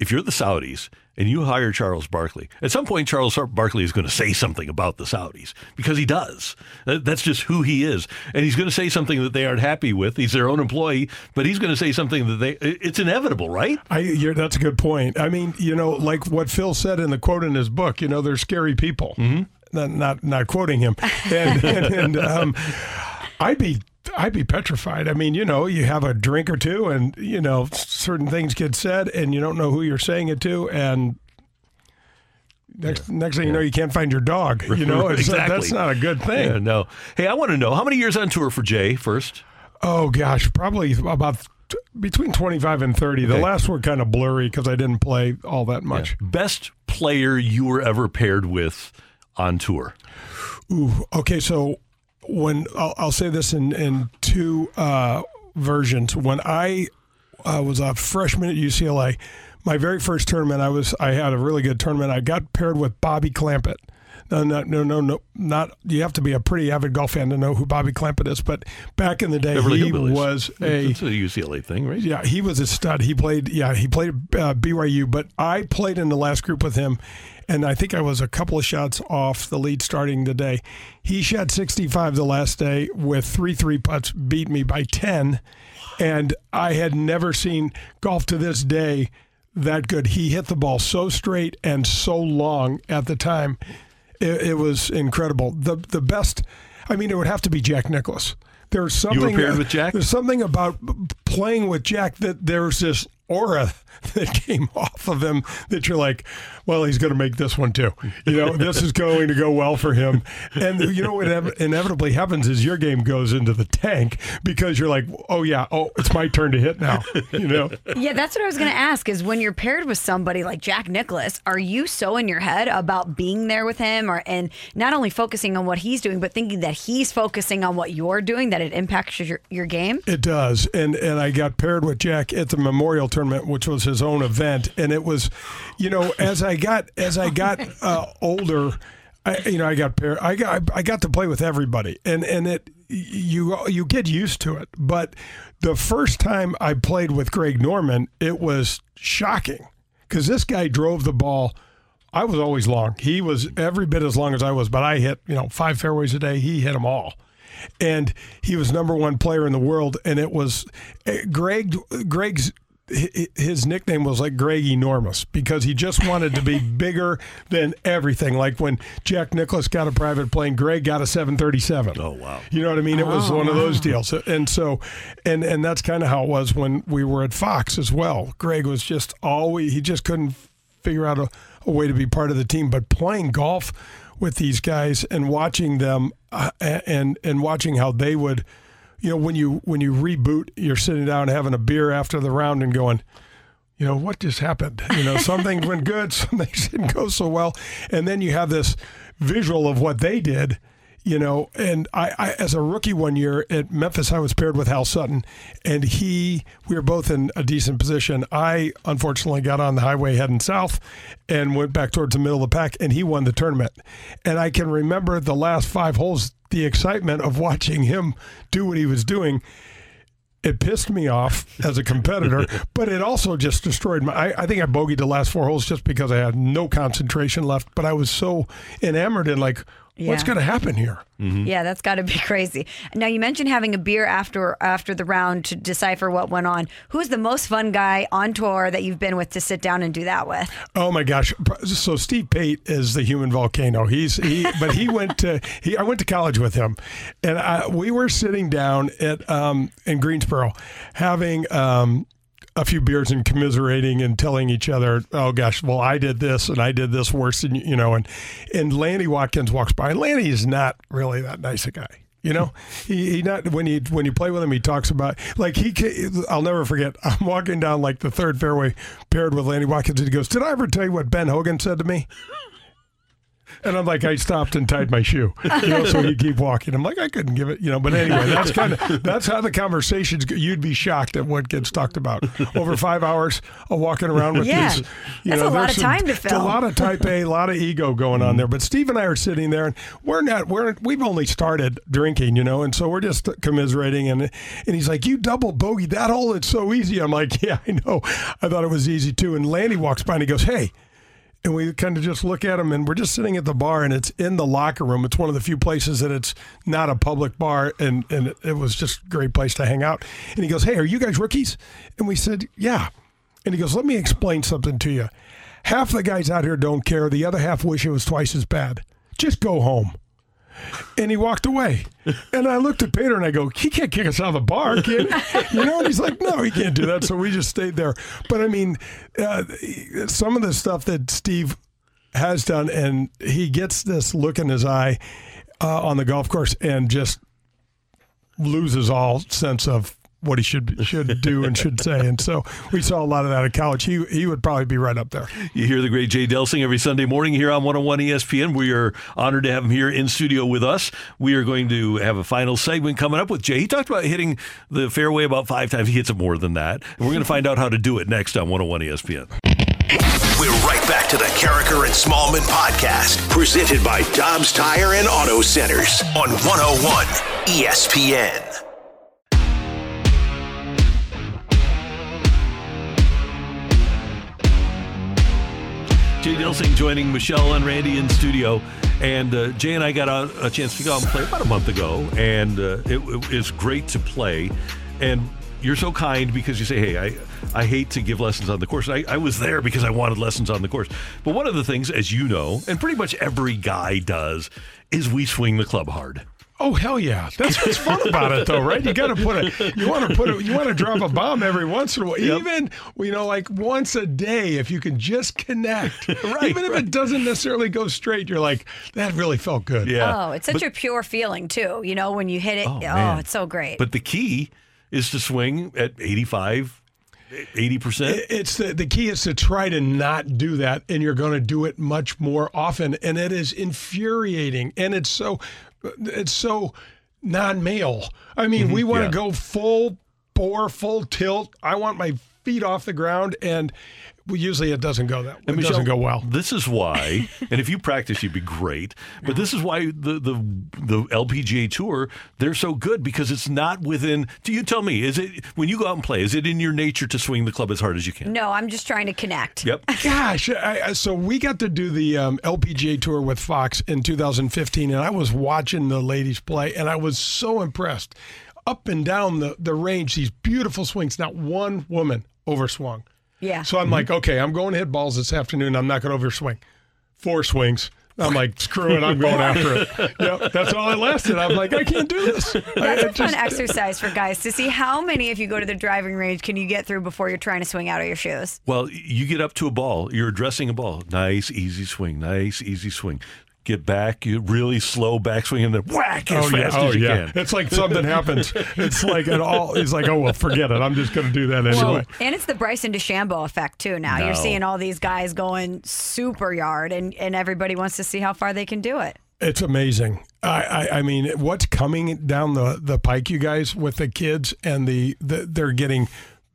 if you're the Saudis and you hire Charles Barkley, at some point Charles Barkley is going to say something about the Saudis because he does. That's just who he is. And he's going to say something that they aren't happy with. He's their own employee, but he's going to say something that they, it's inevitable, right? I, you're, that's a good point. I mean, you know, like what Phil said in the quote in his book, you know, they're scary people. Mm-hmm. Not, not not quoting him, and, and, and um, I'd be I'd be petrified. I mean, you know, you have a drink or two, and you know, certain things get said, and you don't know who you're saying it to, and next yeah. next thing yeah. you know, you can't find your dog. You know, it's, exactly. That's not a good thing. Yeah, no. Hey, I want to know how many years on tour for Jay first. Oh gosh, probably about t- between twenty-five and thirty. Okay. The last were kind of blurry because I didn't play all that much. Yeah. Best player you were ever paired with on tour? Ooh, okay, so when I'll, I'll say this in, in two uh, versions. When I uh, was a freshman at U C L A, my very first tournament, I was I had a really good tournament. I got paired with Bobby Clampett. No, no, no, no, no not you have to be a pretty avid golf fan to know who Bobby Clampett is. But back in the day, Beverly he Hillbillies. was a it's a U C L A thing, right? Yeah, he was a stud. He played. Yeah, he played uh, B Y U. But I played in the last group with him. And I think I was a couple of shots off the lead starting the day. He shot sixty-five the last day with three three putts, beat me by ten. And I had never seen golf to this day that good. He hit the ball so straight and so long at the time. It, it was incredible. The the best, I mean, it would have to be Jack Nicklaus. There's something, you were paired with Jack? There's something about playing with Jack that there's this aura that came off of him that you're like, well, he's going to make this one too. You know, this is going to go well for him. And you know what inevitably happens is your game goes into the tank because you're like, oh yeah, oh, it's my turn to hit now. You know? Yeah, that's what I was going to ask is when you're paired with somebody like Jack Nicklaus, are you so in your head about being there with him or and not only focusing on what he's doing, but thinking that he's focusing on what you're doing, that it impacts your, your game? It does. And, and I got paired with Jack at the Memorial Tournament, which was his own event, and it was, you know, as I got as I got uh, older, I, you know, I got paired, I got I got to play with everybody, and and it you you get used to it. But the first time I played with Greg Norman, it was shocking because this guy drove the ball. I was always long. He was every bit as long as I was, but I hit you know five fairways a day. He hit them all. And he was number one player in the world. And it was Greg Greg's. His nickname was like Greg Enormous because he just wanted to be bigger than everything. Like when Jack Nicklaus got a private plane, Greg got a seven thirty-seven. Oh, wow. You know what I mean? It was oh, one wow. of those deals. And so, and, and that's kind of how it was when we were at Fox as well. Greg was just always, he just couldn't figure out a, a way to be part of the team. But playing golf with these guys and watching them uh, and, and watching how they would, you know, when you when you reboot, you're sitting down having a beer after the round and going, you know, what just happened? You know, some things went good, some things didn't go so well. And then you have this visual of what they did, You know, and I, I, as a rookie one year at Memphis, I was paired with Hal Sutton, and he, we were both in a decent position. I, unfortunately, got on the highway heading south and went back towards the middle of the pack, and he won the tournament. And I can remember the last five holes, the excitement of watching him do what he was doing. It pissed me off as a competitor, but it also just destroyed my... I, I think I bogeyed the last four holes just because I had no concentration left, but I was so enamored in like, yeah. what's going to happen here? Mm-hmm. Yeah, that's got to be crazy. Now, you mentioned having a beer after after the round to decipher what went on. Who's the most fun guy on tour that you've been with to sit down and do that with? Oh my gosh! So Steve Pate is the human volcano. He's he, but he went to he. I went to college with him, and I, we were sitting down at um, in Greensboro, having. Um, a few beers and commiserating and telling each other, oh gosh, well, I did this and I did this worse than, you know, and, and Lanny Watkins walks by. Lanny is not really that nice a guy. You know, he, he not when you when you play with him, he talks about like he. I'll never forget. I'm walking down like the third fairway paired with Lanny Watkins. And he goes, did I ever tell you what Ben Hogan said to me? And I'm like, I stopped and tied my shoe. You know, so you keep walking. I'm like, I couldn't give it, you know. But anyway, that's kind of that's how the conversations go. You'd be shocked at what gets talked about over five hours of walking around with yeah. these. You that's know, a lot of some, time to fill. A lot of type A, a lot of ego going on there. But Steve and I are sitting there, and we're not. We're we've only started drinking, you know, and so we're just commiserating. And and he's like, you double bogey that hole. It's so easy. I'm like, yeah, I know. I thought it was easy too. And Lanny walks by and he goes, hey. And we kind of just look at him, and we're just sitting at the bar, and it's in the locker room. It's one of the few places that it's not a public bar, and, and it was just a great place to hang out. And he goes, hey, are you guys rookies? And we said, yeah. And he goes, let me explain something to you. Half the guys out here don't care. The other half wish it was twice as bad. Just go home. And he walked away. And I looked at Peter and I go, he can't kick us out of the bar, kid. You know, and he's like, no, he can't do that. So we just stayed there. But I mean, uh, some of the stuff that Steve has done, and he gets this look in his eye uh, on the golf course and just loses all sense of what he should should do and should say. And so we saw a lot of that at college. He he would probably be right up there. You hear the great Jay Delsing every Sunday morning here on one oh one E S P N. We are honored to have him here in studio with us. We are going to have a final segment coming up with Jay. He talked about hitting the fairway about five times. He hits it more than that. And we're going to find out how to do it next on one oh one E S P N. We're right back to the Carricker and Smallman podcast, presented by Dobbs Tire and Auto Centers on one oh one E S P N. Jay Delsing joining Michelle and Randy in studio. And uh, Jay and I got a, a chance to go out and play about a month ago. And uh, it, it, it's great to play. And you're so kind because you say, hey, I, I hate to give lessons on the course. I, I was there because I wanted lessons on the course. But one of the things, as you know, and pretty much every guy does, is we swing the club hard. Oh, hell yeah. That's what's fun about it, though, right? You got to put a, you want to put a, you want to drop a bomb every once in a while. Yep. Even, you know, like once a day, if you can just connect. Right, even if right. it doesn't necessarily go straight, you're like, that really felt good. Yeah. Oh, it's such but, a pure feeling, too, you know, when you hit it. Oh, oh, it's so great. But the key is to swing at eighty-five. eighty percent? It's the, the key is to try to not do that, and you're going to do it much more often. And it is infuriating. And it's so... It's so non-male. I mean, mm-hmm, we want yeah. to go full bore, full tilt. I want my feet off the ground, and we, usually it doesn't go that way. It Michelle, doesn't go well. This is why, and if you practice, you'd be great, but this is why the, the the L P G A Tour, they're so good, because it's not within, do you tell me, is it when you go out and play, is it in your nature to swing the club as hard as you can? No, I'm just trying to connect. Yep. Gosh, I, so we got to do the um, L P G A Tour with Fox in two thousand fifteen, and I was watching the ladies play, and I was so impressed. Up and down the, the range, these beautiful swings. Not one woman overswung. Yeah. So I'm mm-hmm. like, okay, I'm going to hit balls this afternoon. I'm not going to overswing. Four swings. I'm like, screw it, I'm going after it. Yep, that's all it lasted. I'm like, I can't do this. That's a fun exercise for guys to see how many, if you go to the driving range, can you get through before you're trying to swing out of your shoes. Well, you get up to a ball. You're addressing a ball. Nice, easy swing. Nice, easy swing. Get back, you really slow backswing, and then whack as oh, fast yeah. oh, as you yeah. can. It's like something happens. It's like it all. It's like, oh well, forget it. I'm just going to do that anyway. Well, and it's the Bryson DeChambeau effect too. Now no. you're seeing all these guys going super yard, and and everybody wants to see how far they can do it. It's amazing. I, I mean, what's coming down the, the pike, you guys, with the kids and the, the they're getting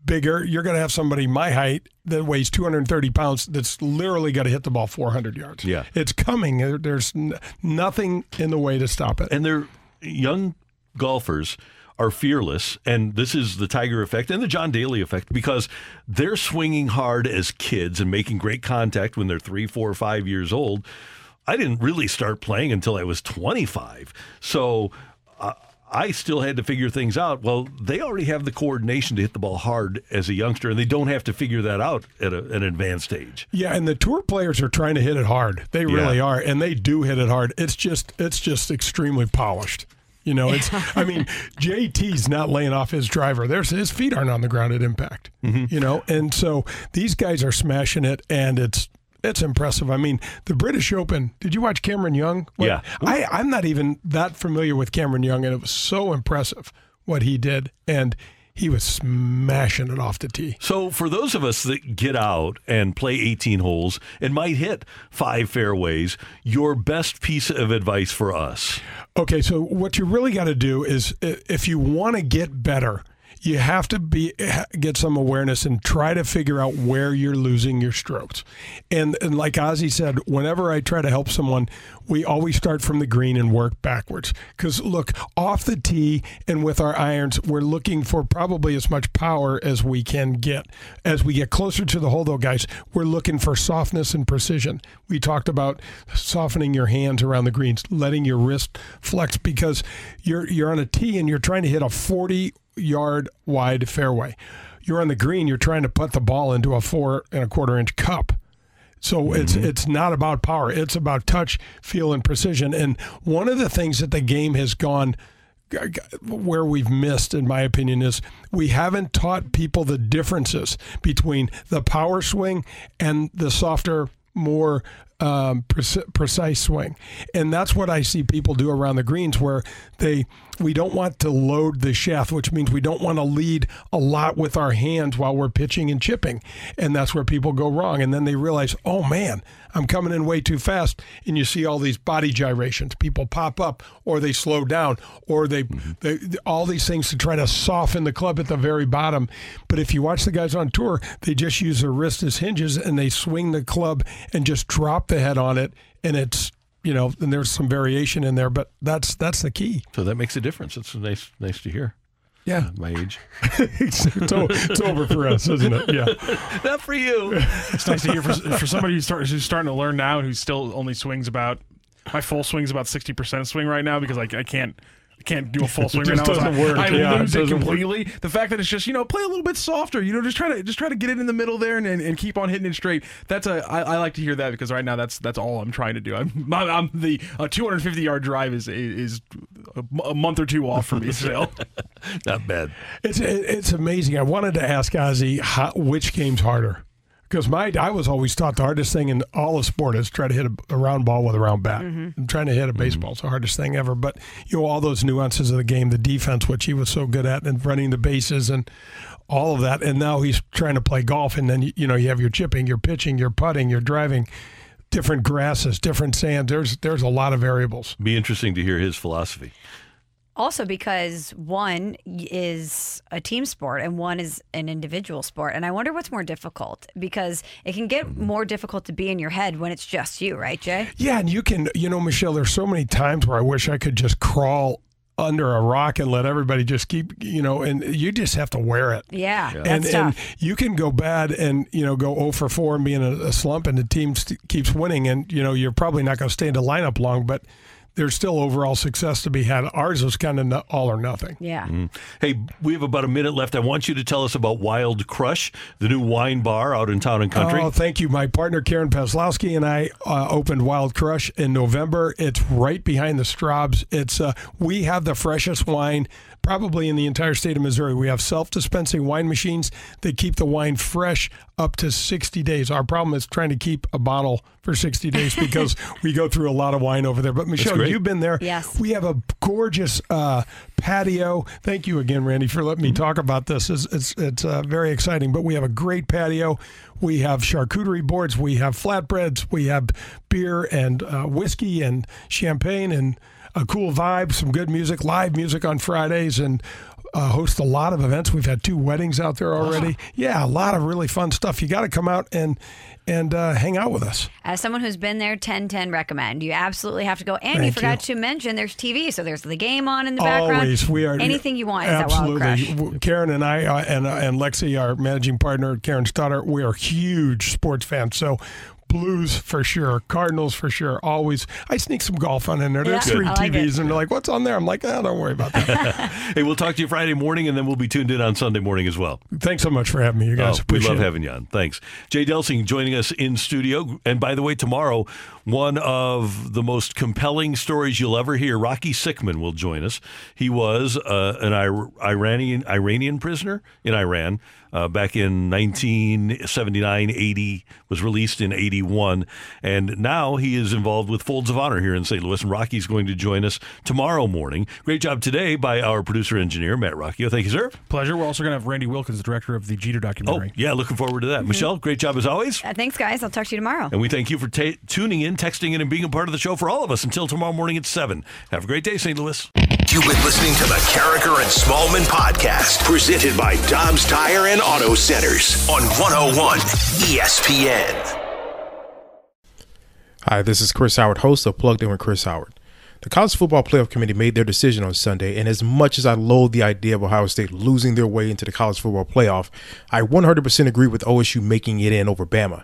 bigger. You're going to have somebody my height that weighs two hundred thirty pounds that's literally got to hit the ball four hundred yards. Yeah. It's coming. There's nothing in the way to stop it. And they're young golfers are fearless, and this is the Tiger effect and the John Daly effect, because they're swinging hard as kids and making great contact when they're three, four, five years old. I didn't really start playing until I was twenty-five. So uh, I still had to figure things out. Well, they already have the coordination to hit the ball hard as a youngster, and they don't have to figure that out at a, an advanced age. Yeah, and the tour players are trying to hit it hard. They really yeah. are, and they do hit it hard. It's just, it's just extremely polished. You know, it's. I mean, J T's not laying off his driver. There's his feet aren't on the ground at impact. Mm-hmm. You know, and so these guys are smashing it, and it's. It's impressive. I mean, the British Open, did you watch Cameron Young? What, yeah. I, I'm not even that familiar with Cameron Young, and it was so impressive what he did, and he was smashing it off the tee. So for those of us that get out and play eighteen holes and might hit five fairways, your best piece of advice for us? Okay, so what you really got to do is, if you want to get better, you have to be get some awareness and try to figure out where you're losing your strokes. And, and like Ozzie said, whenever I try to help someone, we always start from the green and work backwards. Because, look, off the tee and with our irons, we're looking for probably as much power as we can get. As we get closer to the hole, though, guys, we're looking for softness and precision. We talked about softening your hands around the greens, letting your wrist flex, because you're you're on a tee and you're trying to hit a forty yard wide fairway. You're on the green, you're trying to put the ball into a four and a quarter inch cup. So mm-hmm. it's it's not about power, it's about touch, feel, and precision. And one of the things that the game has gone where we've missed, in my opinion, is we haven't taught people the differences between the power swing and the softer, more um, pre- precise swing. And that's what I see people do around the greens, where they we don't want to load the shaft, which means we don't want to lead a lot with our hands while we're pitching and chipping. And that's where people go wrong. And then they realize, oh man, I'm coming in way too fast. And you see all these body gyrations. People pop up, or they slow down, or they, they all these things to try to soften the club at the very bottom. But if you watch the guys on tour, they just use their wrists as hinges, and they swing the club and just drop the head on it, and it's, you know, and there's some variation in there, but that's that's the key. So that makes a difference. It's nice nice to hear. Yeah. My age. it's, it's over for us, isn't it? Yeah. Not for you. It's nice to hear for, for somebody who's, start, who's starting to learn now, who still only swings about, my full swing's about sixty percent swing right now, because I, I can't. Can't do a full swing right now. Doesn't work. I yeah, lose it, it completely. Work. The fact that it's just, you know, play a little bit softer. You know, just try to just try to get it in the middle there, and, and, and keep on hitting it straight. That's a I, I like to hear that, because right now that's that's all I'm trying to do. I'm, I'm the a two hundred fifty yard drive is is a month or two off for me still. Not bad. It's it's amazing. I wanted to ask Ozzie, how, which game's harder? Because my, I was always taught the hardest thing in all of sport is try to hit a, a round ball with a round bat. Mm-hmm. And trying to hit a baseball is the hardest thing ever. But, you know, all those nuances of the game, the defense, which he was so good at, and running the bases and all of that. And now he's trying to play golf. And then, you know, you have your chipping, your pitching, your putting, your driving, different grasses, different sands. There's, there's a lot of variables. Be interesting to hear his philosophy. Also, because one is a team sport and one is an individual sport. And I wonder what's more difficult, because it can get more difficult to be in your head when it's just you, right, Jay? Yeah, and you can, you know, Michelle, there's so many times where I wish I could just crawl under a rock and let everybody just keep, you know, and you just have to wear it. Yeah, yeah. And, and you can go bad and, you know, go oh for four and be in a, a slump, and the team st- keeps winning. And, you know, you're probably not going to stay in the lineup long, but there's still overall success to be had. Ours was kind of no, all or nothing. Yeah. Mm-hmm. Hey, we have about a minute left. I want you to tell us about Wild Crush, the new wine bar out in Town and Country. Oh, thank you. My partner, Karen Paslowski, and I uh, opened Wild Crush in November. It's right behind the Straubs. It's, uh, we have the freshest wine probably in the entire state of Missouri. We have self-dispensing wine machines that keep the wine fresh up to sixty days. Our problem is trying to keep a bottle for sixty days, because we go through a lot of wine over there. But Michelle, you've been there. Yes. We have a gorgeous uh, patio. Thank you again, Randy, for letting me mm-hmm. talk about this. It's, it's, it's uh, very exciting, but we have a great patio. We have charcuterie boards. We have flatbreads. We have beer and uh, whiskey and champagne and a cool vibe, some good music, live music on Fridays, and uh, host a lot of events. We've had two weddings out there already. Wow. Yeah, a lot of really fun stuff. You got to come out and and uh, hang out with us. As someone who's been there, ten ten recommend. You absolutely have to go. And Thank you forgot you. to mention there's T V, so there's the game on in the background. Always. We are, Anything you want absolutely. is that Wild Crush. Karen and I uh, and, uh, and Lexi, our managing partner, Karen Stoddart, we are huge sports fans. So Blues for sure, Cardinals for sure, always. I sneak some golf on in there. There's yeah, three like T Vs, it. and they're like, what's on there? I'm like, oh, don't worry about that. Hey, we'll talk to you Friday morning, and then we'll be tuned in on Sunday morning as well. Thanks so much for having me, you guys. Oh, we love it. having you on. Thanks. Jay Delsing joining us in studio. And by the way, tomorrow, one of the most compelling stories you'll ever hear, Rocky Sickman will join us. He was uh, an Ir- Iranian Iranian prisoner in Iran. Uh, back in nineteen seventy-nine, eighty, was released in eighty-one, and now he is involved with Folds of Honor here in Saint Louis, and Rocky's going to join us tomorrow morning. Great job today by our producer-engineer, Matt Rocchio. Thank you, sir. Pleasure. We're also going to have Randy Wilkins, the director of the Jeter documentary. Oh, yeah, looking forward to that. Mm-hmm. Michelle, great job as always. Uh, thanks, guys. I'll talk to you tomorrow. And we thank you for ta- tuning in, texting in, and being a part of the show for all of us. Until tomorrow morning at seven. Have a great day, Saint Louis. You've been listening to the Carricker and Smallman podcast, presented by Dobbs Tire and Auto Centers on one oh one E S P N. Hi, this is Chris Howard, host of Plugged In with Chris Howard. The College Football Playoff Committee made their decision on Sunday, and as much as I loathe the idea of Ohio State losing their way into the College Football Playoff, I one hundred percent agree with O S U making it in over Bama.